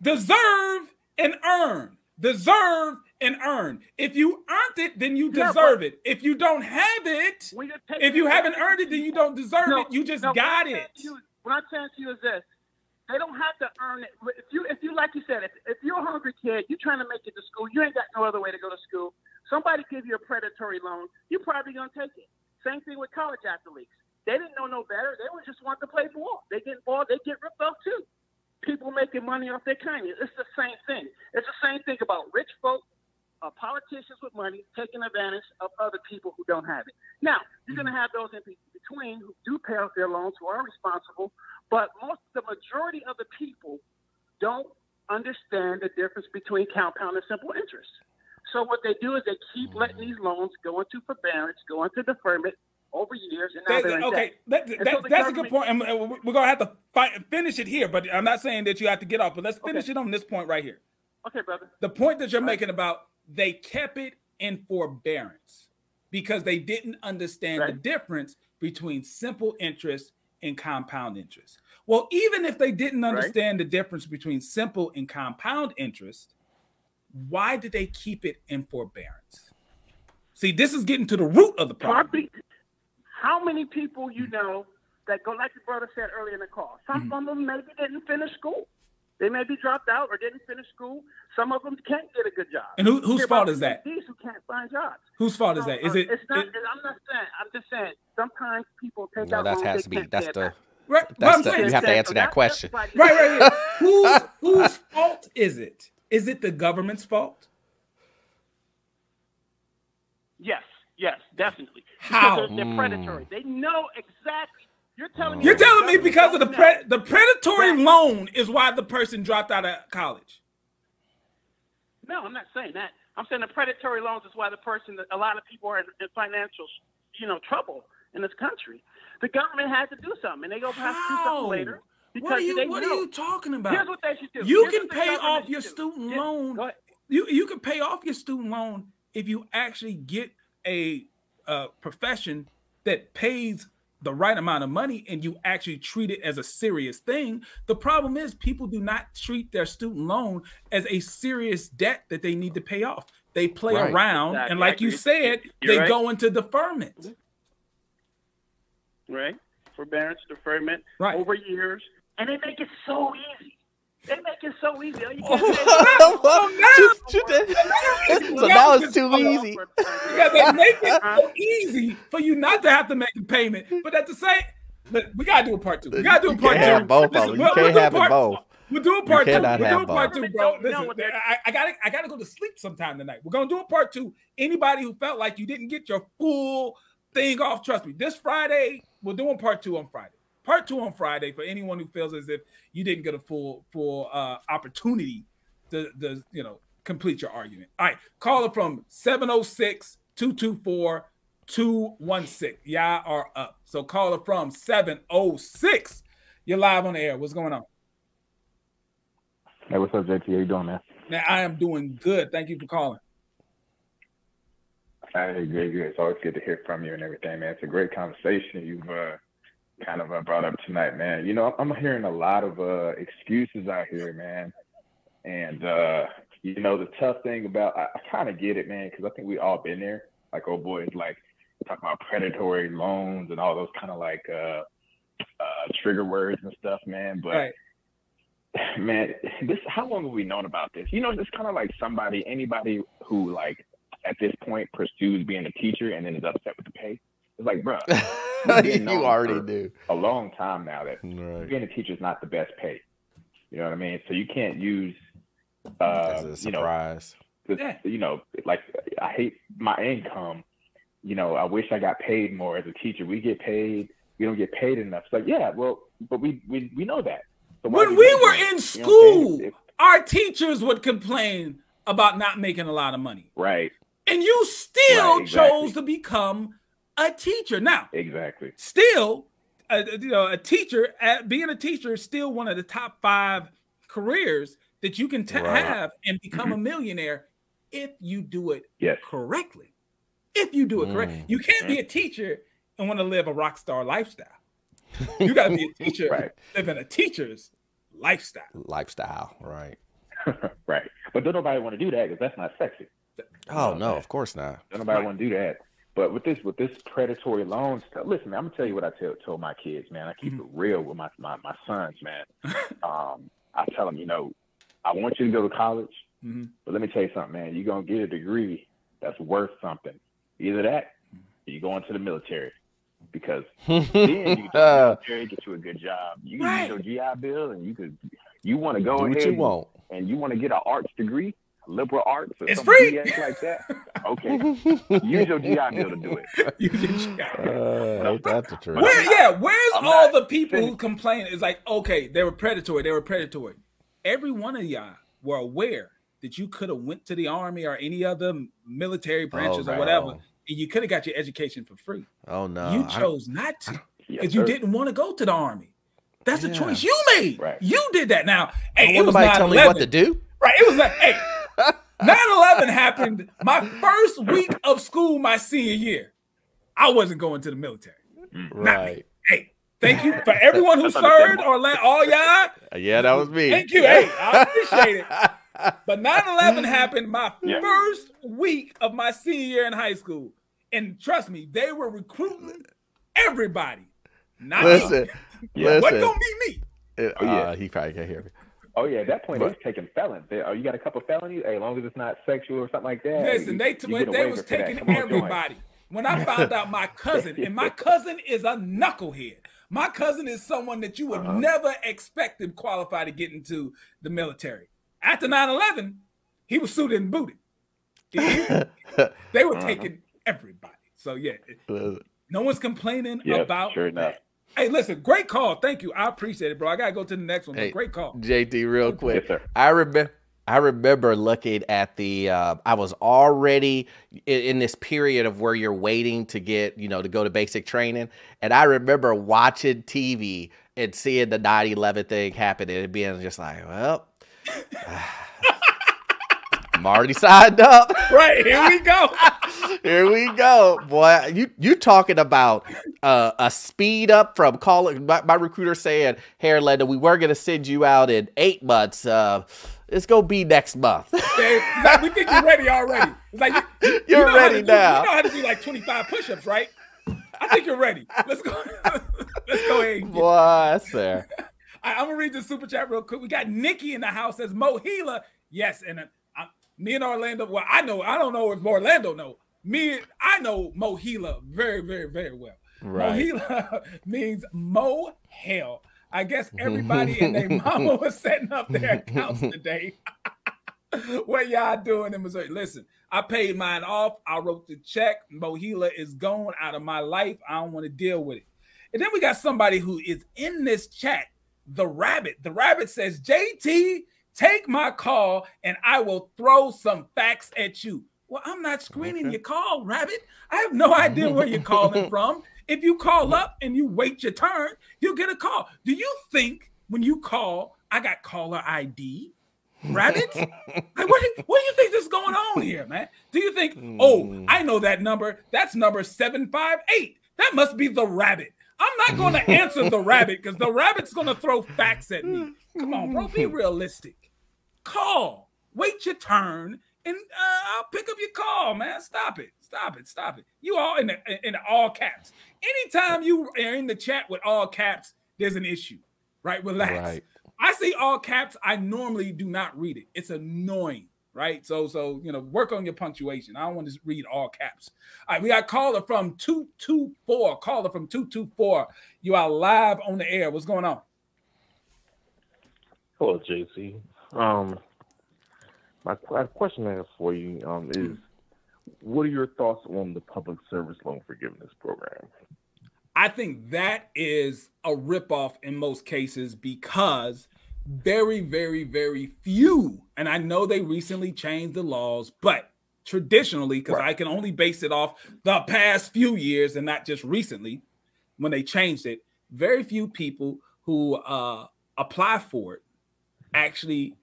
Deserve and earn. Deserve and earn. If you earned it, then you deserve yeah, it. If you don't have it, if you haven't earned it, then you don't deserve no, it. You just no, got it. You, what I'm saying to you is this. They don't have to earn it. If you, if you like you said, if, if you're a hungry kid, you're trying to make it to school, you ain't got no other way to go to school. Somebody give you a predatory loan, you're probably going to take it. Same thing with college athletes. They didn't know no better. They would just want to play ball. They get ball, they get ripped off too. People making money off their kindness. It's the same thing. It's the same thing about rich folk, uh, politicians with money, taking advantage of other people who don't have it. Now, you're going to have those in between who do pay off their loans, who are responsible, but most, the majority of the people don't understand the difference between compound and simple interest. So what they do is they keep letting these loans go into forbearance, go into deferment over years, and now that, they're in okay. debt. That, that, so that's a good point. And we're going to have to fight, finish it here, but I'm not saying that you have to get off, but let's finish okay. it on this point right here. Okay, brother. The point that you're right. making about they kept it in forbearance because they didn't understand right. the difference between simple interest and compound interest. Well, even if they didn't understand right. the difference between simple and compound interest, why did they keep it in forbearance? See, this is getting to the root of the problem. How many people you know that go, like your brother said earlier in the call, some mm-hmm. of them maybe didn't finish school. They maybe dropped out or didn't finish school. Some of them can't get a good job. And who, whose fault is that? These who can't find jobs. Whose fault is that? Is it? It's not. It, I'm not saying. I'm just saying. Sometimes people take no, out. No, that has to be. That's the. Right, that's the. You have to answer that question. Right, right, right. Whose whose fault is it? Is it the government's fault? Yes, yes, definitely. How? Because they're, they're predatory. Mm. They know exactly. You're telling me. You're telling me because of the pre- the predatory right. loan is why the person dropped out of college. No, I'm not saying that. I'm saying the predatory loans is why the person. A lot of people are in financial, you know, trouble in this country. The government had to do something, and they go have to do something later. Because what are you, what are you talking about? Here's what they should do. You Here's can pay off your student do. loan. Yeah, you you can pay off your student loan if you actually get a uh, profession that pays the right amount of money and you actually treat it as a serious thing. The problem is people do not treat their student loan as a serious debt that they need to pay off. They play right. around. Exactly. And like you said, You're they right. go into deferment. Right. Forbearance, deferment right. over years. And they make it so easy. They make it so easy. You can't so now it's too easy. Because they make it so easy for you not to have to make a payment. But at the same, look, we gotta do a part two. We gotta do a part two. Have both Listen, you can't have part, both. We're doing part two. We're doing part two, bro. Listen, I, I gotta, I gotta go to sleep sometime tonight. We're gonna do a part two. Anybody who felt like you didn't get your full thing off, trust me. This Friday, we're doing part two on Friday. Part two on Friday for anyone who feels as if you didn't get a full full uh, opportunity to, to, you know, complete your argument. All right, caller from seven oh six, two two four, two one six. Y'all are up. So caller from seven oh six, you're live on the air. What's going on? Hey, what's up, J T? How you doing, man? Man, I am doing good. Thank you for calling. Hey, great, great. It's always good to hear from you and everything, man. It's a great conversation. You've uh, kind of I brought up tonight, man. You know, I'm hearing a lot of uh, excuses out here, man. And, uh, you know, the tough thing about, I, I kind of get it, man, because I think we all been there. Like, oh boy, it's like, talk about predatory loans and all those kind of like uh, uh, trigger words and stuff, man. But right. man, this, how long have we known about this? You know, it's kind of like somebody, anybody who like at this point pursues being a teacher and then is upset with the pay. It's like, bro, you already do a long time now that right. being a teacher is not the best pay. You know what I mean? So you can't use, uh, as a surprise. You know, the, you know, like I hate my income. You know, I wish I got paid more as a teacher. We get paid. We don't get paid enough. It's like, yeah, well, but we we, we know that. So when we were in school, you know, our teachers would complain about not making a lot of money. Right. And you still right, exactly. chose to become a teacher. Now, exactly. still, uh, you know, a teacher, uh, being a teacher is still one of the top five careers that you can t- right. have and become mm-hmm. a millionaire if you do it yes. correctly. If you do it correct, mm. you can't be a teacher and want to live a rock star lifestyle. You got to be a teacher right. living a teacher's lifestyle. Lifestyle, right. right. But don't nobody want to do that because that's not sexy. Oh, no, that. Of course not. Don't nobody right. want to do that. But with this with this predatory loan stuff, listen, man, I'm going to tell you what I tell, told my kids, man. I keep mm-hmm. it real with my, my, my sons, man. um, I tell them, you know, I want you to go to college, mm-hmm. but let me tell you something, man. You're going to get a degree that's worth something. Either that, or you go into the military, because then you get the military, get you a good job. You can right. get your G I Bill, and you could you want to go do ahead what you want. And you want to get an arts degree, liberal arts, or it's some free. B S like that. Okay, use your G I Bill to do it. Use your G I Bill. Uh, that's the truth. Where, yeah, where's I'm all the people saying. Who complain? It's like, okay, they were predatory. They were predatory. Every one of y'all were aware that you could have went to the Army or any other military branches oh, or whatever. And you could have got your education for free. Oh, no. You chose I, not to because yes, you didn't want to go to the Army. That's yeah. a choice you made. Right. You did that. Now, hey, it was nine eleven. Nobody tell me what to do. Right. It was like, hey, nine eleven happened my first week of school my senior year. I wasn't going to the military. Right. Hey, thank you for everyone who served or let all y'all. Yeah, that was me. Thank you. Hey, I appreciate it. But nine eleven happened my yeah. first week of my senior year in high school. And trust me, they were recruiting everybody. Not listen, me. Yeah. What's going to be me? It, oh, yeah. Uh, he probably can't hear me. Oh, yeah. At that point, but, they was taking felons. They, oh, you got a couple felonies? Hey, as long as it's not sexual or something like that. Listen, you, they, you they was taking everybody. When I found out my cousin, and my cousin is a knucklehead. My cousin is someone that you would uh-huh. never expect him qualified to get into the military. After nine eleven, he was suited and booted. They were taking everybody. So, yeah, no one's complaining yep, about sure that. Hey, listen, great call. Thank you. I appreciate it, bro. I got to go to the next one. Hey, great call. J T, real quick. Yes, I remember. I remember looking at the, uh, I was already in, in this period of where you're waiting to get, you know, to go to basic training. And I remember watching T V and seeing the nine eleven thing happen and being just like, well, I'm already signed up. Right, here we go. Here we go. Boy, you you talking about uh, a speed up from calling. My, my recruiter saying, hey, Orlando, we were going to send you out in eight months. Uh, it's going to be next month. Like, we think you're ready already. It's like you, you, You're you know ready now. Do, you know how to do like twenty-five push-ups, right? I think you're ready. Let's go. Let's go ahead. Boy, that's fair. I, I'm going to read this super chat real quick. We got Nikki in the house. Says, MOHELA. Yes, and I, me and Orlando, well, I know. I don't know if Orlando know. Me, I know MOHELA very, very, very well. Right. MOHELA means Mo Hell. I guess everybody and their mama was setting up their accounts today. What y'all doing in Missouri? Listen, I paid mine off. I wrote the check. MOHELA is gone out of my life. I don't want to deal with it. And then we got somebody who is in this chat. The rabbit. The rabbit says, J T, take my call and I will throw some facts at you. Well, I'm not screening okay. your call, rabbit. I have no idea where you're calling from. If you call up and you wait your turn, you'll get a call. Do you think when you call, I got caller I D? Rabbit? Like, what, what do you think is going on here, man? Do you think, oh, I know that number. That's number seven five eight. That must be the rabbit. I'm not going to answer the rabbit because the rabbit's going to throw facts at me. Come on, bro, be realistic. Call, wait your turn, and uh, I'll pick up your call, man. Stop it, stop it, stop it. You all in the, in the all caps. Anytime you are in the chat with all caps, there's an issue, right? Relax. Right. I see all caps. I normally do not read it. It's annoying, right? So, so you know, work on your punctuation. I don't want to just read all caps. All right, we got caller from two two four. Caller from two two four. You are live on the air. What's going on? Hello, J C. Um, my question I have for you um, is, what are your thoughts on the public service loan forgiveness program? I think that is a ripoff in most cases because very, very, very few, and I know they recently changed the laws, but traditionally, because right. I can only base it off the past few years and not just recently when they changed it, very few people who uh, apply for it actually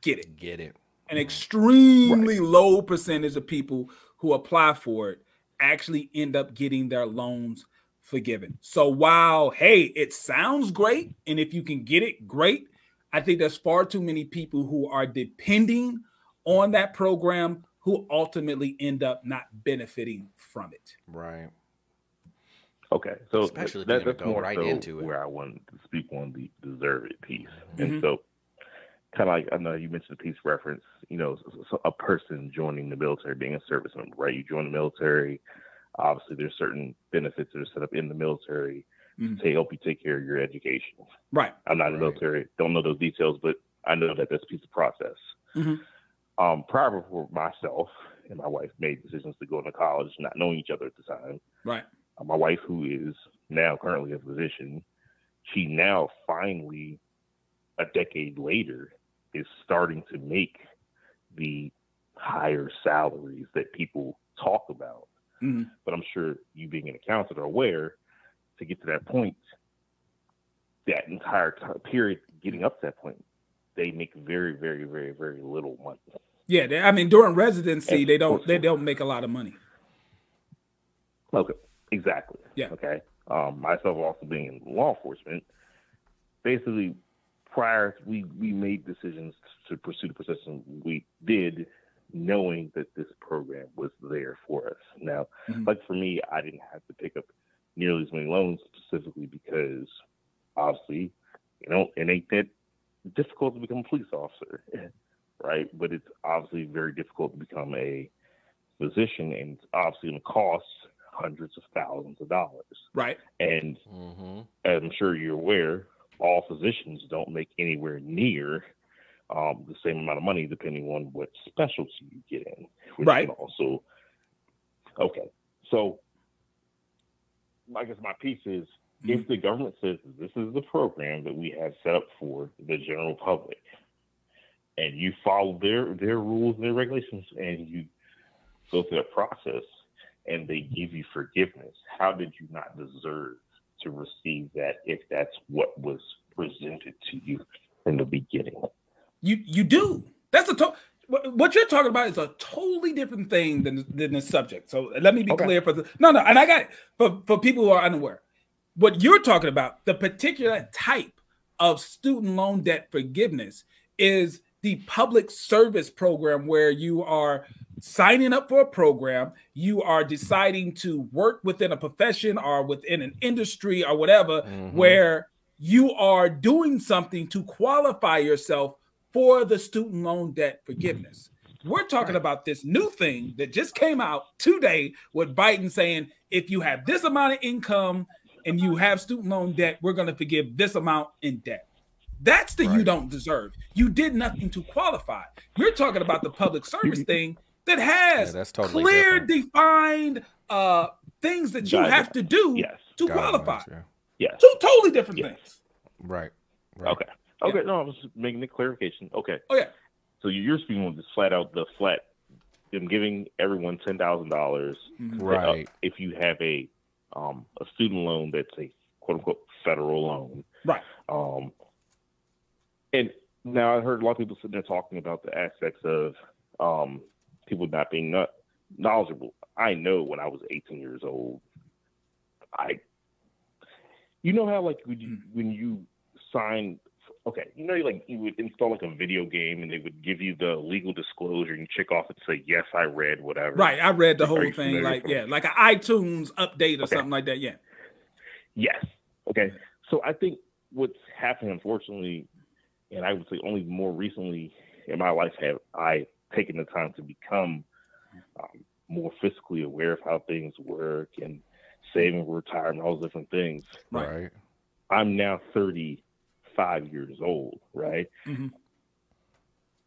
get it. Get it. An extremely right. low percentage of people who apply for it actually end up getting their loans forgiven. So while, hey, it sounds great, and if you can get it, great, I think there's far too many people who are depending on that program who ultimately end up not benefiting from it. Right. Okay. So especially that, that's go more right so into it. Where I wanted to speak on the deserve it piece. Mm-hmm. And so kind of like, I know you mentioned the piece reference, you know, so a person joining the military, being a service member, right? You join the military, obviously, there's certain benefits that are set up in the military mm-hmm. to help you take care of your education. Right. I'm not in the right. military. Don't know those details, but I know that that's a piece of process. Mm-hmm. Um, prior before myself and my wife made decisions to go into college, not knowing each other at the time. Right. Uh, my wife, who is now currently a physician, she now finally, a decade later, is starting to make the higher salaries that people talk about. Mm-hmm. But I'm sure you being an accountant are aware to get to that point, that entire time period getting up to that point, they make very, very, very, very little money. Yeah. They, I mean, during residency, and they don't, they don't make a lot of money. Okay. Exactly. Yeah. Okay. Um, myself also being in law enforcement, basically prior, we, we made decisions to pursue the profession we did, knowing that this program was there for us. Now, mm-hmm. like for me, I didn't have to pick up nearly as many loans specifically because obviously, you know, it ain't that difficult to become a police officer, right? But it's obviously very difficult to become a physician, and it's obviously going to cost hundreds of thousands of dollars. Right. And mm-hmm. as I'm sure you're aware, all physicians don't make anywhere near Um, the same amount of money, depending on what specialty you get in. Which right. Also, okay. So, I guess my piece is, mm-hmm. if the government says this is the program that we have set up for the general public, and you follow their their rules and their regulations, and you go through that process, and they give you forgiveness, how did you not deserve to receive that if that's what was presented to you from the beginning? You you do. That's a to- what you're talking about is a totally different thing than than the subject. So let me be okay. clear for the no no. And I got it for for people who are unaware. What you're talking about, the particular type of student loan debt forgiveness, is the public service program where you are signing up for a program, you are deciding to work within a profession or within an industry or whatever, mm-hmm. where you are doing something to qualify yourself for the student loan debt forgiveness. We're talking about this new thing that just came out today with Biden saying, if you have this amount of income and you have student loan debt, we're going to forgive this amount in debt. That's the right. You don't deserve. You did nothing to qualify. You're talking about the public service thing that has yeah, totally clear, different. defined uh, things that you Got have it. to do yes. to Got qualify. It, yeah. Two totally different yes. things. Right. right. Okay. Okay, yeah. no, I was making the clarification. Okay. Oh, yeah. So you're speaking on this flat out, the flat, them giving everyone ten thousand dollars. Right. Uh, if you have a um, a student loan that's a quote-unquote federal loan. Right. Um, and now I heard a lot of people sitting there talking about the aspects of um, people not being not knowledgeable. I know when I was eighteen years old, I You know how like when you, when you sign, okay, you know, like you would install like a video game and they would give you the legal disclosure and you check off and say, yes, I read whatever. Right, I read the like, whole thing. Like, yeah, like an iTunes update or okay. something like that. Yeah. Yes. Okay. So I think what's happened, unfortunately, and I would say only more recently in my life have I taken the time to become um, more fiscally aware of how things work and saving for retirement, all those different things. Right. I'm now thirty-five years old, right? Mm-hmm.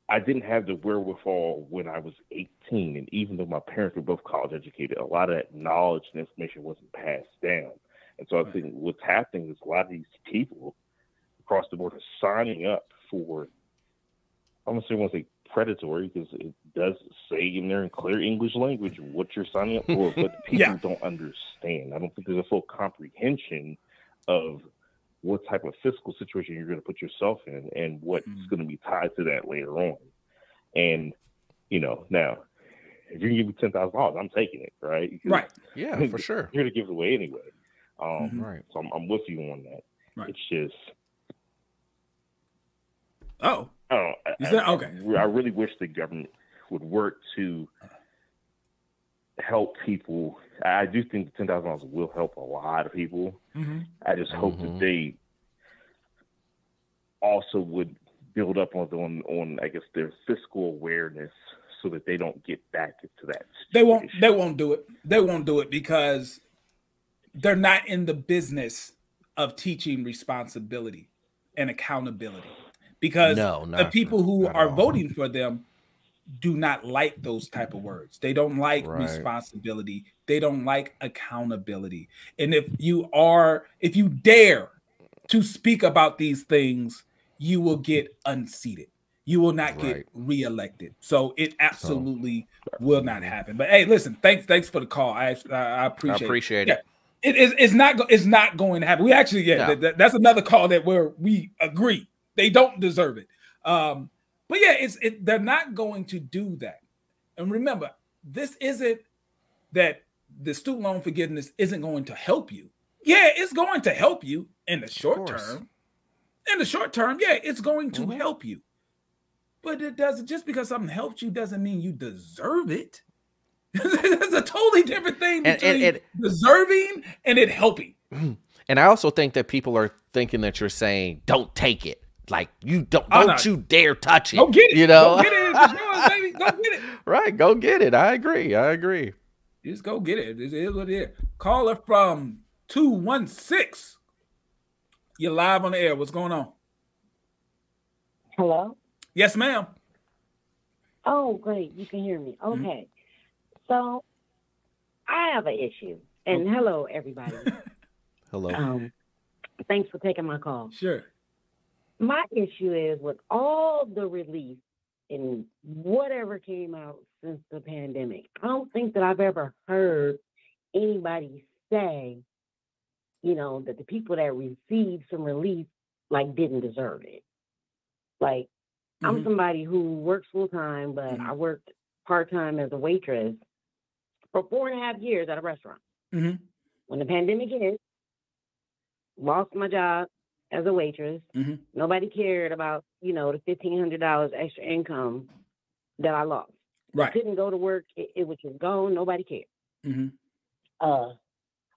I didn't have the wherewithal when I was eighteen, and even though my parents were both college educated, a lot of that knowledge and information wasn't passed down. And so I right. think what's happening is a lot of these people across the board are signing up for, I'm going to say, I want to say predatory, because it does say in there in clear English language what you're signing up for, but people yeah. don't understand. I don't think there's a full comprehension of what type of fiscal situation you're going to put yourself in and what's mm. going to be tied to that later on. And, you know, now, if you can give me ten thousand dollars, I'm taking it, right? Because right. Yeah, for sure. You're going to give it away anyway. Um, mm-hmm. Right. So I'm, I'm with you on that. Right. It's just... Oh. I don't know. Is that, okay. I, I really wish the government would work to help people. I do think the ten thousand dollars will help a lot of people. Mm-hmm. I just hope mm-hmm. that they also would build up on, on, on, I guess, their fiscal awareness so that they don't get back into that situation. They won't, they won't do it. They won't do it because they're not in the business of teaching responsibility and accountability. Because no, not, the people who are all. voting for them do not like those type of words. They don't like right. responsibility. They don't like accountability. And if you are, if you dare to speak about these things, you will get unseated. You will not right. get reelected. So it absolutely so. will not happen. But hey, listen, thanks, thanks for the call. I I, I appreciate. I appreciate it. it. Yeah. It is. It's not. It's not going to happen. We actually. Yeah. No. Th- th- that's another call that where we agree. They don't deserve it. Um, but yeah, it's it, they're not going to do that. And remember, this isn't that the student loan forgiveness isn't going to help you. Yeah, it's going to help you in the short term. In the short term, yeah, it's going to mm-hmm. help you. But it doesn't, just because something helped you doesn't mean you deserve it. That's a totally different thing between and, and, and, deserving and it helping. And I also think that people are thinking that you're saying, don't take it. Like you don't, don't oh, no. you dare touch it. Go get it. You know, go get it. Yours, baby. Go get it. Right, go get it. I agree. I agree. Just go get it. It is what it is. Caller from two one six. You're live on the air. What's going on? Hello. Yes, ma'am. Oh, great. You can hear me. Okay. Mm-hmm. So, I have an issue. And oh. hello, everybody. Hello. Um, thanks for taking my call. Sure. My issue is with all the relief and whatever came out since the pandemic, I don't think that I've ever heard anybody say, you know, that the people that received some relief, like, didn't deserve it. Like, mm-hmm. I'm somebody who works full time, but mm-hmm. I worked part time as a waitress for four and a half years at a restaurant. Mm-hmm. When the pandemic hit, lost my job as a waitress, mm-hmm. nobody cared about, you know, the fifteen hundred dollars extra income that I lost. Right. I couldn't go to work. It, it was just gone. Nobody cared. Mm-hmm. Uh,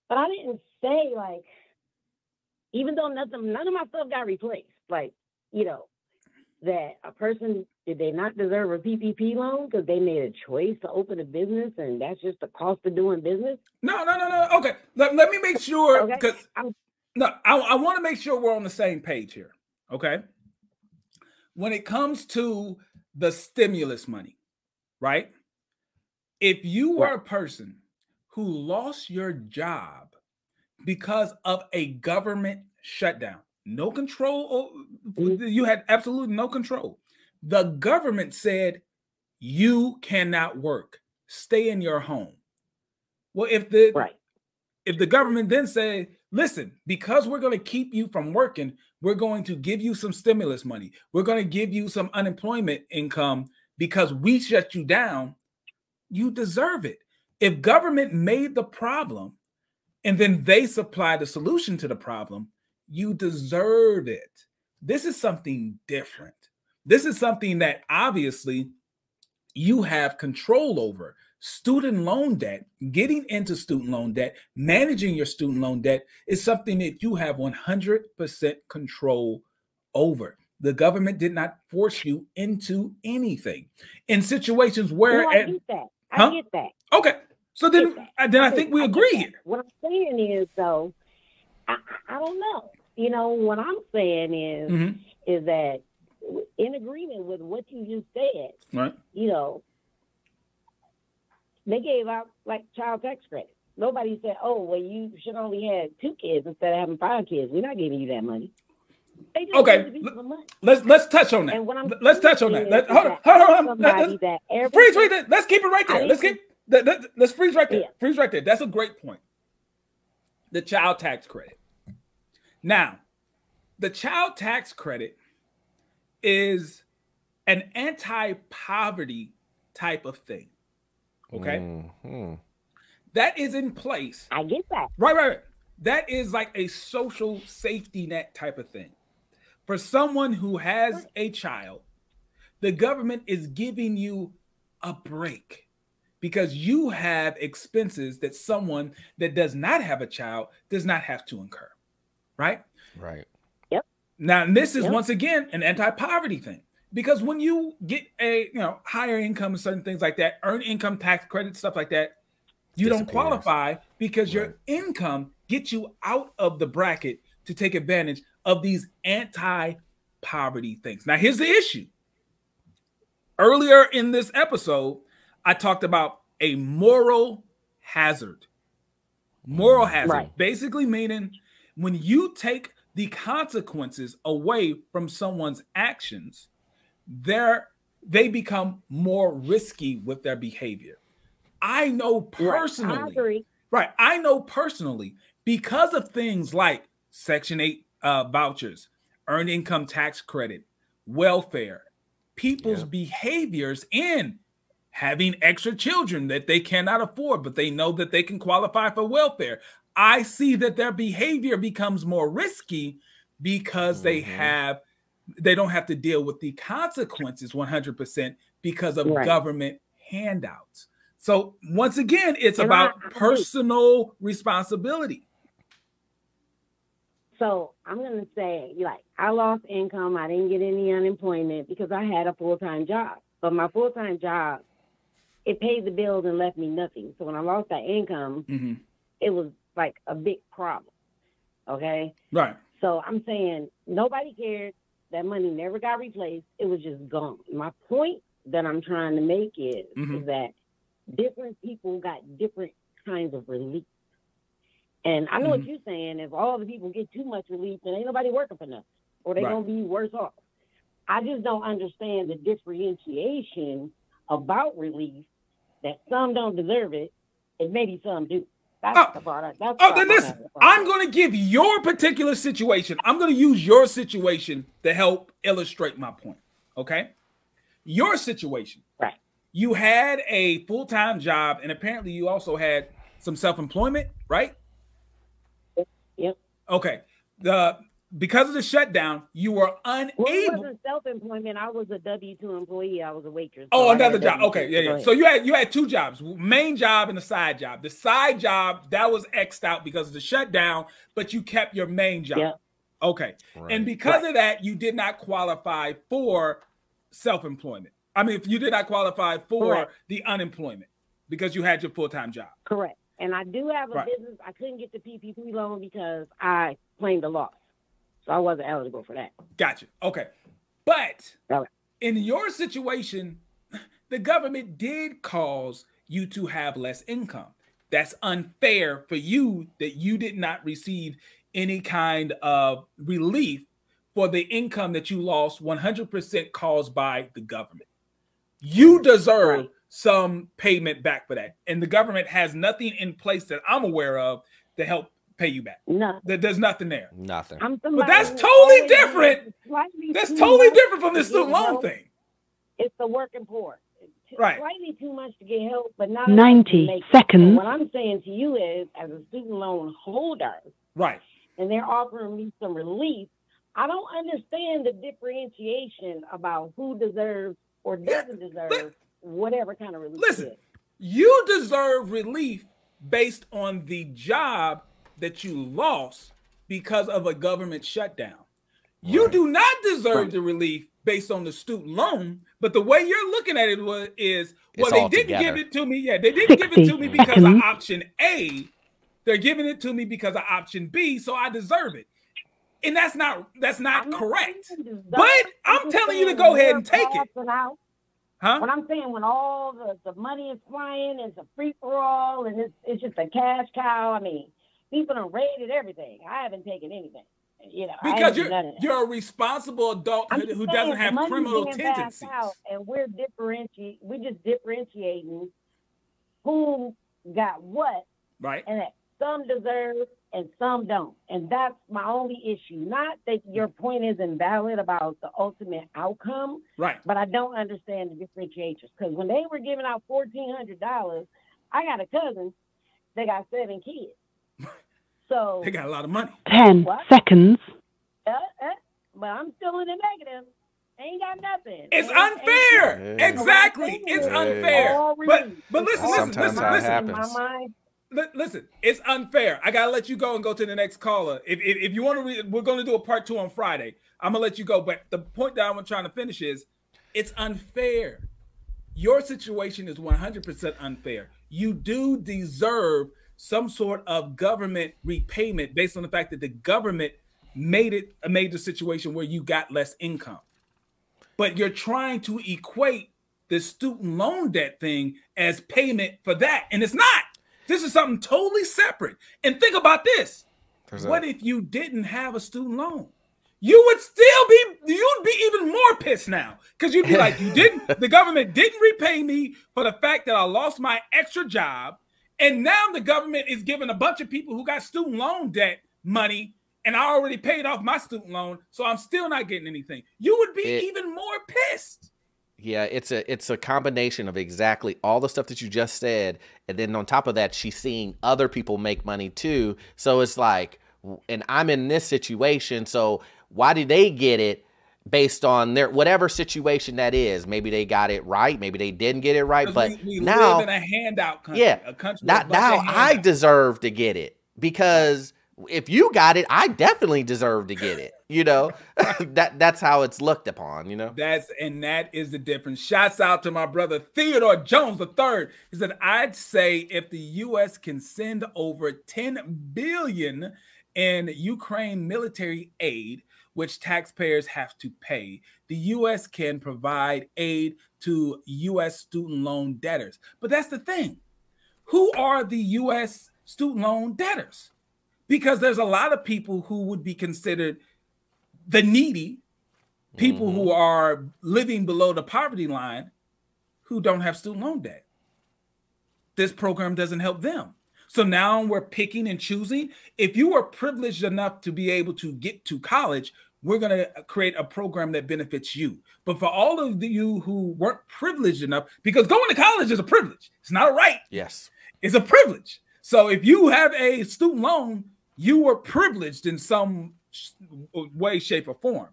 but I didn't say, like, even though nothing, none of my stuff got replaced, like, you know, that a person, did they not deserve a P P P loan because they made a choice to open a business and that's just the cost of doing business? No, no, no, no. Okay. Let, let me make sure. Okay. Cause- I'm, No, I, I want to make sure we're on the same page here, okay? When it comes to the stimulus money, right? If you were a person who lost your job because of a government shutdown, no control, you had absolutely no control. The government said, you cannot work, stay in your home. Well, if the, right. if the government then said, listen, because we're going to keep you from working, we're going to give you some stimulus money. We're going to give you some unemployment income because we shut you down. You deserve it. If government made the problem and then they supply the solution to the problem, you deserve it. This is something different. This is something that obviously you have control over. Student loan debt, getting into student loan debt, managing your student loan debt is something that you have one hundred percent control over. The government did not force you into anything. In situations where— no, I at, get that. I huh? get that. Okay. So then I, then I think we agree here. What I'm saying is, though, I, I don't know. You know, what I'm saying is, mm-hmm. is that in agreement with what you just said, right. you know, they gave out, like, child tax credit. Nobody said, oh, well, you should only have two kids instead of having five kids. We're not giving you that money. They just okay, let's let's touch on that. Let's touch on that. Let, hold on, hold on. Let's, that freeze right there. Let's keep it right there. Let's keep that, that, let's freeze right there. Yeah. Freeze right there. That's a great point. The child tax credit. Now, the child tax credit is an anti-poverty type of thing. Okay, mm-hmm. that is in place. I get that. Right, right, right. That is like a social safety net type of thing. For someone who has a child, the government is giving you a break because you have expenses that someone that does not have a child does not have to incur, right? Right. Yep. Now, and this is yep. once again an anti-poverty thing because when you get a you know higher income and certain things like that, earned income tax credit, stuff like that, you don't qualify because right. your income get you out of the bracket to take advantage of these anti-poverty things. Now, here's the issue. Earlier in this episode, I talked about a moral hazard. Moral hazard, right. basically meaning when you take the consequences away from someone's actions, they're, they become more risky with their behavior. I know personally, right, I agree. Right, I know personally because of things like Section eight uh, vouchers, earned income tax credit, welfare, people's yeah. behaviors in having extra children that they cannot afford, but they know that they can qualify for welfare. I see that their behavior becomes more risky because mm-hmm. they have, they don't have to deal with the consequences one hundred percent because of right. government handouts. So once again, it's and about I, I, personal responsibility. So I'm going to say, like, I lost income. I didn't get any unemployment because I had a full-time job. But my full-time job, it paid the bills and left me nothing. So when I lost that income, mm-hmm. it was like a big problem. Okay? Right. So I'm saying nobody cared. That money never got replaced. It was just gone. My point that I'm trying to make is, mm-hmm. is that different people got different kinds of relief. And I know mm-hmm. what you're saying. If all the people get too much relief, then ain't nobody working for nothing, or they're right. going to be worse off. I just don't understand the differentiation about relief that some don't deserve it, and maybe some do. That's oh, the part. That's oh, then listen, I'm going to give your particular situation. I'm going to use your situation to help illustrate my point, okay? Your situation. Right. You had a full-time job, and apparently you also had some self-employment, right? Yep. Okay. The because of the shutdown, you were unable. Well, it wasn't self-employment. I was a W two employee. I was a waitress. Oh, so another job. Okay, yeah, yeah. So you had you had two jobs: main job and a side job. The side job that was X'd out because of the shutdown, but you kept your main job. Yep. Okay. Right. And because right. of that, you did not qualify for self-employment. I mean, if you did not qualify for Correct. the unemployment because you had your full-time job. Correct. And I do have a right. business. I couldn't get the P P P loan because I claimed a loss. So I wasn't eligible for that. Gotcha. Okay. But okay. in your situation, the government did cause you to have less income. That's unfair for you that you did not receive any kind of relief for the income that you lost one hundred percent caused by the government. You deserve right. some payment back for that. And the government has nothing in place that I'm aware of to help pay you back. No. There's nothing there. Nothing. But that's totally different. That's totally different from this student loan thing. It's the working poor. right. slightly too much to get help, but not ninety seconds. So what I'm saying to you is, as a student loan holder, right, and they're offering me some relief, I don't understand the differentiation about who deserves or doesn't yeah. deserve but, whatever kind of relief. Listen, is. You deserve relief based on the job that you lost because of a government shutdown. Right. You do not deserve right. the relief based on the student loan, but the way you're looking at it was, is, well, it's they didn't together. give it to me. Yeah, they didn't give it to me because seconds. of option A. They're giving it to me because of option B, so I deserve it. And that's not that's not I'm correct. Not but I'm telling you to go ahead and take it. Out. Huh? What I'm saying, when all the, the money is flying, it's a free-for-all, and it's, it's just a cash cow. I mean, people have raided everything. I haven't taken anything. You know, because you're you're a responsible adult I'm who doesn't have criminal tendencies, out, and we're differentiating. We're just differentiating who got what, right? And that some deserve and some don't, and that's my only issue. Not that your point is invalid about the ultimate outcome, right? But I don't understand the differentiators, because when they were giving out fourteen hundred dollars, I got a cousin that got seven kids. So they got a lot of money. Ten what? seconds. Uh, uh, but I'm still in the negative. Ain't got nothing. It's ain't, unfair. Ain't, yeah. Exactly. It's yeah. unfair. Already. But but listen, listen, Sometimes listen, listen. Happens. In my mind, L listen, it's unfair. I gotta let you go and go to the next caller. If if, if you want to, we're gonna do a part two on Friday. I'm gonna let you go. But the point that I'm trying to finish is, it's unfair. Your situation is one hundred percent unfair. You do deserve some sort of government repayment based on the fact that the government made it made the situation where you got less income. But you're trying to equate the student loan debt thing as payment for that. And it's not. This is something totally separate. And think about this. There's what that. if you didn't have a student loan? You would still be, you'd be even more pissed now. Because you'd be like, you didn't, the government didn't repay me for the fact that I lost my extra job. And now the government is giving a bunch of people who got student loan debt money, and I already paid off my student loan, so I'm still not getting anything. You would be it, even more pissed. Yeah, it's a it's a combination of exactly all the stuff that you just said, and then on top of that, she's seeing other people make money too. So it's like, and I'm in this situation, so why did they get it? Based on their whatever situation that is, maybe they got it right, maybe they didn't get it right. But we, we now, live in a handout country, yeah, a country not, now I deserve to get it, because if you got it, I definitely deserve to get it. You know, that that's how it's looked upon. You know, that's and that is the difference. Shouts out to my brother Theodore Jones the Third. He said, "I'd say if the U S can send over ten billion dollars in Ukraine military aid," which taxpayers have to pay, the U S can provide aid to U S student loan debtors. But that's the thing. Who are the U S student loan debtors? Because there's a lot of people who would be considered the needy, people mm-hmm. who are living below the poverty line who don't have student loan debt. This program doesn't help them. So now we're picking and choosing. If you are privileged enough to be able to get to college, we're going to create a program that benefits you. But for all of you who weren't privileged enough, because going to college is a privilege. It's not a right. Yes. It's a privilege. So if you have a student loan, you were privileged in some way, shape, or form.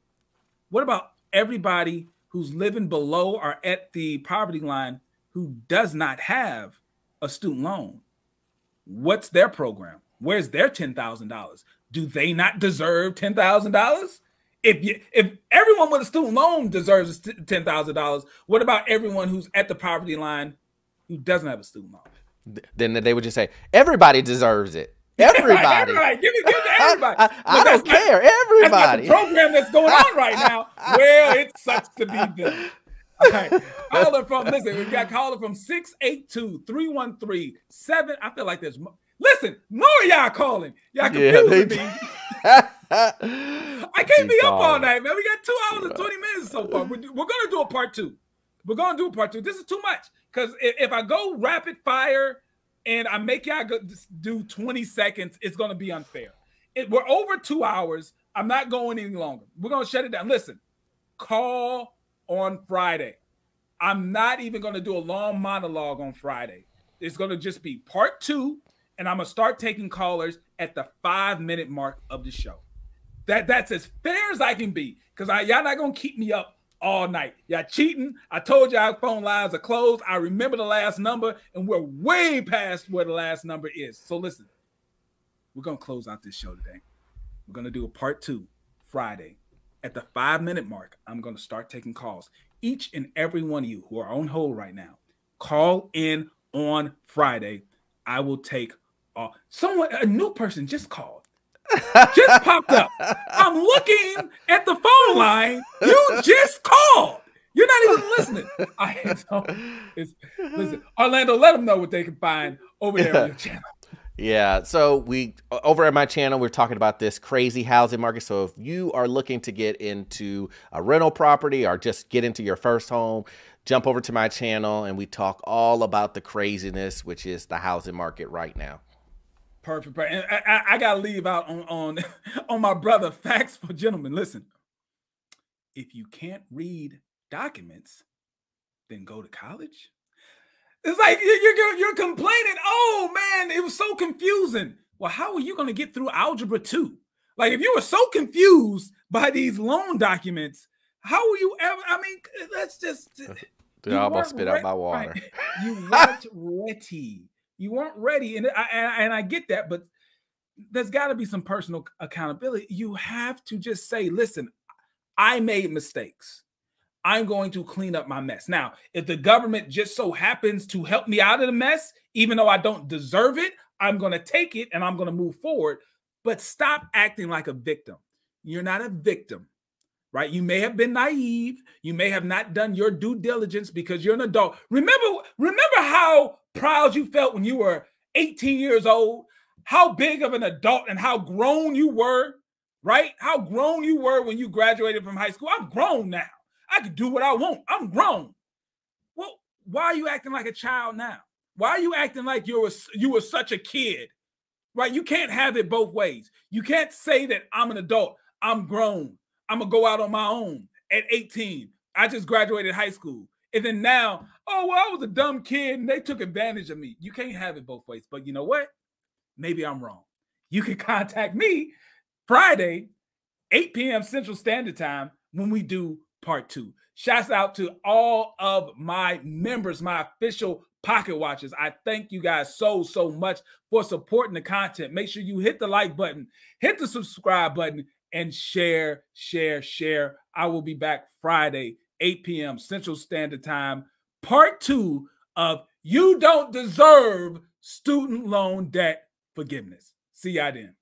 What about everybody who's living below or at the poverty line who does not have a student loan? What's their program? Where's their ten thousand dollars? Do they not deserve ten thousand dollars? If you, if everyone with a student loan deserves ten thousand dollars, what about everyone who's at the poverty line who doesn't have a student loan? Then they would just say, everybody deserves it. Everybody. Everybody. Give it, give it to everybody. I, I, I don't care. Not, everybody. That's not the program that's going on right now. Well, it sucks to be them. All right. Caller from, listen, we got caller from six eight two, three one three, seven. I feel like there's, listen, more y'all calling. Y'all confusing yeah, me. I can't be up all night, man. We got two hours and twenty minutes so far. We're, we're going to do a part two. We're going to do a part two. This is too much, because if, if I go rapid fire and I make y'all do twenty seconds, it's going to be unfair. It, we're over two hours. I'm not going any longer. We're going to shut it down. Listen, call on Friday. I'm not even going to do a long monologue on Friday. It's going to just be part two, and I'm going to start taking callers at the five-minute mark of the show. That That's as fair as I can be, because y'all not going to keep me up all night. Y'all cheating. I told y'all phone lines are closed. I remember the last number, and we're way past where the last number is. So listen, we're going to close out this show today. We're going to do a part two Friday. At the five-minute mark, I'm going to start taking calls. Each and every one of you who are on hold right now, call in on Friday. I will take uh, someone, a new person just called, just popped up. I'm looking at the phone line. You just called. You're not even listening. I don't, listen, Orlando, let them know what they can find over there on your channel. Yeah, so we over at my channel, we're talking about this crazy housing market. So if you are looking to get into a rental property or just get into your first home, jump over to my channel and we talk all about the craziness, which is the housing market right now. Perfect. And I, I, I got to leave out on, on, on my brother, Facts for Gentlemen. Listen, if you can't read documents, then go to college. It's like you're, you're complaining, oh, man, it was so confusing. Well, how are you going to get through Algebra two? Like, if you were so confused by these loan documents, how were you ever, I mean, that's just. Dude, I almost spit out my water. Right. You weren't ready. You weren't ready, and I, and I get that, but there's got to be some personal accountability. You have to just say, listen, I made mistakes. I'm going to clean up my mess. Now, if the government just so happens to help me out of the mess, even though I don't deserve it, I'm going to take it and I'm going to move forward. But stop acting like a victim. You're not a victim, right? You may have been naive. You may have not done your due diligence because you're an adult. Remember, remember how proud you felt when you were eighteen years old, how big of an adult and how grown you were, right? How grown you were when you graduated from high school. I'm grown now. I can do what I want. I'm grown. Well, why are you acting like a child now? Why are you acting like you were, you were such a kid? Right? You can't have it both ways. You can't say that I'm an adult. I'm grown. I'm going to go out on my own at eighteen. I just graduated high school. And then now, oh, well, I was a dumb kid and they took advantage of me. You can't have it both ways. But you know what? Maybe I'm wrong. You can contact me Friday, eight p m Central Standard Time when we do part two. Shouts out to all of my members, my official Pocket Watchers. I thank you guys so, so much for supporting the content. Make sure you hit the like button, hit the subscribe button, and share, share, share. I will be back Friday, eight p m Central Standard Time, part two of You Don't Deserve Student Loan Debt Forgiveness. See y'all then.